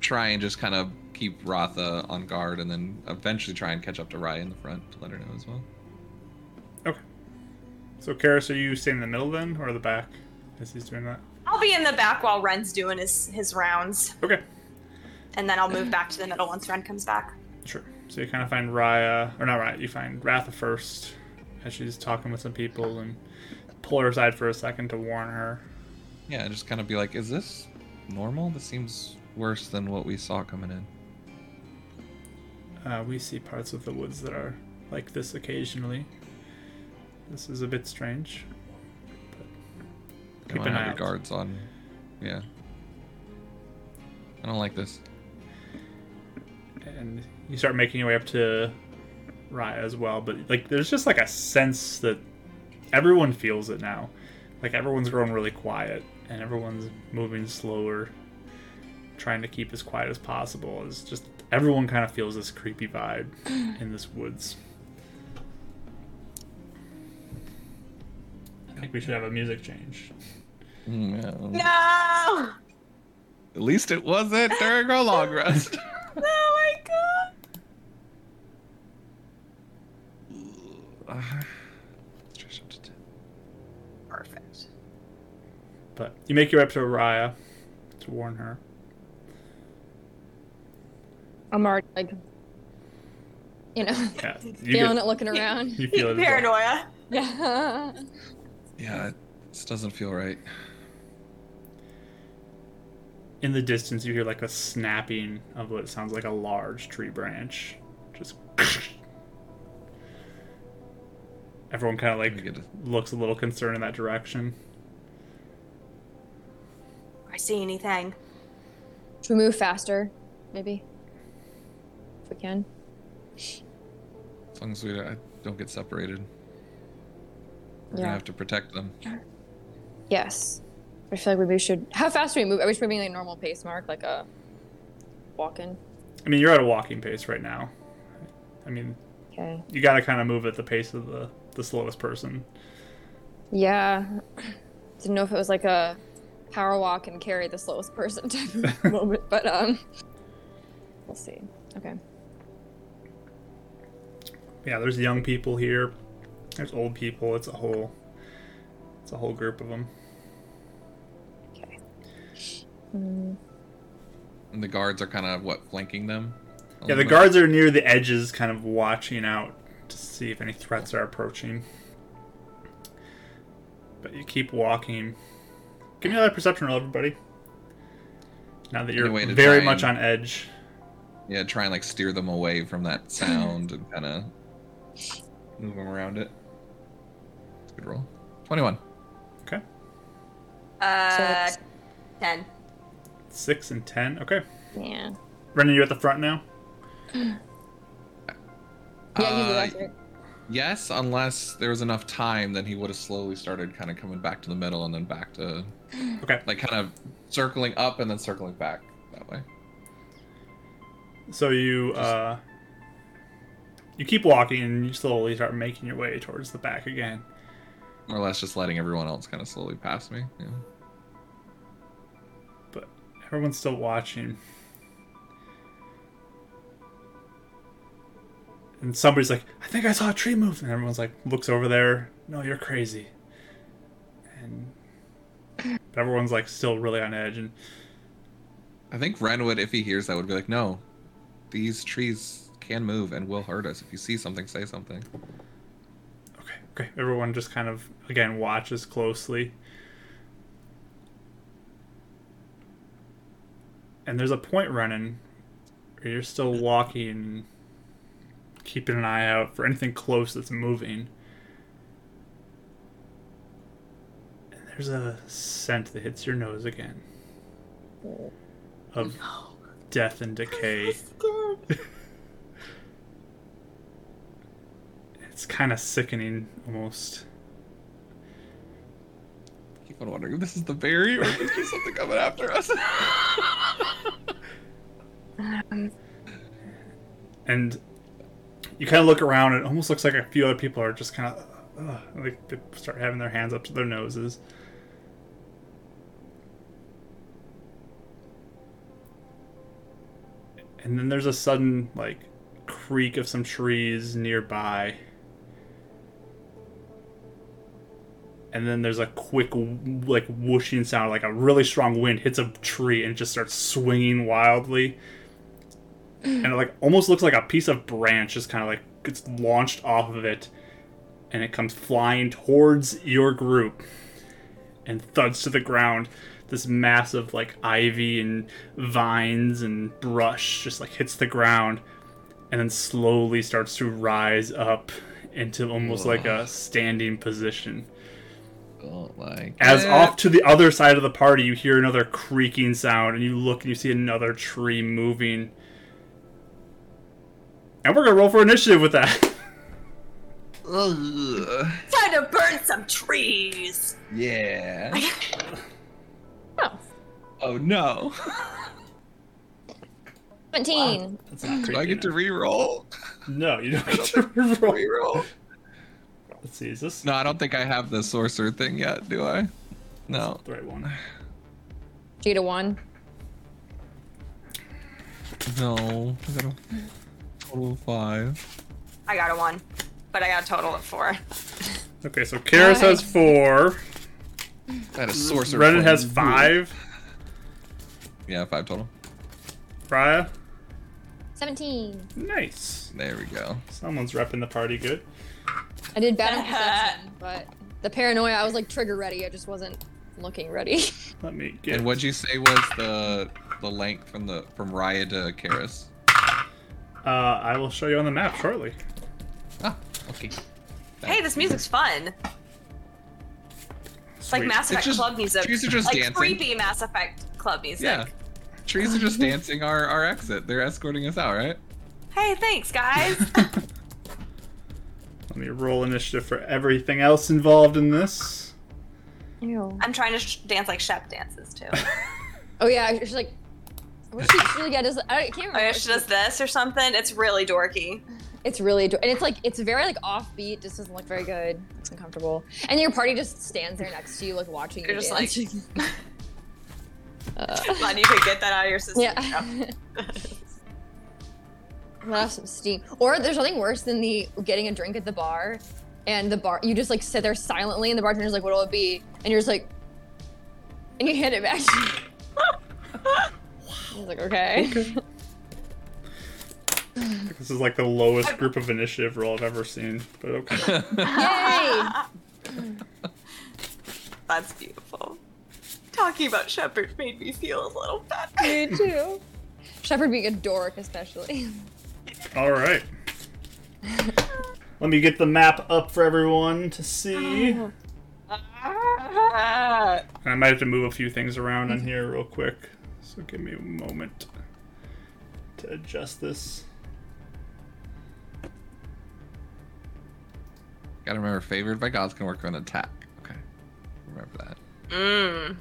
try and just kind of keep Ratha on guard, and then eventually try and catch up to Raya in the front to let her know as well. Okay. So, Karis, are you staying in the middle then, or the back as he's doing that? I'll be in the back while Ren's doing his, his rounds. Okay. And then I'll move back to the middle once Ren comes back. Sure. So you kind of find Raya, or not Raya, you find Ratha first, as she's talking with some people, and pull her aside for a second to warn her. Yeah, and just kind of be like, is this normal? This seems worse than what we saw coming in. Uh, we see parts of the woods that are like this occasionally. This is a bit strange. But keep an eye out. Guards on. Yeah. I don't like this. And you start making your way up to Raya as well, but like there's just like a sense that everyone feels it now. Like everyone's growing really quiet and everyone's moving slower, trying to keep as quiet as possible. It's just everyone kind of feels this creepy vibe in this woods. I think we should have a music change. No. No! At least it wasn't during our long rest. Oh my god! Perfect. But you make your way up to Raya to warn her. I'm already like, you know, yeah, you feeling get, it, looking around. You feel it. Paranoia. Yeah. Yeah, this doesn't feel right. In the distance, you hear like a snapping of what sounds like a large tree branch. Just everyone kind of like looks a little concerned in that direction. I see anything. Should we move faster, maybe? If we can. As long as we don't get separated. We're yeah. gonna have to protect them. Yes. I feel like we should... How fast do we move? I wish we were being like a normal pace, Mark, like a walk-in. I mean, you're at a walking pace right now. I mean, okay. You gotta kind of move at the pace of the, the slowest person. Yeah. Didn't know if it was like a power walk and carry the slowest person type of moment, but um, we'll see. Okay. Yeah, there's young people here. There's old people. It's a whole, it's a whole group of them. Okay. Mm. And the guards are kind of, what, flanking them? Yeah, the guards are near the edges, kind of watching out to see if any threats are approaching. But you keep walking. Give me another perception roll, everybody. Now that you're very much on edge. Yeah, try and like steer them away from that sound and kind of move them around it. That's a good roll. twenty-one. Okay. Uh, Six. ten. Six and ten. Okay. Yeah. Renan, you're at the front now. Yeah, uh, he it. Yes, unless there was enough time, then he would have slowly started kind of coming back to the middle and then back to. Okay. Like kind of circling up and then circling back that way. So you uh, you keep walking and you slowly start making your way towards the back again. More or less just letting everyone else kind of slowly pass me. Yeah. But everyone's still watching. And somebody's like, I think I saw a tree move. And everyone's like, looks over there. No, you're crazy. And but everyone's like still really on edge. And I think Ren would, if he hears that, would be like, no. These trees can move and will hurt us. If you see something, say something. Okay, okay. Everyone just kind of, again, watches closely. And there's a point, Renan, where you're still walking, keeping an eye out for anything close that's moving. And there's a scent that hits your nose again. Of... death and decay. It's kind of sickening, almost. I keep on wondering if this is the berry or if there's something coming after us. And you kind of look around, and it almost looks like a few other people are just kind of uh, like they start having their hands up to their noses. And then there's a sudden, like, creak of some trees nearby. And then there's a quick, like, whooshing sound, like a really strong wind hits a tree and it just starts swinging wildly. And it, like, almost looks like a piece of branch just kind of, like, gets launched off of it. And it comes flying towards your group and thuds to the ground. This massive, like, ivy and vines and brush just, like, hits the ground and then slowly starts to rise up into almost Whoa. Like a standing position. Oh, like As it. Off to the other side of the party, you hear another creaking sound and you look and you see another tree moving. And we're going to roll for initiative with that. Ugh. Time to burn some trees. Yeah. Oh. Oh no. seventeen. Wow. That's not creepy. Do I get to reroll? No, you don't get to reroll. Re-roll. Let's see. Is this? No, I don't think I have the sorcerer thing yet. Do I? No. That's the right one. G to one. No. I got a total of five. I got a one, but I got a total of four. Okay, so Karis right. has four. I had a sorcerer. Renan has five. Yeah, five total. Raya? seventeen. Nice. There we go. Someone's repping the party good. I did bad on perception, but the paranoia, I was like trigger ready. I just wasn't looking ready. Let me get. And what'd you say was the the length from the from Raya to Karis? Uh, I will show you on the map shortly. Ah, okay. That hey, this music's fun. It's like Mass Effect just, club music. Trees are just like dancing. Creepy Mass Effect club music. Yeah. Trees are just dancing our, our exit. They're escorting us out, right? Hey, thanks, guys. Let me roll initiative for everything else involved in this. Ew. I'm trying to sh- dance like Shep dances, too. Oh, yeah. She's like, what she really got is, I can't remember. Oh, she does this or something. It's really dorky. It's really, do- and it's like, it's very like offbeat, just doesn't look very good. It's uncomfortable. And your party just stands there next to you, like watching You're you just dance. Like, uh, glad you could get that out of your system. Yeah. Oh. Let off some steam. Or there's nothing worse than the getting a drink at the bar, and the bar, you just like sit there silently, and the bartender's like, what'll it be? And you're just like, and you hand it back to you. He's like, okay. Okay. This is like the lowest group of initiative roll I've ever seen, but okay. Yay! That's beautiful. Talking about Shepard made me feel a little bad. Me too. Shepard being a dork, especially. All right. Let me get the map up for everyone to see. I might have to move a few things around on here real quick, so give me a moment to adjust this. Gotta remember, favored by gods can work on attack. Okay, remember that. Mmm.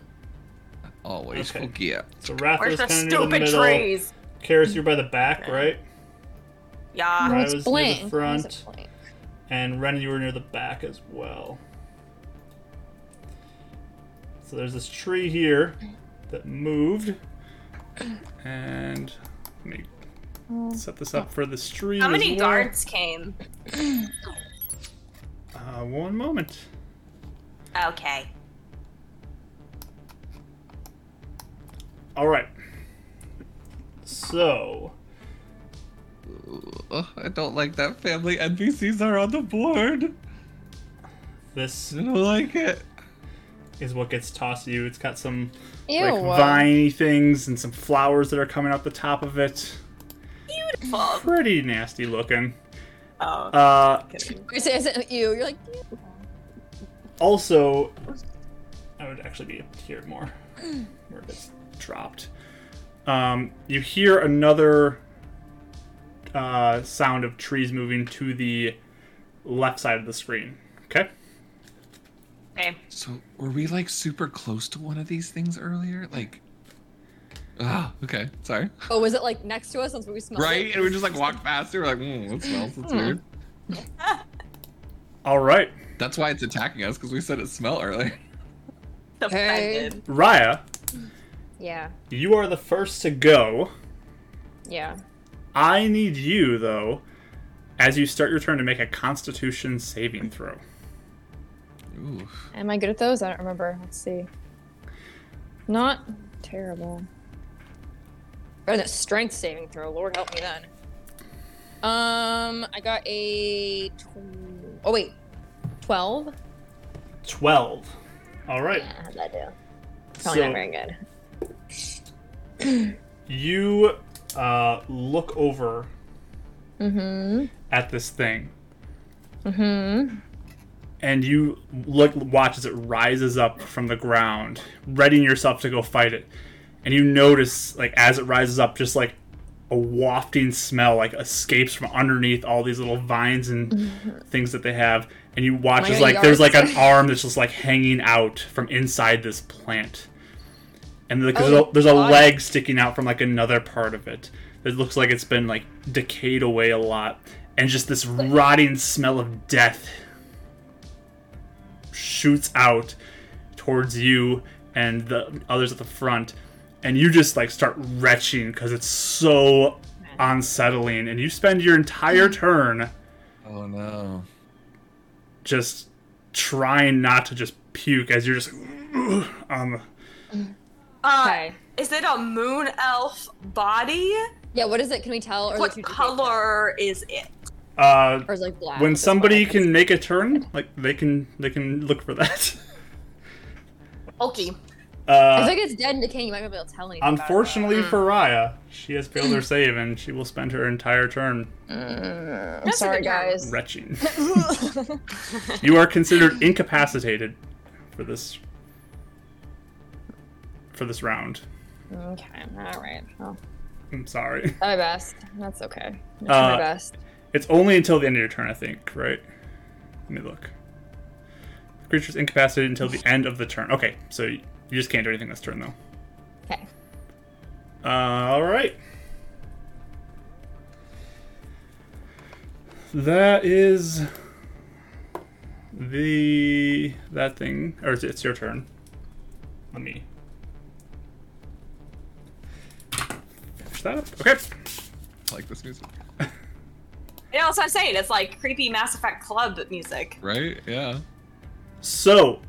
Always okay. Forget. So Ratha's kind of near the middle. Trees? Karis, you're by the back, okay. Right? Yeah. Raya was near the front, and Renan, you were near the back as well. So there's this tree here that moved, and let me set this up for the stream. How many as well. Guards came? Uh, one moment. Okay. All right. So. Uh, I don't like that family. N P Cs are on the board. This. I don't like it. Is what gets tossed to you. It's got some Ew. like viney things and some flowers that are coming out the top of it. Beautiful. Pretty nasty looking. Oh, uh, you. You're like. Also, I would actually be able to hear it more. Where it's dropped. Um, you hear another uh, sound of trees moving to the left side of the screen. Okay. Okay. So were we like super close to one of these things earlier? Like. Ah, oh, okay. Sorry. Oh, was it like next to us? That's what we smelled. Right, it? And we just like walked past it. We're like, mm, that smells. That's weird. All right. That's why it's attacking us, because we said it smelled earlier. Hey. Raya. Yeah. You are the first to go. Yeah. I need you, though, as you start your turn, to make a Constitution saving throw. Ooh. Am I good at those? I don't remember. Let's see. Not terrible. Or the strength saving throw. Lord help me then. Um, I got a. Tw- oh wait, twelve. Twelve. All right. Yeah, how'd that do? Probably so, not very good. You uh look over. Mm-hmm. At this thing. Mm-hmm. And you look, watch as it rises up from the ground, readying yourself to go fight it. And you notice, like, as it rises up, just like a wafting smell like escapes from underneath all these little vines and mm-hmm. things that they have. And you watch oh as like God. there's like an arm that's just like hanging out from inside this plant. And like, oh, there's, a, there's a leg sticking out from like another part of it. It looks like it's been like decayed away a lot. And just this rotting smell of death shoots out towards you and the others at the front. And you just like start retching because it's so unsettling. And you spend your entire turn. Oh no. Just trying not to just puke as you're just on the. Uh, okay. Is it a moon elf body? Yeah, what is it? Can we tell? Or what color is it? Uh, or is it like black? When somebody black. can make a turn, like they can, they can look for that. Okay. Uh, I think it's dead and decaying. You might not be able to tell anything. Unfortunately for Raya, she has failed her save, and she will spend her entire turn. Mm, I'm sorry, guys. Retching. You are considered incapacitated for this. For this round. Okay. All right. Well, I'm sorry. My best. That's okay. That's uh, my best. It's only until the end of your turn, I think. Right? Let me look. The creature's incapacitated until the end of the turn. Okay. So you just can't do anything this turn, though. Okay. Uh, all right. That is the that thing, or is it, it's your turn. Let me. That up. Okay. I like this music. Yeah, that's what I'm saying. It's like creepy Mass Effect Club music. Right? Yeah. So,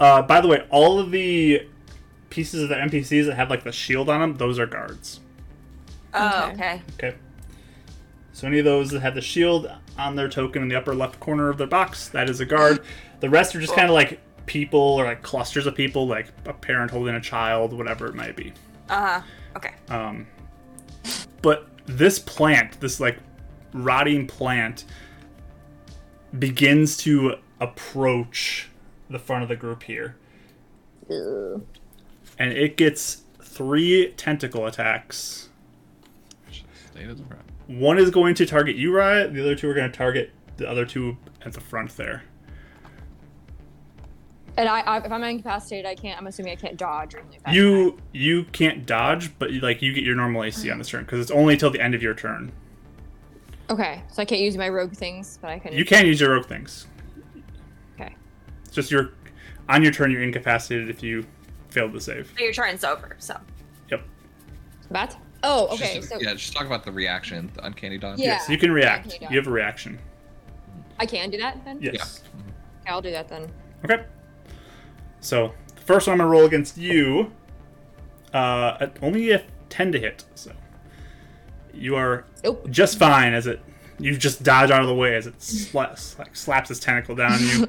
uh, by the way, all of the pieces of the N P Cs that have like the shield on them, those are guards. Oh, okay. Okay. Okay. So any of those that have the shield on their token in the upper left corner of their box, that is a guard. The rest are just cool. kind of like people or like clusters of people, like a parent holding a child, whatever it might be. Uh-huh. Okay. Um... But this plant, this like rotting plant, begins to approach the front of the group here. Ew. And it gets three tentacle attacks. One is going to target you, Riot. The other two are going to target the other two at the front there. And I, I, if I'm incapacitated, I can't. I'm assuming I can't dodge. Or you back. you can't dodge, but you, like you get your normal A C on this turn because it's only till the end of your turn. Okay, so I can't use my rogue things, but I can. You can use your rogue things. Okay. It's just your on your turn, you're incapacitated if you failed the save. So your turn's over. So. Yep. But oh, okay. Just, so yeah, just talk about the reaction, the uncanny dodge. Yeah. Yes, you can react. You have a reaction. I can do that then. Yes. Yeah. Okay, I'll do that then. Okay. So, the first one I'm going to roll against you, uh, only a ten to hit, so you are nope. just fine as it, you just dodge out of the way as it slaps, like, slaps its tentacle down you.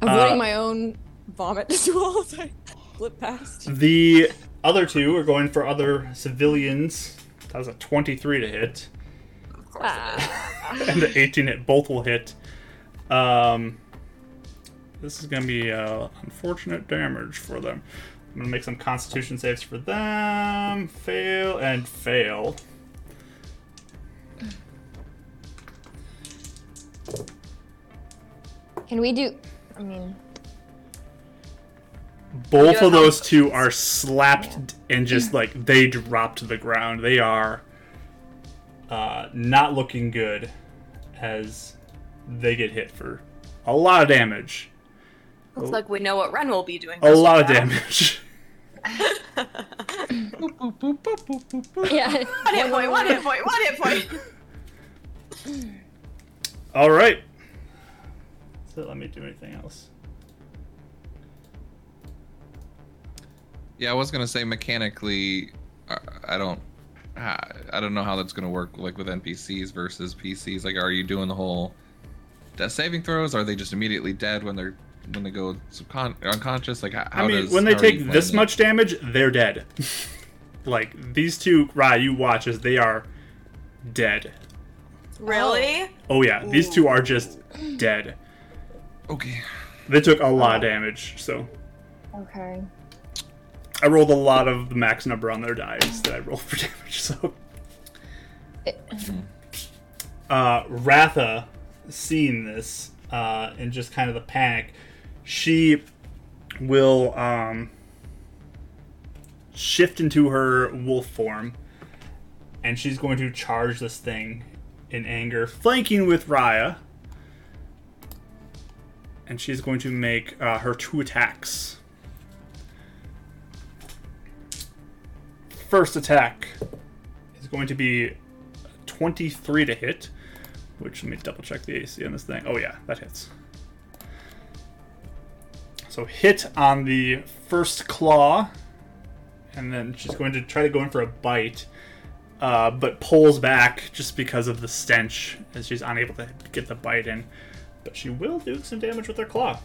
I'm letting uh, my own vomit just roll as I flip past. The other two are going for other civilians. That was a twenty-three to hit. Of course ah. it is. And an eighteen hit, both will hit. Um... This is going to be uh, unfortunate damage for them. I'm going to make some constitution saves for them. Fail and fail. Can we do... I mean... Both of those two are slapped yeah. and just like they drop to the ground. They are uh, not looking good as they get hit for a lot of damage. Looks like we know what Ren will be doing. A lot of damage. Yeah. One hit point, one hit point, one hit point. All right. So let me do anything else. Yeah, I was going to say mechanically, I don't I don't know how that's going to work like with N P Cs versus P Cs. Like, are you doing the whole death saving throws? Or are they just immediately dead when they're when they go subcon- unconscious, like how I mean, does, when they take this it? much damage, they're dead. Like these two, Raya, you watch as they are dead. Really? Oh yeah, Ooh. These two are just dead. Okay. They took a lot of damage, so. Okay. I rolled a lot of the max number on their dice that I rolled for damage, so. Mm-hmm. Uh, Ratha, seeing this, uh, and just kind of the panic, she will um, shift into her wolf form, and she's going to charge this thing in anger, flanking with Raya. And she's going to make uh, her two attacks. First attack is going to be twenty-three to hit, which, let me double check the A C on this thing. Oh yeah, that hits. So hit on the first claw, and then she's going to try to go in for a bite, uh, but pulls back just because of the stench, as she's unable to get the bite in. But she will do some damage with her claw.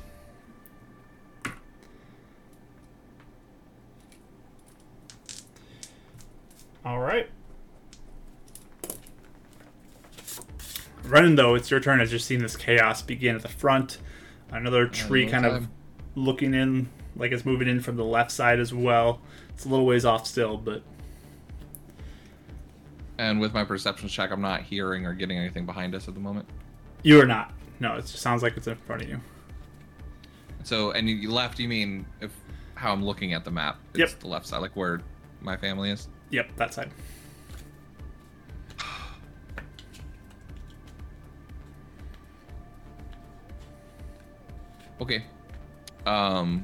Alright. Renan, though, it's your turn as you're seeing this chaos begin at the front. Another tree kind of looking in, like it's moving in from the left side as well. It's a little ways off still, but... And with my perception check, I'm not hearing or getting anything behind us at the moment. You are not. No, it just sounds like it's in front of you. So, and you left, you mean if how I'm looking at the map? It's yep. The left side, like where my family is? Yep, that side. Okay. Um.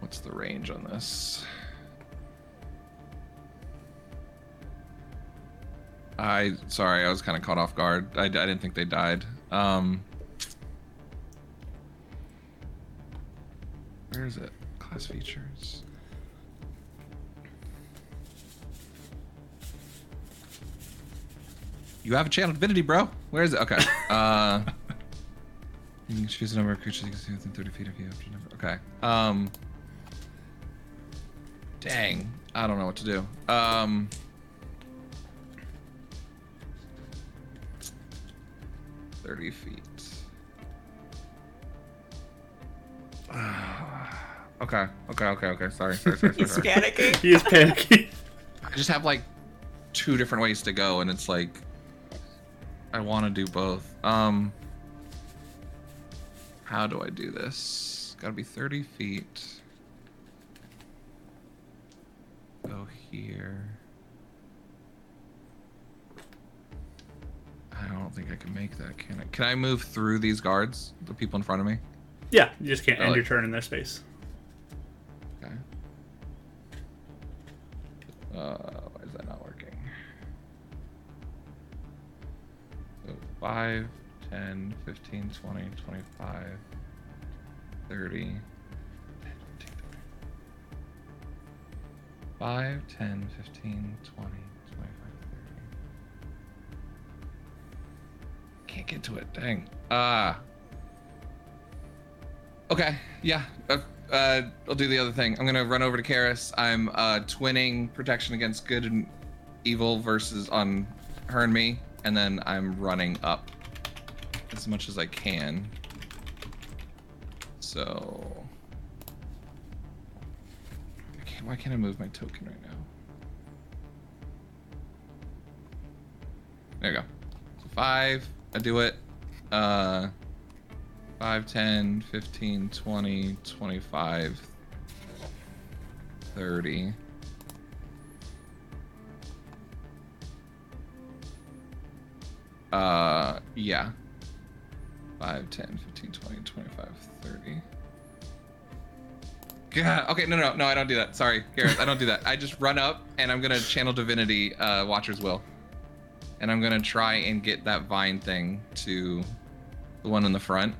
What's the range on this? I sorry, I was kind of caught off guard. I, I didn't think they died. Um, where is it? Class features. You have a channel divinity, bro. Where is it? Okay. Uh, you can choose a number of creatures you can see within thirty feet of you. After number. Okay. Um. Dang, I don't know what to do. Um. thirty feet. okay, okay, okay, okay. Sorry, sorry, sorry. He's sorry. panicking. He is panicking. I just have like two different ways to go, and it's like I want to do both. Um, how do I do this? Got to be thirty feet. Go here. I don't think I can make that, can I? Can I move through these guards, the people in front of me? Yeah, you just can't oh, end like... your turn in their space. Okay. Uh, why is that not working? So five, ten, fifteen, twenty, twenty-five, thirty. five, ten, fifteen, twenty. Can't get to it. Dang. Uh, okay. Yeah. Uh, uh, I'll do the other thing. I'm going to run over to Karis. I'm uh, twinning protection against good and evil versus on her and me. And then I'm running up as much as I can. So. I can't, why can't I move my token right now? There you go. So five. I do it. Uh, five, ten, fifteen, twenty, twenty-five, thirty. Uh, yeah. five, ten, fifteen, twenty, twenty-five, thirty. God. Okay, no, no, no, I don't do that. Sorry, Gareth, I don't do that. I just run up and I'm going to channel divinity, uh, Watcher's Will. And I'm gonna try and get that vine thing to the one in the front.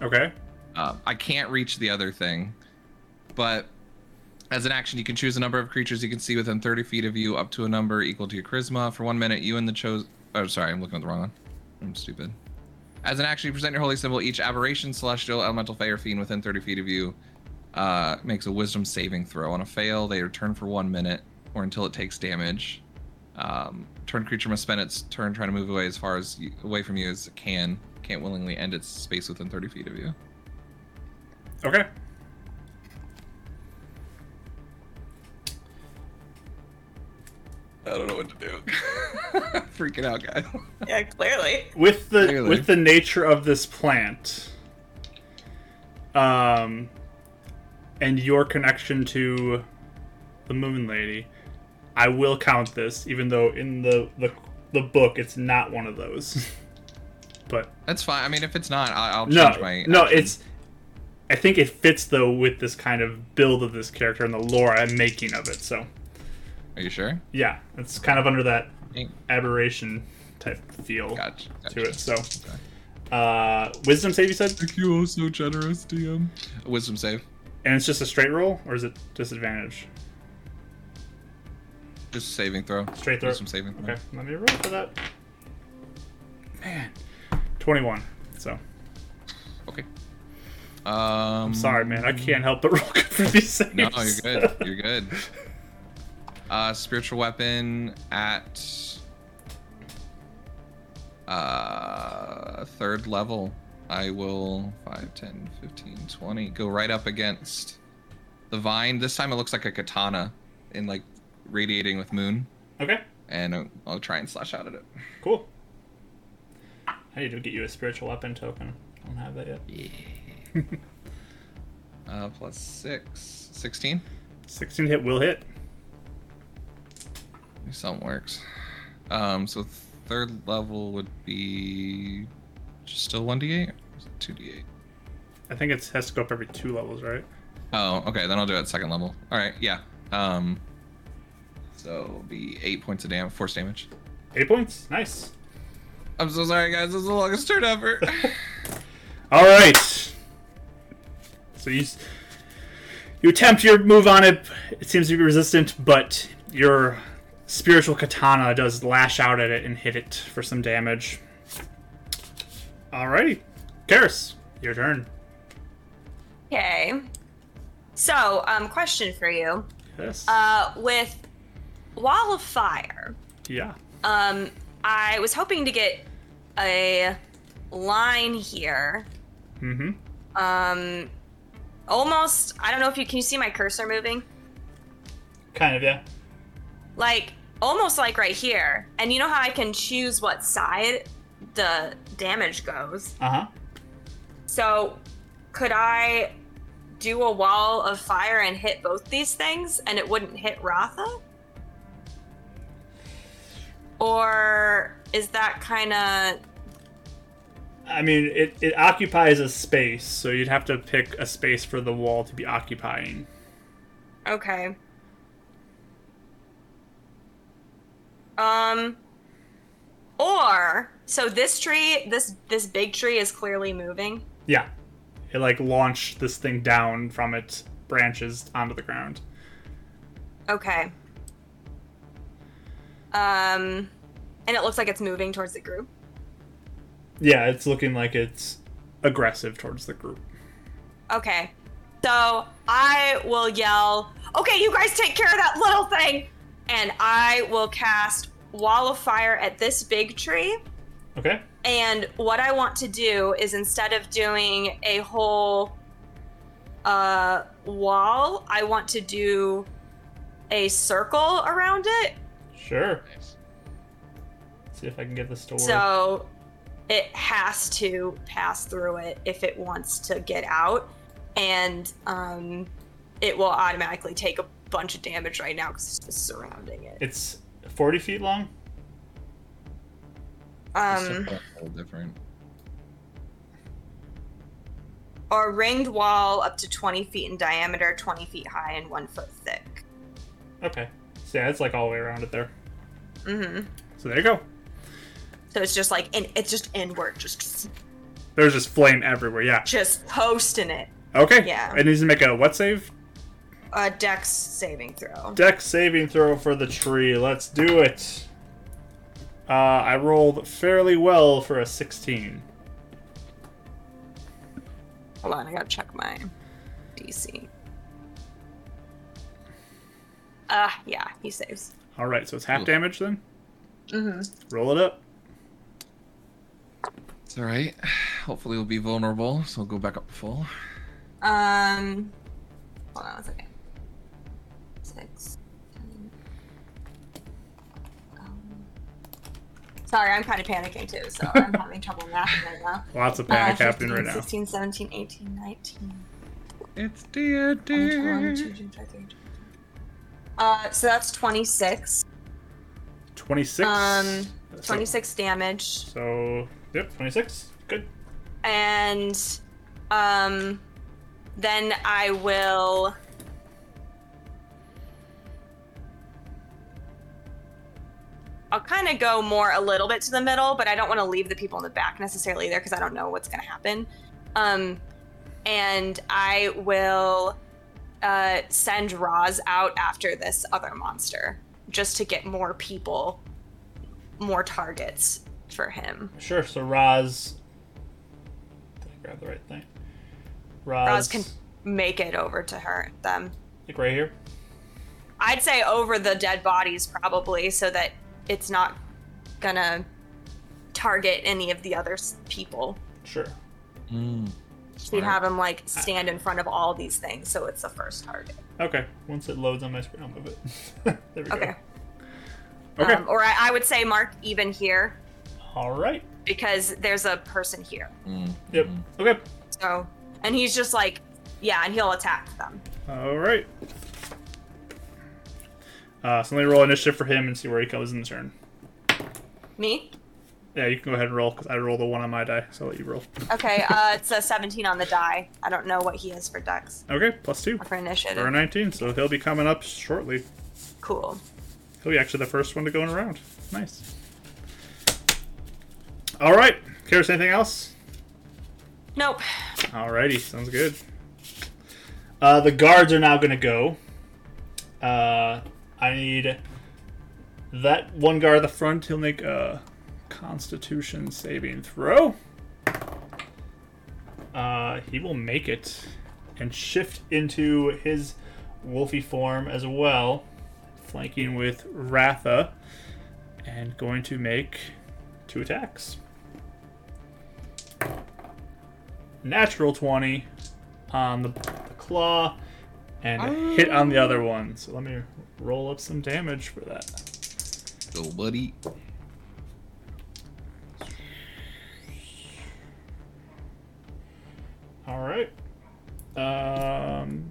Okay. Uh, I can't reach the other thing, but as an action, you can choose a number of creatures you can see within thirty feet of you, up to a number equal to your charisma. For one minute, you and the chosen. Oh, sorry, I'm looking at the wrong one. I'm stupid. As an action, you present your holy symbol. Each aberration, celestial, elemental, fey, or fiend within thirty feet of you uh, makes a wisdom saving throw. On a fail, they return for one minute or until it takes damage. Um, turn creature must spend its turn trying to move away as far as you, away from you as it can. Can't willingly end its space within thirty feet of you. Okay. I don't know what to do. Freaking out, guy. Yeah, clearly. With the clearly. with the nature of this plant, um, and your connection to the Moon Lady, I will count this, even though in the the, the book it's not one of those. But that's fine. I mean, if it's not, I'll change no, my. No, action. It's. I think it fits though with this kind of build of this character and the lore and making of it. So. Are you sure? Yeah, it's kind of under that aberration type feel gotcha, gotcha. to it. So, uh, wisdom save, you said? Thank you, oh so generous, D M. Wisdom save. And it's just a straight roll, or is it disadvantage? Just saving throw. Straight throw. Wisdom saving throw. Okay, let me roll for that. Man, twenty-one. So. Okay. Um, I'm sorry, man. I can't help but roll good for these saves. No, you're good. You're good. Uh, spiritual weapon at uh, third level. I will five, ten, fifteen, twenty. Go right up against the vine. This time it looks like a katana in like radiating with moon. Okay. And I'll, I'll try and slash out at it. Cool. I need to get you a spiritual weapon token. I don't have that yet. Yeah. uh, plus six. sixteen? sixteen hit will hit. Something works. Um, so third level would be just still one d eight or two d eight? I think it has to go up every two levels, right? Oh, okay. Then I'll do it at second level. All right, yeah. Um, so it'll be eight points of damage, force damage. Eight points? Nice. I'm so sorry, guys. This is the longest turn ever. All right. So you, you attempt your move on it. It seems to be resistant, but you're... Spiritual Katana does lash out at it and hit it for some damage. Alrighty. Karis, your turn. Okay. So, um, question for you. Yes. Uh, with Wall of Fire. Yeah. Um, I was hoping to get a line here. Mm-hmm. Um, almost, I don't know if you, can you see my cursor moving? Kind of, yeah. Like, almost like right here. And you know how I can choose what side the damage goes? Uh-huh. So could I do a wall of fire and hit both these things and it wouldn't hit Ratha? Or is that kind of... I mean, it, it occupies a space, so you'd have to pick a space for the wall to be occupying. Okay. Um, or, so this tree, this this big tree is clearly moving. Yeah. It, like, launched this thing down from its branches onto the ground. Okay. Um, and it looks like it's moving towards the group. Yeah, it's looking like it's aggressive towards the group. Okay. So, I will yell, okay, you guys take care of that little thing! And I will cast Wall of Fire at this big tree. Okay. And what I want to do is instead of doing a whole uh, wall, I want to do a circle around it. Sure. Nice. Let's see if I can get this to work. So it has to pass through it if it wants to get out. And um, it will automatically take a bunch of damage right now because it's just surrounding it. It's forty feet long. Um, different. Or ringed wall up to twenty feet in diameter, twenty feet high, and one foot thick. Okay, so yeah, it's like all the way around it there. Mm-hmm. So there you go. So it's just like in, it's just inward, just. There's just flame everywhere. Yeah. Just posting it. Okay. Yeah. It needs to make a what save? A dex saving throw. Dex saving throw for the tree. Let's do it. Uh, I rolled fairly well for a sixteen. Hold on, I gotta check my D C. Uh, yeah, he saves. Alright, so it's half damage then? Mm-hmm. Roll it up. It's alright. Hopefully we'll be vulnerable, so we'll go back up full. Um, hold on a second. Six. Sorry, I'm kind of panicking too, so I'm having trouble mathing right now. Lots of panic uh, happening right now. sixteen, seventeen, eighteen, nineteen. It's D and D. Uh, so that's twenty-six. twenty-six? Um, twenty-six so, damage. So, yep, twenty-six. Good. And um, then I will... I'll kind of go more a little bit to the middle, but I don't want to leave the people in the back necessarily there because I don't know what's going to happen. Um, and I will uh, send Roz out after this other monster just to get more people, more targets for him. Sure. So Roz, did I grab the right thing? Roz, Roz can make it over to her. Them. Like right here. I'd say over the dead bodies probably, so that it's not gonna target any of the other people. Sure. Mm. So you have him like stand in front of all these things, so it's the first target. Okay. Once it loads on my screen, I'll move it. There we okay. go. Okay. Um, or I, I would say mark even here. All right. Because there's a person here. Mm. Yep. Mm-hmm. Okay. So, and he's just like, yeah, and he'll attack them. All right. Uh, so let me roll initiative for him and see where he goes in the turn. Me? Yeah, you can go ahead and roll, because I rolled a one on my die, so I'll let you roll. Okay, uh, it's a seventeen on the die. I don't know what he has for dex. Okay, plus two. Or for initiative. For a nineteen, so he'll be coming up shortly. Cool. He'll be actually the first one to go in a round. Nice. All right. Karis, anything else? Nope. Alrighty, sounds good. Uh, the guards are now going to go. Uh... I need that one guard at the front. He'll make a Constitution saving throw. Uh, he will make it and shift into his wolfy form as well, flanking with Ratha, and going to make two attacks. Natural twenty on the, the claw, and a hit on the other one. So let me... roll up some damage for that. Go, buddy. All right. Um.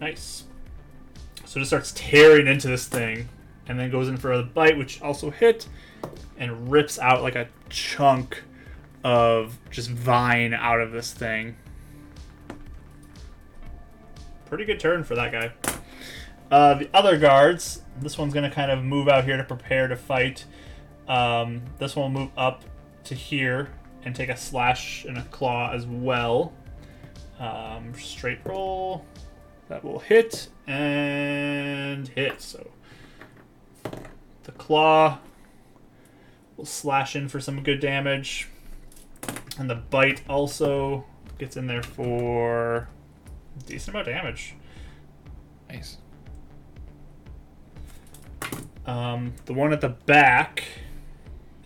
Nice. So it just starts tearing into this thing, and then goes in for a bite, which also hit, and rips out like a chunk of just vine out of this thing. Pretty good turn for that guy. Uh, the other guards, this one's going to kind of move out here to prepare to fight. Um, this one will move up to here and take a slash and a claw as well. Um, straight roll. That will hit and hit. So the claw will slash in for some good damage. And the bite also gets in there for... decent amount of damage. Nice. Um, the one at the back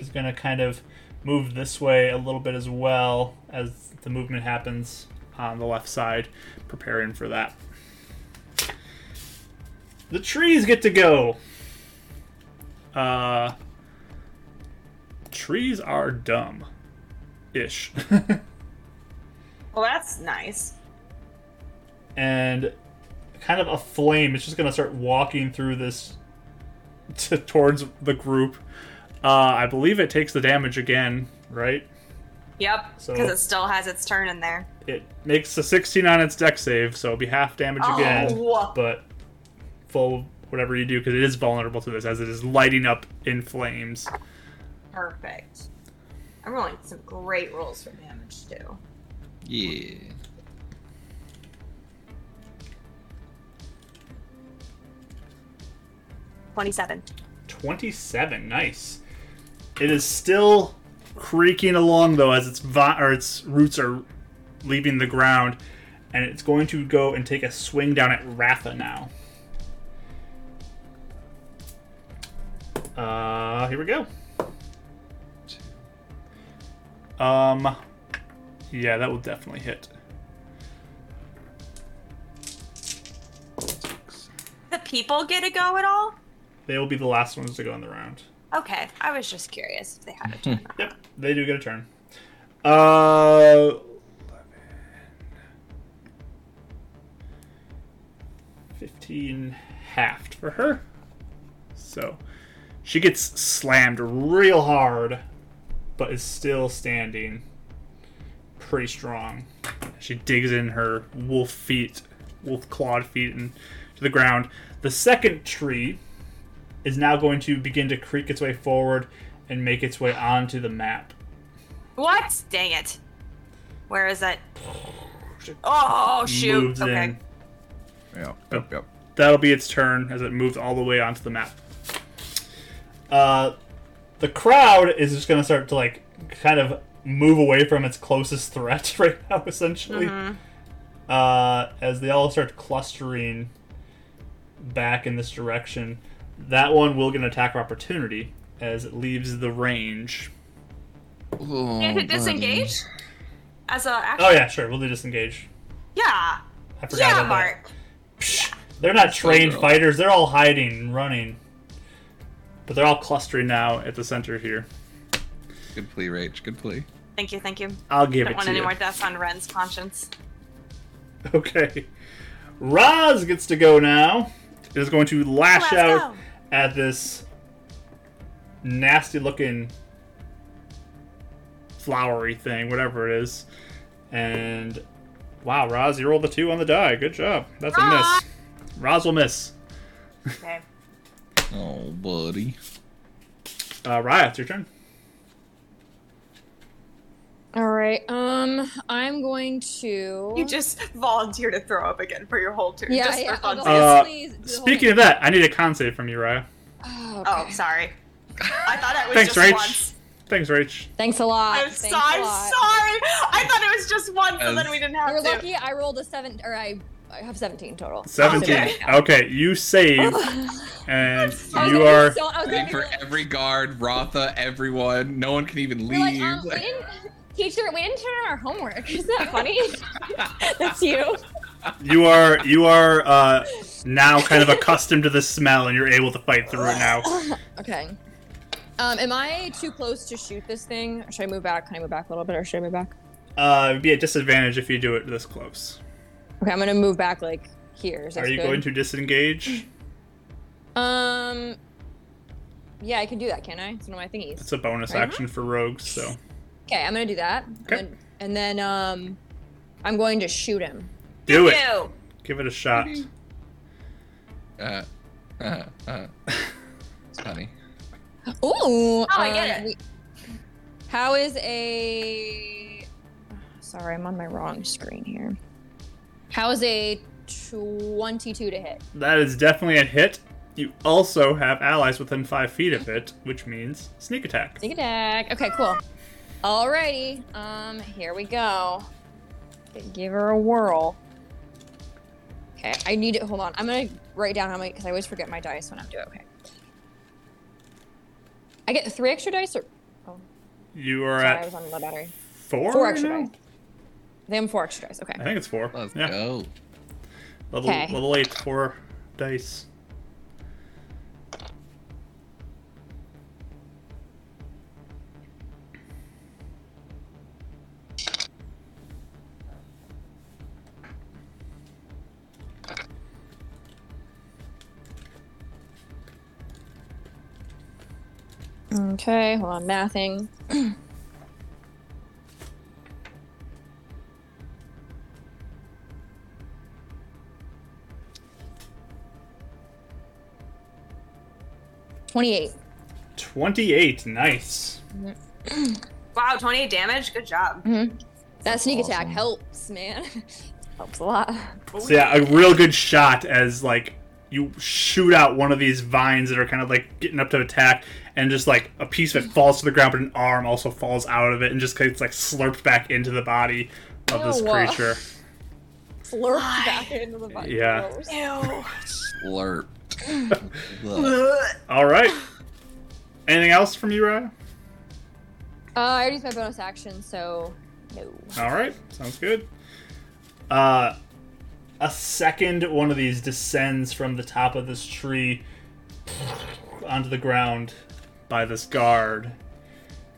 is going to kind of move this way a little bit as well as the movement happens on the left side, preparing for that. The trees get to go. Uh, trees are dumb. Ish. Well, that's nice. And kind of a flame, it's just going to start walking through this t- towards the group. Uh, I believe it takes the damage again, right? Yep, because so it still has its turn in there. It makes a sixteen on its dex save, so it'll be half damage oh. again. But full whatever you do, because it is vulnerable to this, as it is lighting up in flames. Perfect. I'm rolling some great rolls for damage, too. Yeah. twenty-seven. twenty-seven, nice. It is still creaking along, though, as its vo- or its roots are leaving the ground, and it's going to go and take a swing down at Ratha now. Uh, here we go. Um, yeah, that will definitely hit. people get a go at all? They will be the last ones to go in the round. Okay, I was just curious if they had a turn. Yep, they do get a turn. Uh, fifteen halved for her. So she gets slammed real hard, but is still standing pretty strong. She digs in her wolf feet, wolf clawed feet into the ground. The second tree is now going to begin to creak its way forward and make its way onto the map. What? Dang it. Where is it? Oh, shoot. Moves okay. In. Yep, yep, yep. That'll be its turn as it moves all the way onto the map. Uh, the crowd is just going to start to, like, kind of move away from its closest threat right now, essentially. Mm-hmm. Uh, as they all start clustering back in this direction. That one will get an attack of opportunity as it leaves the range. Oh, can it disengage? As a action? Oh yeah, sure. We'll do disengage. Yeah. I forgot yeah, about Mark. That. Yeah. They're not trained fighters. They're all hiding and running. But they're all clustering now at the center here. Good plea, Rach. Good plea. Thank you, thank you. I'll give it to you. Don't want any more deaths on Ren's conscience. Okay. Roz gets to go now. It is going to lash Let's out go. At this nasty-looking flowery thing, whatever it is. And, wow, Roz, you rolled a two on the die. Good job. That's Roz. A miss. Roz will miss. Okay. Oh, buddy. Uh, Raya, it's your turn. All right. Um, I'm going to. You just volunteer to throw up again for your whole turn. Yeah, just yeah. For fun. Uh, speaking of that, I need a con save from you, Raya. Oh, okay. Oh sorry. I thought it was Thanks, just Rach. Once. Thanks, Rach. Thanks a lot. I'm, so, a I'm lot. sorry. I thought it was just once, and then we didn't have. You're to. You're lucky. I rolled a seven, or I, I have seventeen total. Seventeen. Okay, okay you save, and so you are. So, for like, every guard, Ratha, everyone, no one can even leave. Like, um, like, Teacher, we didn't turn in our homework. Isn't that funny? That's you. You are you are uh, now kind of accustomed to the smell, and you're able to fight through it now. Okay. Um, am I too close to shoot this thing? Or should I move back? Can I move back a little bit, or should I move back? Uh, it'd be a disadvantage if you do it this close. Okay, I'm gonna move back like here. Is that are you good? Going to disengage? Um. Yeah, I can do that, can't I? It's one of my thingies. It's a bonus right? action for rogues, so. Okay, I'm gonna do that. Okay. Gonna, and then um, I'm going to shoot him. Do it. Ew. Give it a shot. Uh, uh, uh. It's funny. Ooh. Oh, I um, get it. We, how is a? Sorry, I'm on my wrong screen here. How is a twenty-two to hit? That is definitely a hit. You also have allies within five feet of it, which means sneak attack. Sneak attack. Okay, cool. Alrighty, um, here we go. Give her a whirl. Okay, I need it. Hold on. I'm gonna write down how many, because I always forget my dice when I'm doing it. Okay. I get three extra dice, or oh. You are Sorry, at I was on low battery. Four. Four extra dice. I think I'm four extra dice. Okay. I think it's four. Let's yeah. go. Level okay. level eight, four dice. Okay, hold on, mathing. twenty-eight. twenty-eight, nice. Wow, twenty-eight damage? Good job. Mm-hmm. That sneak awesome. Attack helps, man. Helps a lot. So yeah, a real good shot as, like, you shoot out one of these vines that are kind of, like, getting up to attack, and just, like, a piece of it falls to the ground, but an arm also falls out of it and just gets, like, slurped back into the body of Ew. This creature. Slurped back into the body. Yeah. Ew. Slurped. All right. Anything else from you, Raya? Uh, I already used my bonus action, so no. All right. Sounds good. Uh, A second one of these descends from the top of this tree onto the ground by this guard.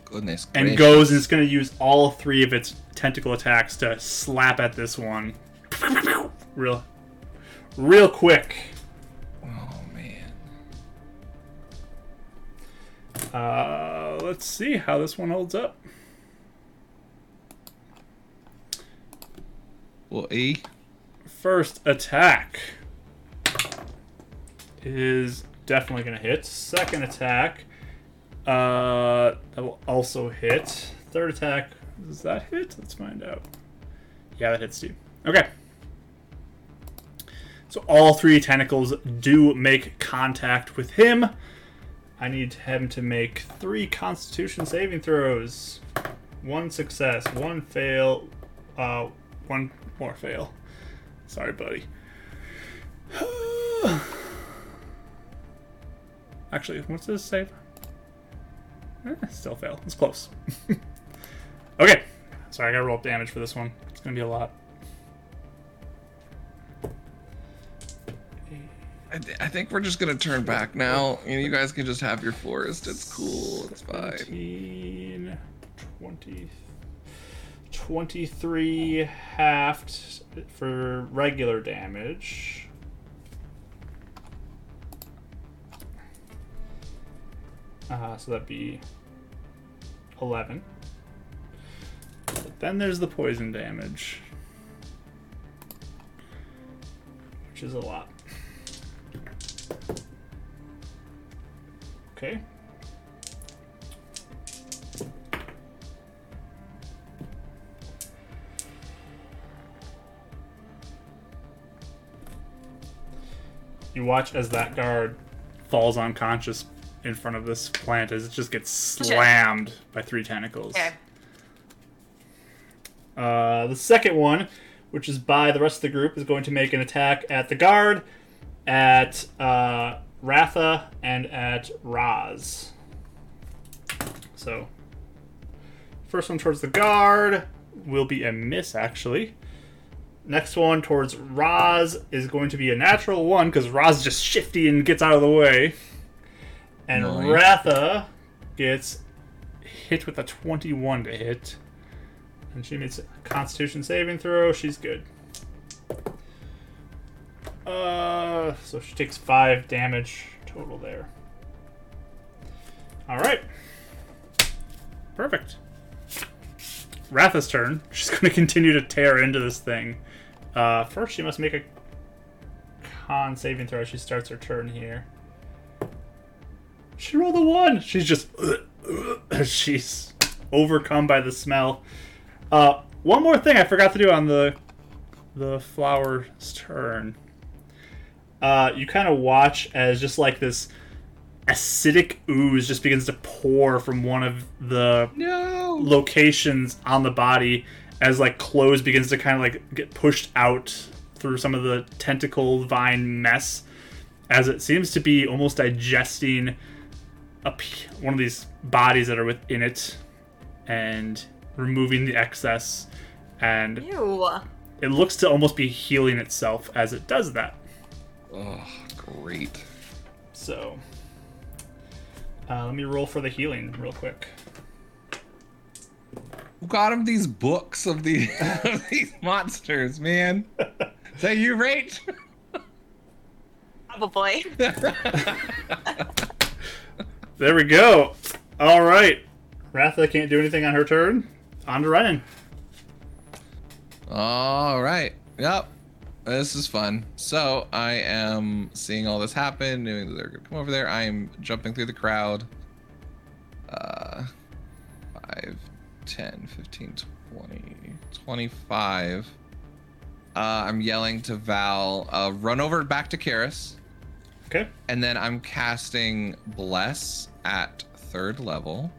Goodness and gracious. Goes and it's going to use all three of its tentacle attacks to slap at this one. Real, real quick. Oh, man. Uh, let's see how this one holds up. Well, E... First attack is definitely going to hit. Second attack uh, that will also hit. Third attack, does that hit? Let's find out. Yeah, that hits too. Okay. So all three tentacles do make contact with him. I need him to make three Constitution saving throws. One success, one fail, uh, one more fail. Sorry, buddy. Actually, what's this save? Eh, still fail. It's close. Okay. Sorry, I gotta roll up damage for this one. It's gonna be a lot. I, th- I think we're just gonna turn back now. You know, you guys can just have your forest. It's cool. It's fine. fifteen, twenty twenty-three halved for regular damage. Uh, so that'd be eleven. But then there's the poison damage, which is a lot. Okay. You watch as that guard falls unconscious in front of this plant as it just gets slammed by three tentacles. Okay. Uh, the second one, which is by the rest of the group, is going to make an attack at the guard, at uh, Ratha, and at Roz. So, first one towards the guard will be a miss, actually. Next one towards Roz is going to be a natural one because Roz is just shifty and gets out of the way. And nice. Ratha gets hit with a twenty-one to hit. And she makes a Constitution saving throw. She's good. Uh, so she takes five damage total there. All right. Perfect. Ratha's turn. She's going to continue to tear into this thing. Uh, first, she must make a con saving throw as she starts her turn here. She rolled a one. She's just... Uh, uh, she's overcome by the smell. Uh, one more thing I forgot to do on the the flower's turn. Uh, you kind of watch as just like this acidic ooze just begins to pour from one of the no. locations on the body as like clothes begins to kind of like get pushed out through some of the tentacle vine mess as it seems to be almost digesting a p- one of these bodies that are within it and removing the excess, and Ew. It looks to almost be healing itself as it does that. Oh, great. So... Uh, let me roll for the healing real quick. Who got him these books of, the, of these monsters, man? Is that you, Rach? Probably. There we go. All right. Ratha can't do anything on her turn. On to Renan. All right. Yep. This is fun. So I am seeing all this happen, knowing that they're going to come over there. I am jumping through the crowd. Uh, five, ten, fifteen, twenty, twenty-five. Uh, I'm yelling to Val, uh, run over back to Karis. Okay. And then I'm casting Bless at third level.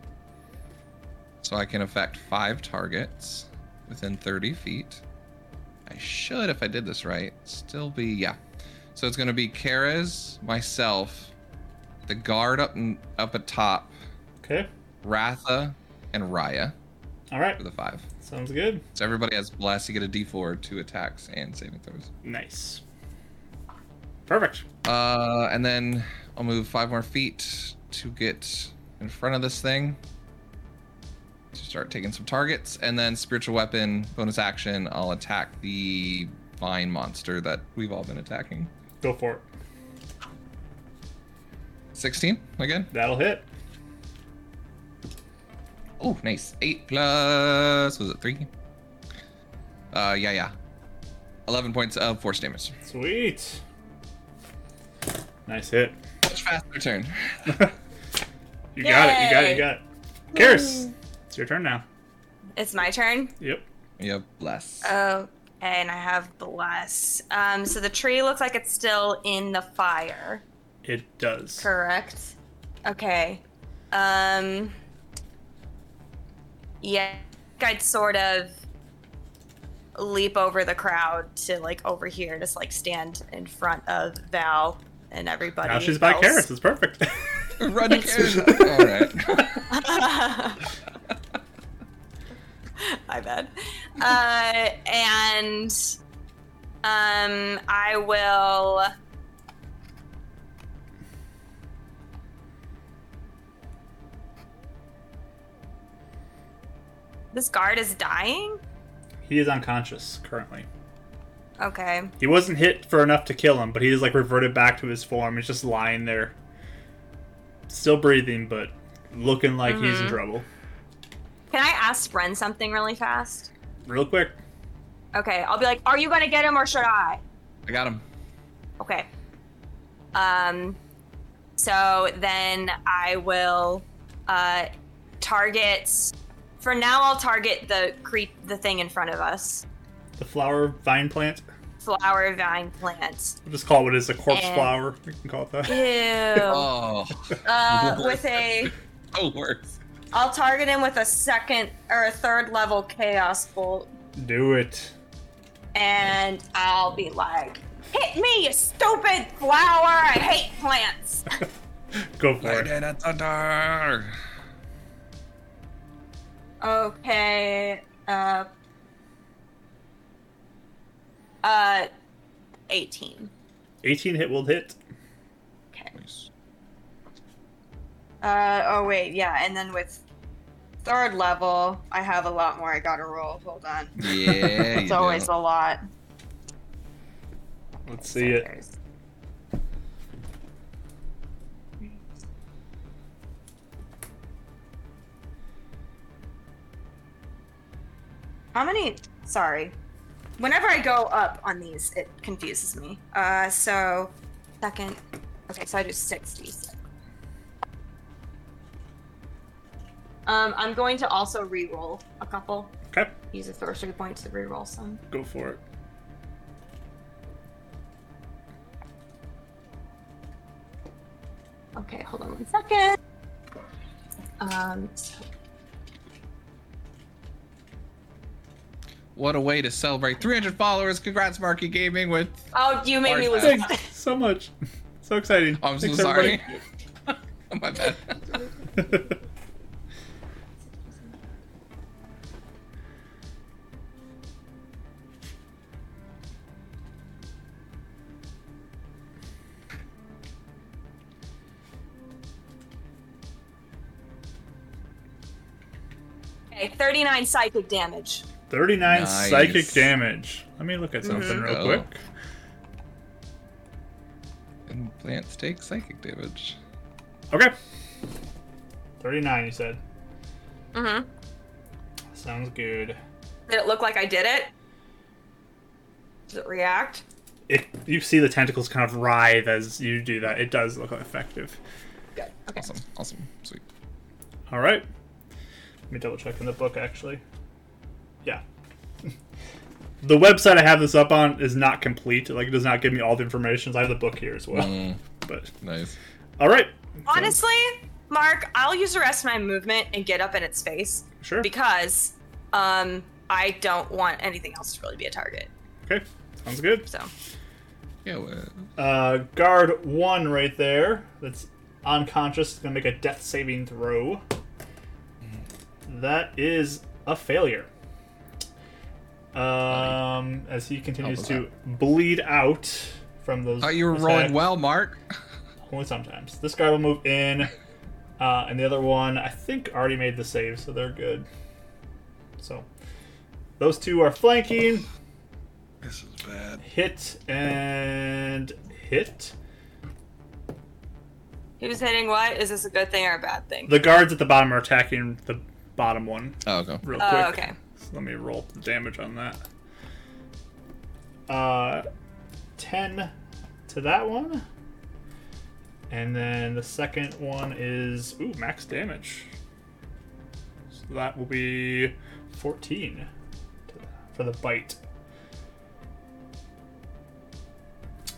So I can affect five targets within thirty feet. I should, if I did this right, still be, yeah. So it's going to be Karis, myself, the guard up and up at top, okay, Ratha, and Raya. All right. For the five. Sounds good. So everybody has blast to get a D four, two attacks, and saving throws. Nice. Perfect. Uh, and then I'll move five more feet to get in front of this thing. To start taking some targets. And then spiritual weapon, bonus action, I'll attack the vine monster that we've all been attacking. Go for it. sixteen again. That'll hit. Oh, nice. Eight plus, was it three? Uh, yeah, yeah. eleven points of force damage. Sweet. Nice hit. Much faster turn. you got Yay. it, you got it, you got it. Karis, it's your turn now. It's my turn? Yep. Yep, bless. Oh, and I have bless. Um, so the tree looks like it's still in the fire. It does. Correct. Okay. Um... Yeah, I'd sort of leap over the crowd to like over here, just like stand in front of Val and everybody. Now she's by Karis. It's perfect. Run to Karis. All right. My bad. Uh, and um, I will. This guard is dying? He is unconscious currently. Okay. He wasn't hit for enough to kill him, but he is like reverted back to his form. He's just lying there. Still breathing, but looking like mm-hmm. he's in trouble. Can I ask Bren something really fast? Real quick. Okay, I'll be like, are you going to get him or should I? I got him. Okay. Um. So then I will uh, target... For now, I'll target the creep, the thing in front of us. The flower vine plant? Flower vine plant. We'll just call it what it is, a corpse and... flower. We can call it that. Ew. Oh. Uh, with a... Oh, worse. I'll target him with a second or a third level chaos bolt. Do it. And I'll be like, hit me, you stupid flower. I hate plants. Go for it. it. Okay, uh, uh, eighteen. eighteen hit will hit. Okay. Nice. Uh, oh wait, yeah, and then with third level, I have a lot more I gotta roll, hold on. Yeah, It's always know. a lot. Let's see it. How many? Sorry. Whenever I go up on these, it confuses me. Uh, so second. Okay, so I do sixty. So. Um, I'm going to also re-roll a couple. Okay. Use a sorcery point to re-roll some. Go for it. Okay, hold on one second. Um. So what a way to celebrate. three hundred followers. Congrats, Marky Gaming. With oh, you made me lose. Thanks so much. So exciting. Oh, I'm Thanks so sorry. My bad. Okay, thirty-nine psychic damage. thirty-nine nice. Psychic damage. Let me look at something mm-hmm. real quick. And plants take psychic damage. Okay. thirty-nine, you said. Mm-hmm. Sounds good. Did it look like I did it? Does it react? It, you see the tentacles kind of writhe as you do that. It does look effective. Good. Okay. Awesome. Awesome. Sweet. All right. Let me double check in the book, actually. Yeah. The website I have this up on is not complete. Like, it does not give me all the information. So I have the book here as well. Mm, but nice. All right. Honestly, so. Mark, I'll use the rest of my movement and get up in its face. Sure. Because um, I don't want anything else to really be a target. Okay. Sounds good. So. Yeah. Uh, guard one right there. That's unconscious. It's going to make a death saving throw. That is a failure. Um, as he continues to that? bleed out from those. Oh, you were attacks. rolling well, Mark. Only sometimes. This guy will move in, uh, and the other one I think already made the save, so they're good. So those two are flanking. This is bad. Hit and hit. He was hitting what? Is this a good thing or a bad thing? The guards at the bottom are attacking the bottom one. Oh, okay. Real quick. Oh, okay. So let me roll the damage on that. Uh, ten to that one. And then the second one is, ooh, max damage. So that will be fourteen to, for the bite.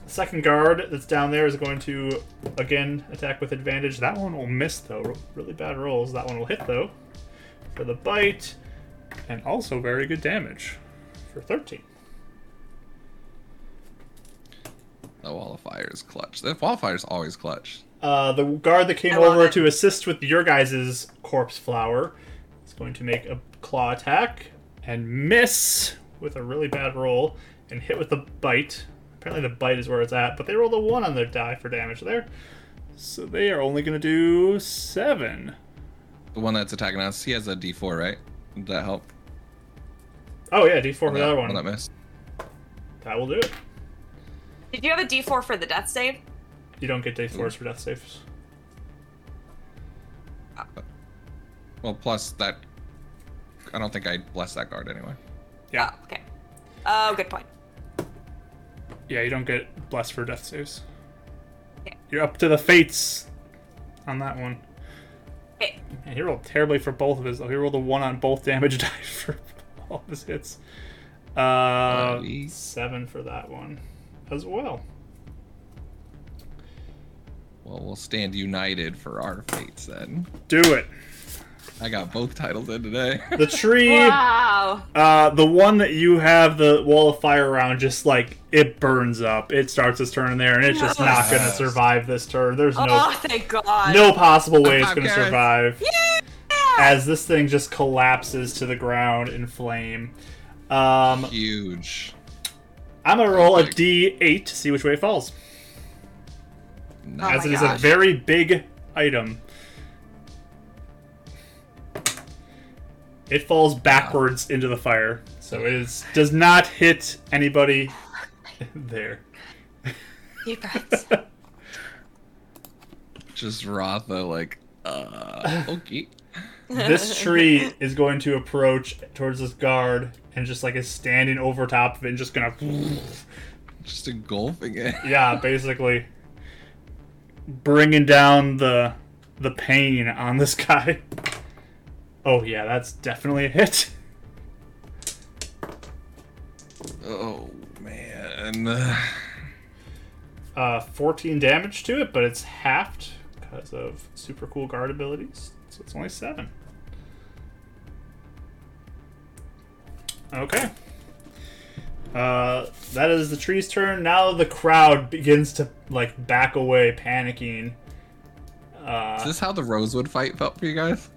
Second guard that's down there is going to, again, attack with advantage. That one will miss, though. Really bad rolls. That one will hit, though, for the bite. And also very good damage for thirteen. The Wall of Fire is clutch. The Wall of Fire is always clutch. Uh, the guard that came over it. to assist with your guys' corpse flower is going to make a claw attack and miss with a really bad roll and hit with the bite. Apparently the bite is where it's at, but they rolled a one on their die for damage there. So they are only going to do seven. The one that's attacking us, he has a d four, right? Did that help? Oh, yeah, d four for the other one. That missed. That will do it. Did you have a d four for the death save? You don't get d fours mm. for death saves. Oh. Well, plus that... I don't think I blessed that guard anyway. Yeah. Oh, okay. Oh, good point. Yeah, you don't get blessed for death saves. Okay. You're up to the fates on that one. Okay. Man, he rolled terribly for both of his, though. He rolled a one on both damage die for all of his hits. Uh, seven for that one as well. Well, we'll stand united for our fates then. Do it. I got both titles in today. The tree, wow. uh, the one that you have the Wall of Fire around, just like it burns up. It starts its turn in there, and it's yes. just not going to survive this turn. There's oh, no, thank God. no possible way oh, it's going to survive. Yeah. As this thing just collapses to the ground in flame. Um, Huge. I'm going to roll a d eight to see which way it falls. Nice. As oh it gosh. is a very big item. It falls backwards wow. into the fire, so it is, does not hit anybody there. Deep breaths. Just Ratha, like, uh, okay. This tree is going to approach towards this guard and just, like, is standing over top of it and just gonna... Just engulfing it. Yeah, basically. Bringing down the the pain on this guy. Oh, yeah, that's definitely a hit. Oh, man. Uh, fourteen damage to it, but it's halved because of super cool guard abilities. So it's only seven. Okay. Uh, that is the tree's turn. Now the crowd begins to, like, back away, panicking. Uh, is this how the Rosewood fight felt for you guys?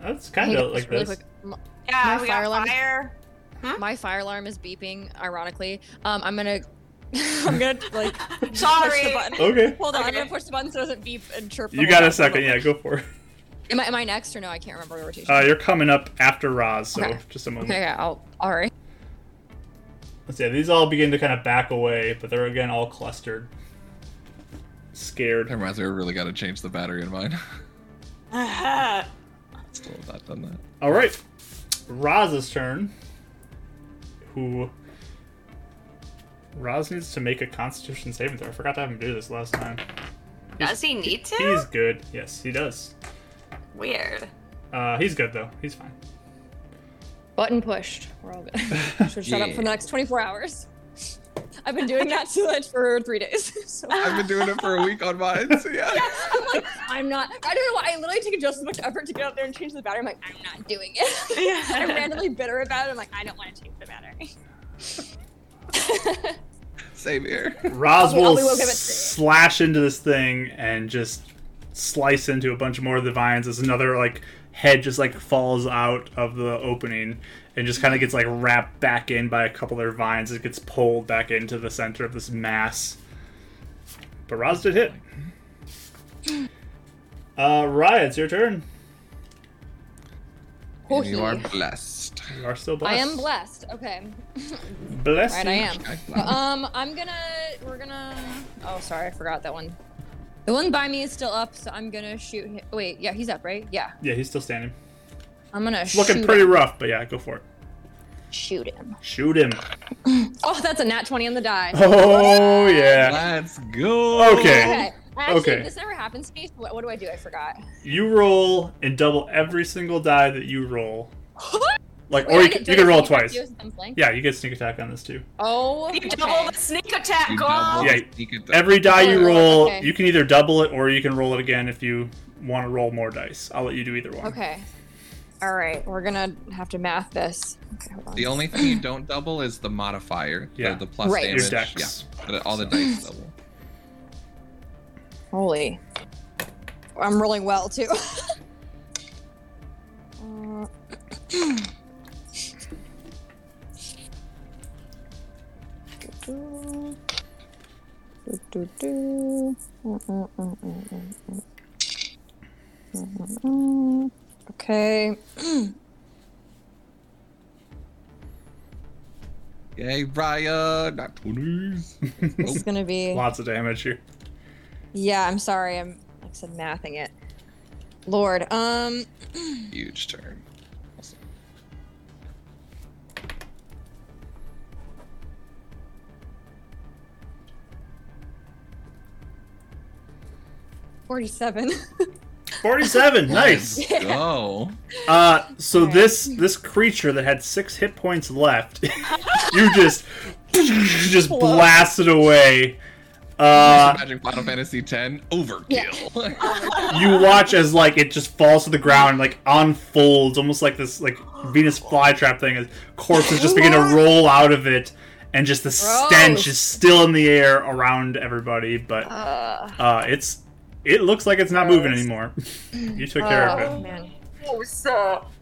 That's kind of like really this. Quick. Yeah, my we fire got fire. Is, huh? My fire alarm is beeping. Ironically, um, I'm gonna, I'm gonna like Sorry. push the button. Okay. Hold on, okay. I'm gonna push the button so it doesn't beep and chirp. You got a second. Yeah, go for it. Am I am I next or no? I can't remember the rotation. Uh, you're coming up after Roz, so okay. just a moment. Okay, yeah, I'll, all right. Let's see. These all begin to kind of back away, but they're again all clustered, scared. I realize I really got to change the battery in mine. Uh-huh. Still not done that. All right, Roz's turn. Who? Roz needs to make a Constitution saving throw. I forgot to have him do this last time. He's, does he need to? He, he's good. Yes, he does. Weird. Uh, he's good though. He's fine. Button pushed. We're all good. Should shut yeah. up for the next twenty-four hours. I've been doing that too much for three days. So. I've been doing it for a week on mine, so yeah. yeah. I'm like, I'm not, I don't know why, I literally take just as much effort to get out there and change the battery. I'm like, I'm not doing it. Yeah. I'm randomly bitter about it. I'm like, I don't want to change the battery. Same here. Roz will slash into this thing and just slice into a bunch more of the vines as another like head just like falls out of the opening. and just kind of gets like wrapped back in by a couple other vines. It gets pulled back into the center of this mass. But Roz did hit. Uh, Raya, it's your turn. And you are blessed. You are still blessed. I am blessed. Okay. Blessed. Right, I am. Um, I'm gonna. We're gonna. Oh, sorry, I forgot that one. The one by me is still up, so I'm gonna shoot him. Wait, yeah, he's up, right? Yeah. Yeah, he's still standing. I'm gonna shoot him. Looking pretty rough, but yeah, go for it. Shoot him. Shoot him. Oh, that's a nat twenty on the die. Oh, yeah. Let's go. Okay. Okay. Actually, okay. This never happens to me. What, what do I do? I forgot. You roll and double every single die that you roll. Like, Wait, or you, can, you can roll twice. Yeah, you get sneak attack on this too. Oh, you okay. double the sneak attack. Goal. Yeah, every die you roll, okay. you can either double it or you can roll it again if you want to roll more dice. I'll let you do either one. Okay. All right, we're gonna have to math this. Okay, hold on. The only thing you don't double is the modifier. Yeah, the plus right. damage. Your dex. Yeah, but all the dice double. Holy. I'm rolling well, too. uh, do, do, do. Mm, mm, mm, mm, mm. Mm, mm, mm. Okay. Yay, Raya! Not twenties. This is gonna be... Lots of damage here. Yeah, I'm sorry. I'm, like I said, mathing it. Lord, um... Huge turn. Awesome. forty-seven. forty-seven, nice! Yeah. Go. Uh, so right. this this creature that had six hit points left, you just, just blasted away. Uh, Magic Final Fantasy ten overkill. Yeah. You watch as like it just falls to the ground and like unfolds, almost like this like Venus flytrap thing. As corpses just begin to roll out of it, and just the Gross. stench is still in the air around everybody. But uh, uh, it's it looks like it's not gross. moving anymore. You took care oh, of it. Man. What was up?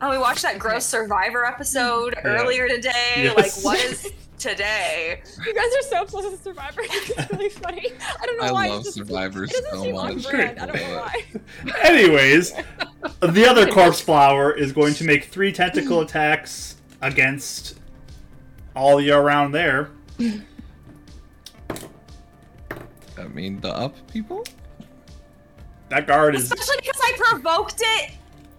Oh, we watched that gross Survivor episode yeah. earlier today. Yes. Like, what is? Today. You guys are so close to Survivor. It's really funny. I don't know I why. I love just, Survivor it so seem much. Brand. I don't know why. Anyways, the other corpse flower is going to make three tentacle attacks against all you around there. I mean, the up people? That guard is... Especially because I provoked it.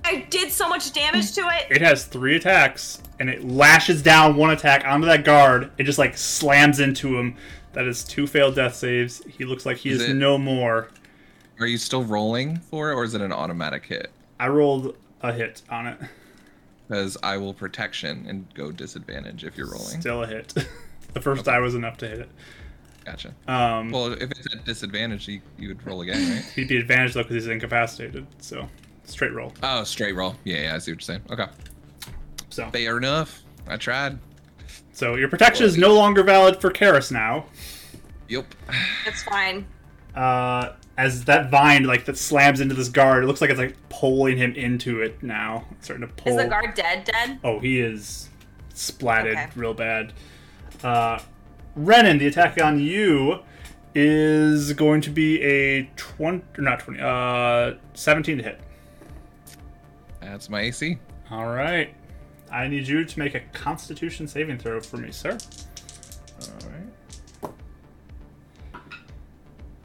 I did so much damage to it. It has three attacks, and it lashes down one attack onto that guard. It just, like, slams into him. That is two failed death saves. He looks like he is, is it, no more. Are you still rolling for it, or is it an automatic hit? I rolled a hit on it. Because I will protection and go disadvantage if you're rolling. Still a hit. The first okay. die was enough to hit it. Gotcha. Um, well, if it's at disadvantage, you, you would roll again, right? He'd be advantaged, though, because he's incapacitated, so... Straight roll. Oh, straight roll. Yeah, yeah, I see what you're saying. Okay. So fair enough. I tried. So your protection is no longer valid for Karis now. Yep. That's fine. Uh, as that vine like that slams into this guard, it looks like it's like pulling him into it now. It's starting to pull. Is the guard dead? Dead? Oh, he is splatted okay. real bad. Uh, Renan, the attack on you is going to be a twenty, or not twenty, uh, seventeen to hit. That's my A C. All right. I need you to make a Constitution saving throw for me, sir. All right.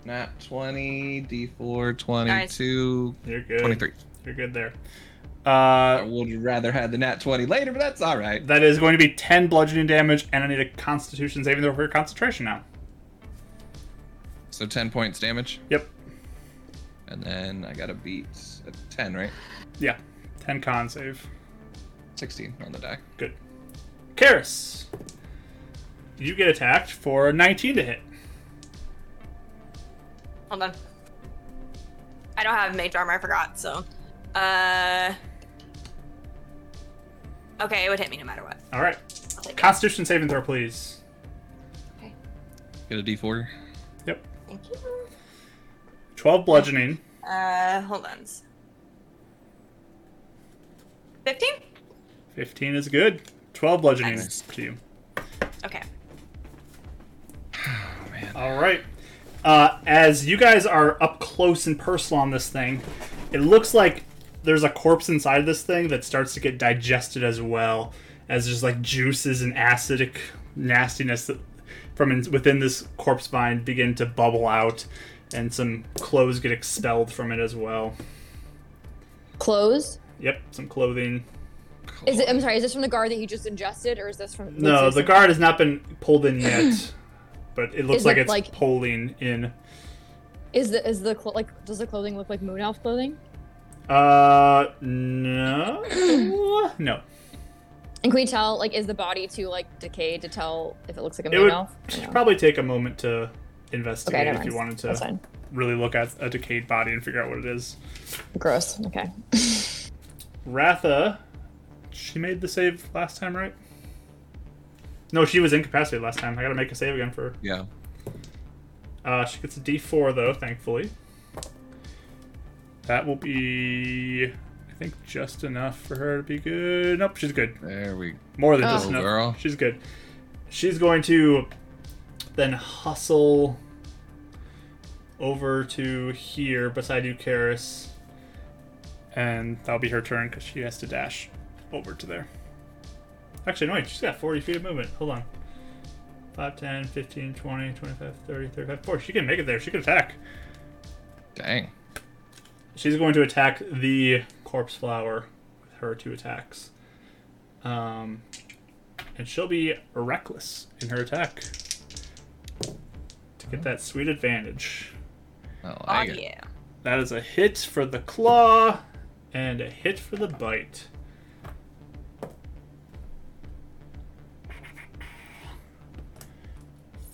Nat twenty, D four, twenty-two, nice. You're good. twenty-three. You're good there. Uh, I would rather have the nat twenty later, but that's all right. That is going to be ten bludgeoning damage, and I need a Constitution saving throw for your concentration now. So ten points damage? Yep. And then I got to beat a ten, right? Yeah. ten con save. sixteen on the die. Good. Karis, you get attacked for nineteen to hit. Hold on. I don't have mage armor, I forgot, so. Uh. Okay, it would hit me no matter what. Alright. Constitution it. saving throw, please. Okay. Get a d four. Yep. Thank you. twelve bludgeoning. Uh, hold on. fifteen? fifteen is good. twelve bludgeoning nice. To you. Okay. Oh, man. All right. Uh, as you guys are up close and personal on this thing, it looks like there's a corpse inside of this thing that starts to get digested as well, as just like juices and acidic nastiness that from in, within this corpse vine begin to bubble out, and some clothes get expelled from it as well. Clothes? Yep, some clothing. Is it? I'm sorry, is this from the guard that you just ingested, or is this from... No, the guard has not been pulled in yet. But it looks is like it, it's like, pulling in. Is the is the like does the clothing look like Moon Elf clothing? Uh, no, no. And can we tell, like, is the body too like decayed to tell if it looks like a it Moon would Elf? It would probably take a moment to investigate okay, if mind. You wanted to really look at a decayed body and figure out what it is. Gross. Okay. Ratha, she made the save last time, right? No, she was incapacitated last time. I gotta make a save again for her. Yeah. Uh, she gets a D four, though, thankfully. That will be, I think, just enough for her to be good. Nope, she's good. There we go. More than oh. just enough. Girl. She's good. She's going to then hustle over to here beside you, Karis. And that'll be her turn, because she has to dash over to there. Actually, no, wait, she's got forty feet of movement. Hold on. five, ten, fifteen, twenty, twenty-five, thirty, thirty-five, forty. She can make it there. She can attack. Dang. She's going to attack the corpse flower with her two attacks. Um, and she'll be reckless in her attack to get that sweet advantage. I like oh, it. Yeah. That is a hit for the claw and a hit for the bite.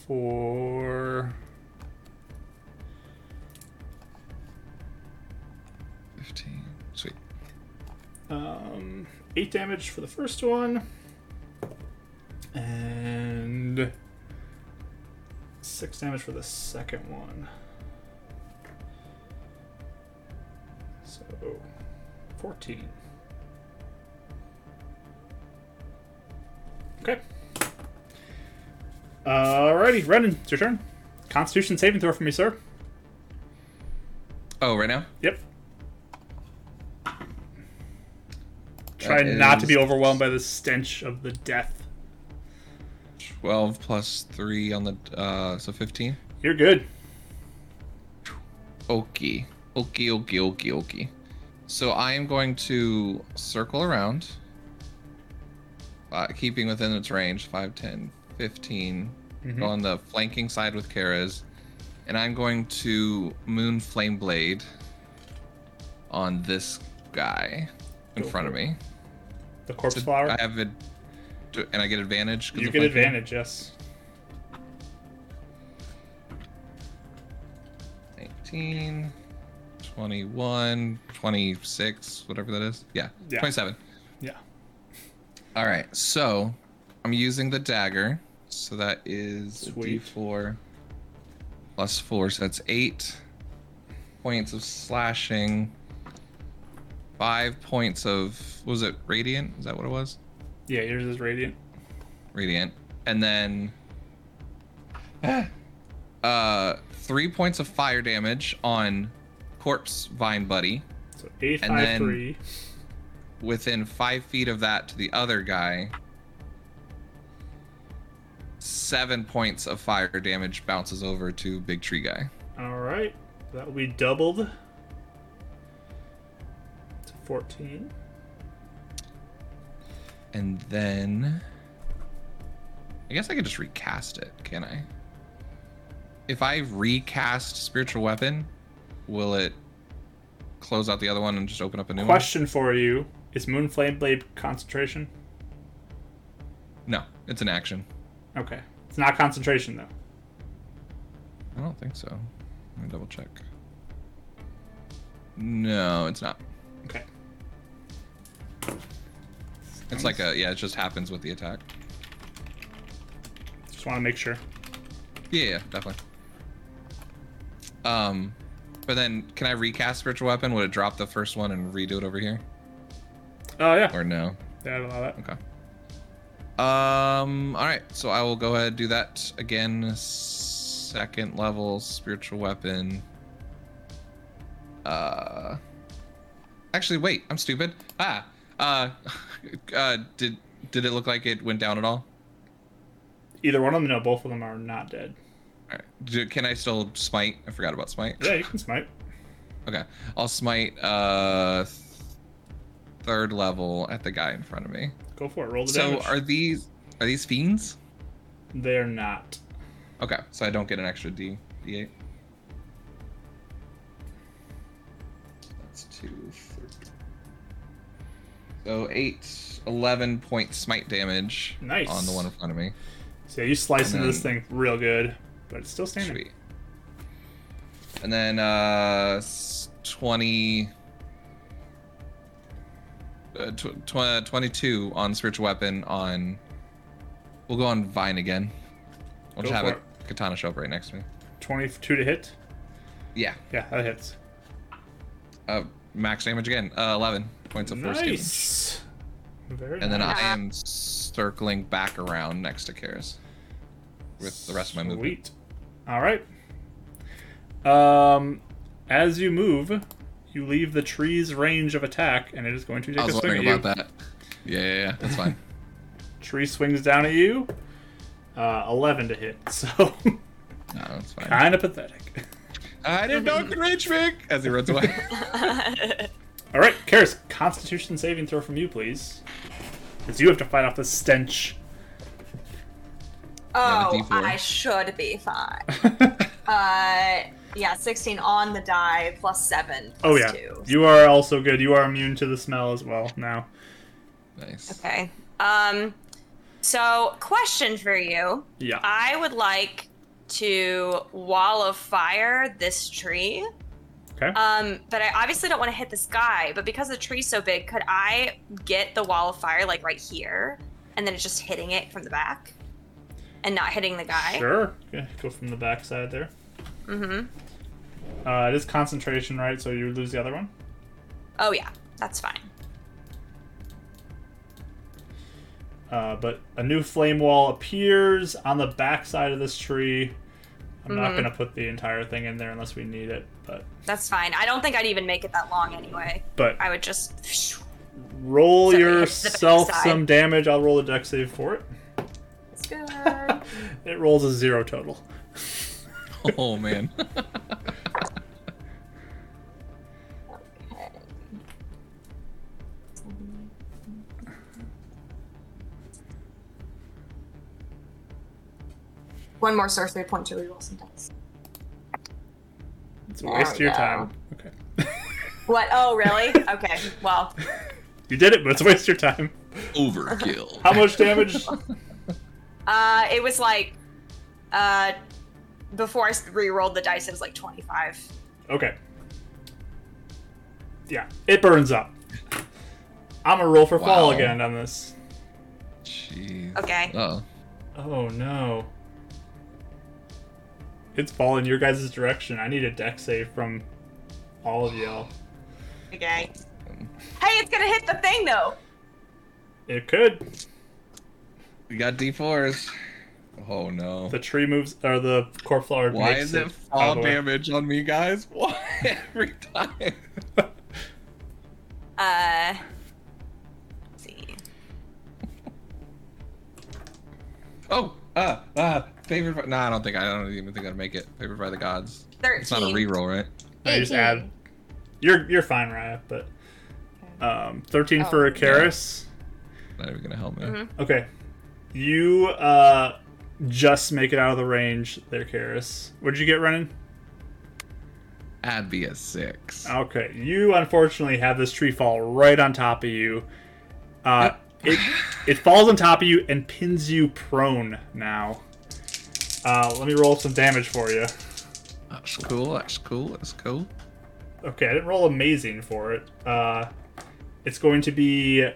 For fifteen, sweet. Um, eight damage for the first one, and six damage for the second one. So fourteen. Okay. Alrighty, Renan, it's your turn. Constitution saving throw for me, sir. Oh, right now? Yep. That Try is... not to be overwhelmed by the stench of the death. twelve plus three on the... Uh, so fifteen? You're good. Okay. Okay, okay, okay, okay. So I am going to circle around, uh, keeping within its range, five, ten, fifteen mm-hmm. on the flanking side with Kara's, and I'm going to Moon Flame Blade on this guy in Go front of me. The corpse so flower? I have it, and I get advantage? You get advantage, blade? Yes. nineteen, twenty-one, twenty-six, whatever that is. Yeah, yeah. twenty-seven. Yeah. All right, so I'm using the dagger. So that is Sweet. D four plus four, so that's eight points of slashing, five points of, what was it, radiant? Is that what it was? Yeah, yours is radiant. Radiant. And then uh, three points of fire damage on Corpse Vine Buddy. So eight, and five, then three. Within five feet of that to the other guy, seven points of fire damage bounces over to Big Tree Guy. All right. That will be doubled to fourteen. And then I guess I could just recast it, can I? If I recast Spiritual Weapon, will it close out the other one and just open up a new Question one? Question for you. Is Moonflame Blade concentration? No, it's an action. Okay. It's not concentration, though. I don't think so. Let me double check. No, it's not. Okay. It's nice. Like a, yeah, it just happens with the attack. Just want to make sure. Yeah, yeah, definitely. Um, but then can I recast Spiritual Weapon? Would it drop the first one and redo it over here? Oh, uh, yeah. Or no? That'll allow it. Okay. Um. All right. So I will go ahead and do that again. Second level spiritual weapon. Uh. Actually, wait. I'm stupid. Ah. Uh. uh did Did it look like it went down at all? Either one of them. No, both of them are not dead. All right. Do, can I still smite? I forgot about smite. Yeah, you can smite. Okay. I'll smite. Uh. Third level at the guy in front of me. Go for it. Roll the so damage. So are these are these fiends? They're not. Okay, so I don't get an extra D D eight. That's two, three. So eight, eleven point smite damage. Nice. On the one in front of me. So you slice into this thing real good, but it's still standing. Sweet. And then uh, twenty. Uh, tw- tw- uh, twenty-two on spiritual weapon on... We'll go on Vine again. We'll go just have it. a katana show up right next to me. twenty-two to hit? Yeah. Yeah, that hits. Uh, max damage again. Uh, eleven points of force damage. Nice. Very nice. And then nice. I am circling back around next to Karis with the rest Sweet. of my movement. All right. Um, as you move... You leave the tree's range of attack, and it is going to take a swing at you. I was wondering about that. Yeah, yeah, yeah. That's fine. Tree swings down at you. Uh, eleven to hit, so... no, that's fine. Kind of pathetic. I didn't know the range trick! As he runs away. All right, Karis, Constitution saving throw from you, please. Because you have to fight off the stench. Oh, I should be fine. uh... Yeah, sixteen on the die, plus seven, plus oh, yeah. two. You are also good. You are immune to the smell as well now. Nice. Okay. Um, so, question for you. Yeah. I would like to wall of fire this tree. Okay. Um, but I obviously don't want to hit this guy, but because the tree's so big, could I get the wall of fire, like, right here, and then it's just hitting it from the back? And not hitting the guy? Sure. Okay. Go from the back side there. Mm-hmm. Uh, it is concentration, right? So you lose the other one? Oh, yeah. That's fine. Uh, but a new flame wall appears on the back side of this tree. I'm mm-hmm. not going to put the entire thing in there unless we need it. But That's fine. I don't think I'd even make it that long anyway. But I would just... Roll yourself some damage. I'll roll a dex save for it. Let's go. It rolls a zero total. Oh, man. Okay. One more sorcery point to reroll some dice. It's a waste of your time. Okay. What? Oh, really? Okay, well. You did it, but it's a waste of your time. Overkill. How much damage? Uh, It was like... uh. Before I re-rolled the dice, it was like twenty-five. Okay. Yeah, it burns up. I'm gonna roll for wow. fall again on this. Jeez. Okay. Uh-oh. Oh no. It's falling your guys' direction. I need a dex save from all of y'all. Okay. Hey, it's gonna hit the thing though. It could. We got D fours. Oh no. The tree moves, or the core flower Why makes is it, it fall damage on me, guys? Why? Every time. uh. Let's see. Oh! Uh, uh, favored by. Nah, I don't think. I don't even think I'd make it. Favored by the gods. thirteen It's not a reroll, right? No, you just add. You're, you're fine, Raya, but. Um, thirteen oh, for a Karis. Yeah. Not even gonna help me. Mm-hmm. Okay. You, uh,. Just make it out of the range there, Karis. What'd you get, Renan? I'd be a six. Okay. You, unfortunately, have this tree fall right on top of you. Uh, it it falls on top of you and pins you prone now. Uh, let me roll some damage for you. That's cool. That's cool. That's cool. Okay. I didn't roll amazing for it. Uh, it's going to be... It's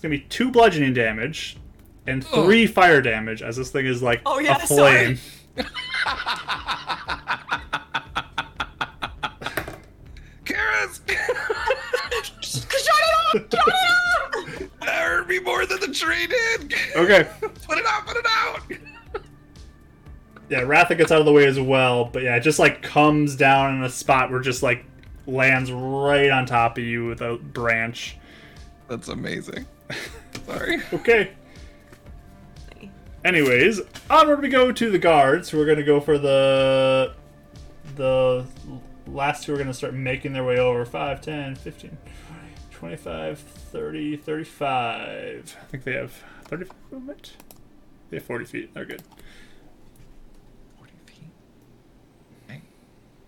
going to be two bludgeoning damage... And three oh. fire damage, as this thing is like oh, yeah, a flame. Karis! Shut it off! Shut it off! Okay. Put it out, put it out! Yeah, Ratha gets out of the way as well, but yeah, it just like comes down in a spot where just like lands right on top of you with a branch. That's amazing. Sorry. Okay. Anyways, onward we go to the guards. We're gonna go for the the last two are gonna start making their way over. five, ten, fifteen, twenty, twenty-five, thirty, thirty-five. I think they have thirty-five movement. They have forty feet. They're good.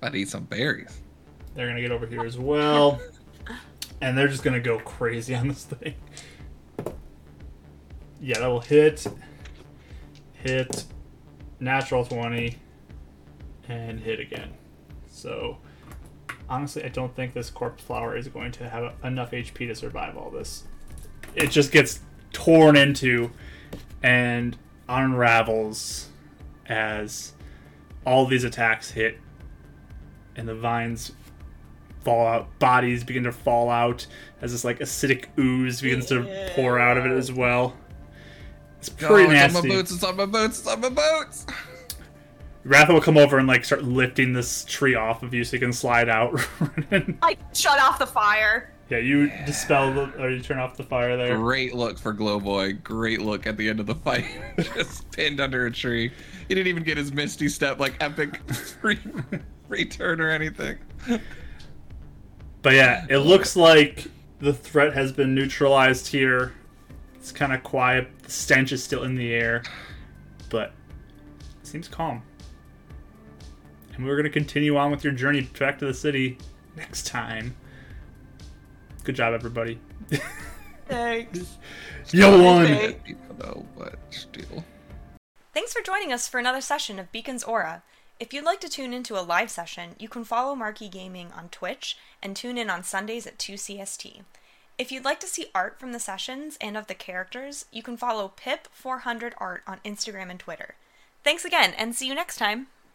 I need some berries. They're going to get over here as well. And they're just going to go crazy on this thing. Yeah, that will hit. Hit. Natural twenty. And hit again. So, honestly, I don't think this corpse flower is going to have enough H P to survive all this. It just gets torn into and unravels as all these attacks hit. And the vines fall out. Bodies begin to fall out as this like acidic ooze begins to yeah. pour out of it as well. It's pretty oh, nasty. It's on my boots. It's on my boots. It's on my boots. Ratha will come over and like start lifting this tree off of you so you can slide out. Like shut off the fire. Yeah, you yeah. dispel the, or you turn off the fire there. Great look for Glowboy. Great look at the end of the fight. Just pinned under a tree. He didn't even get his Misty Step like epic return or anything. But yeah, it looks like the threat has been neutralized here. It's kind of quiet. The stench is still in the air, but it seems calm. And we're going to continue on with your journey back to the city next time. Good job, everybody. Thanks. You won. Thanks for joining us for another session of Beacon's Aura. If you'd like to tune into a live session, you can follow Marky Gaming on Twitch and tune in on Sundays at two C S T. If you'd like to see art from the sessions and of the characters, you can follow Pip four hundred art on Instagram and Twitter. Thanks again, and see you next time!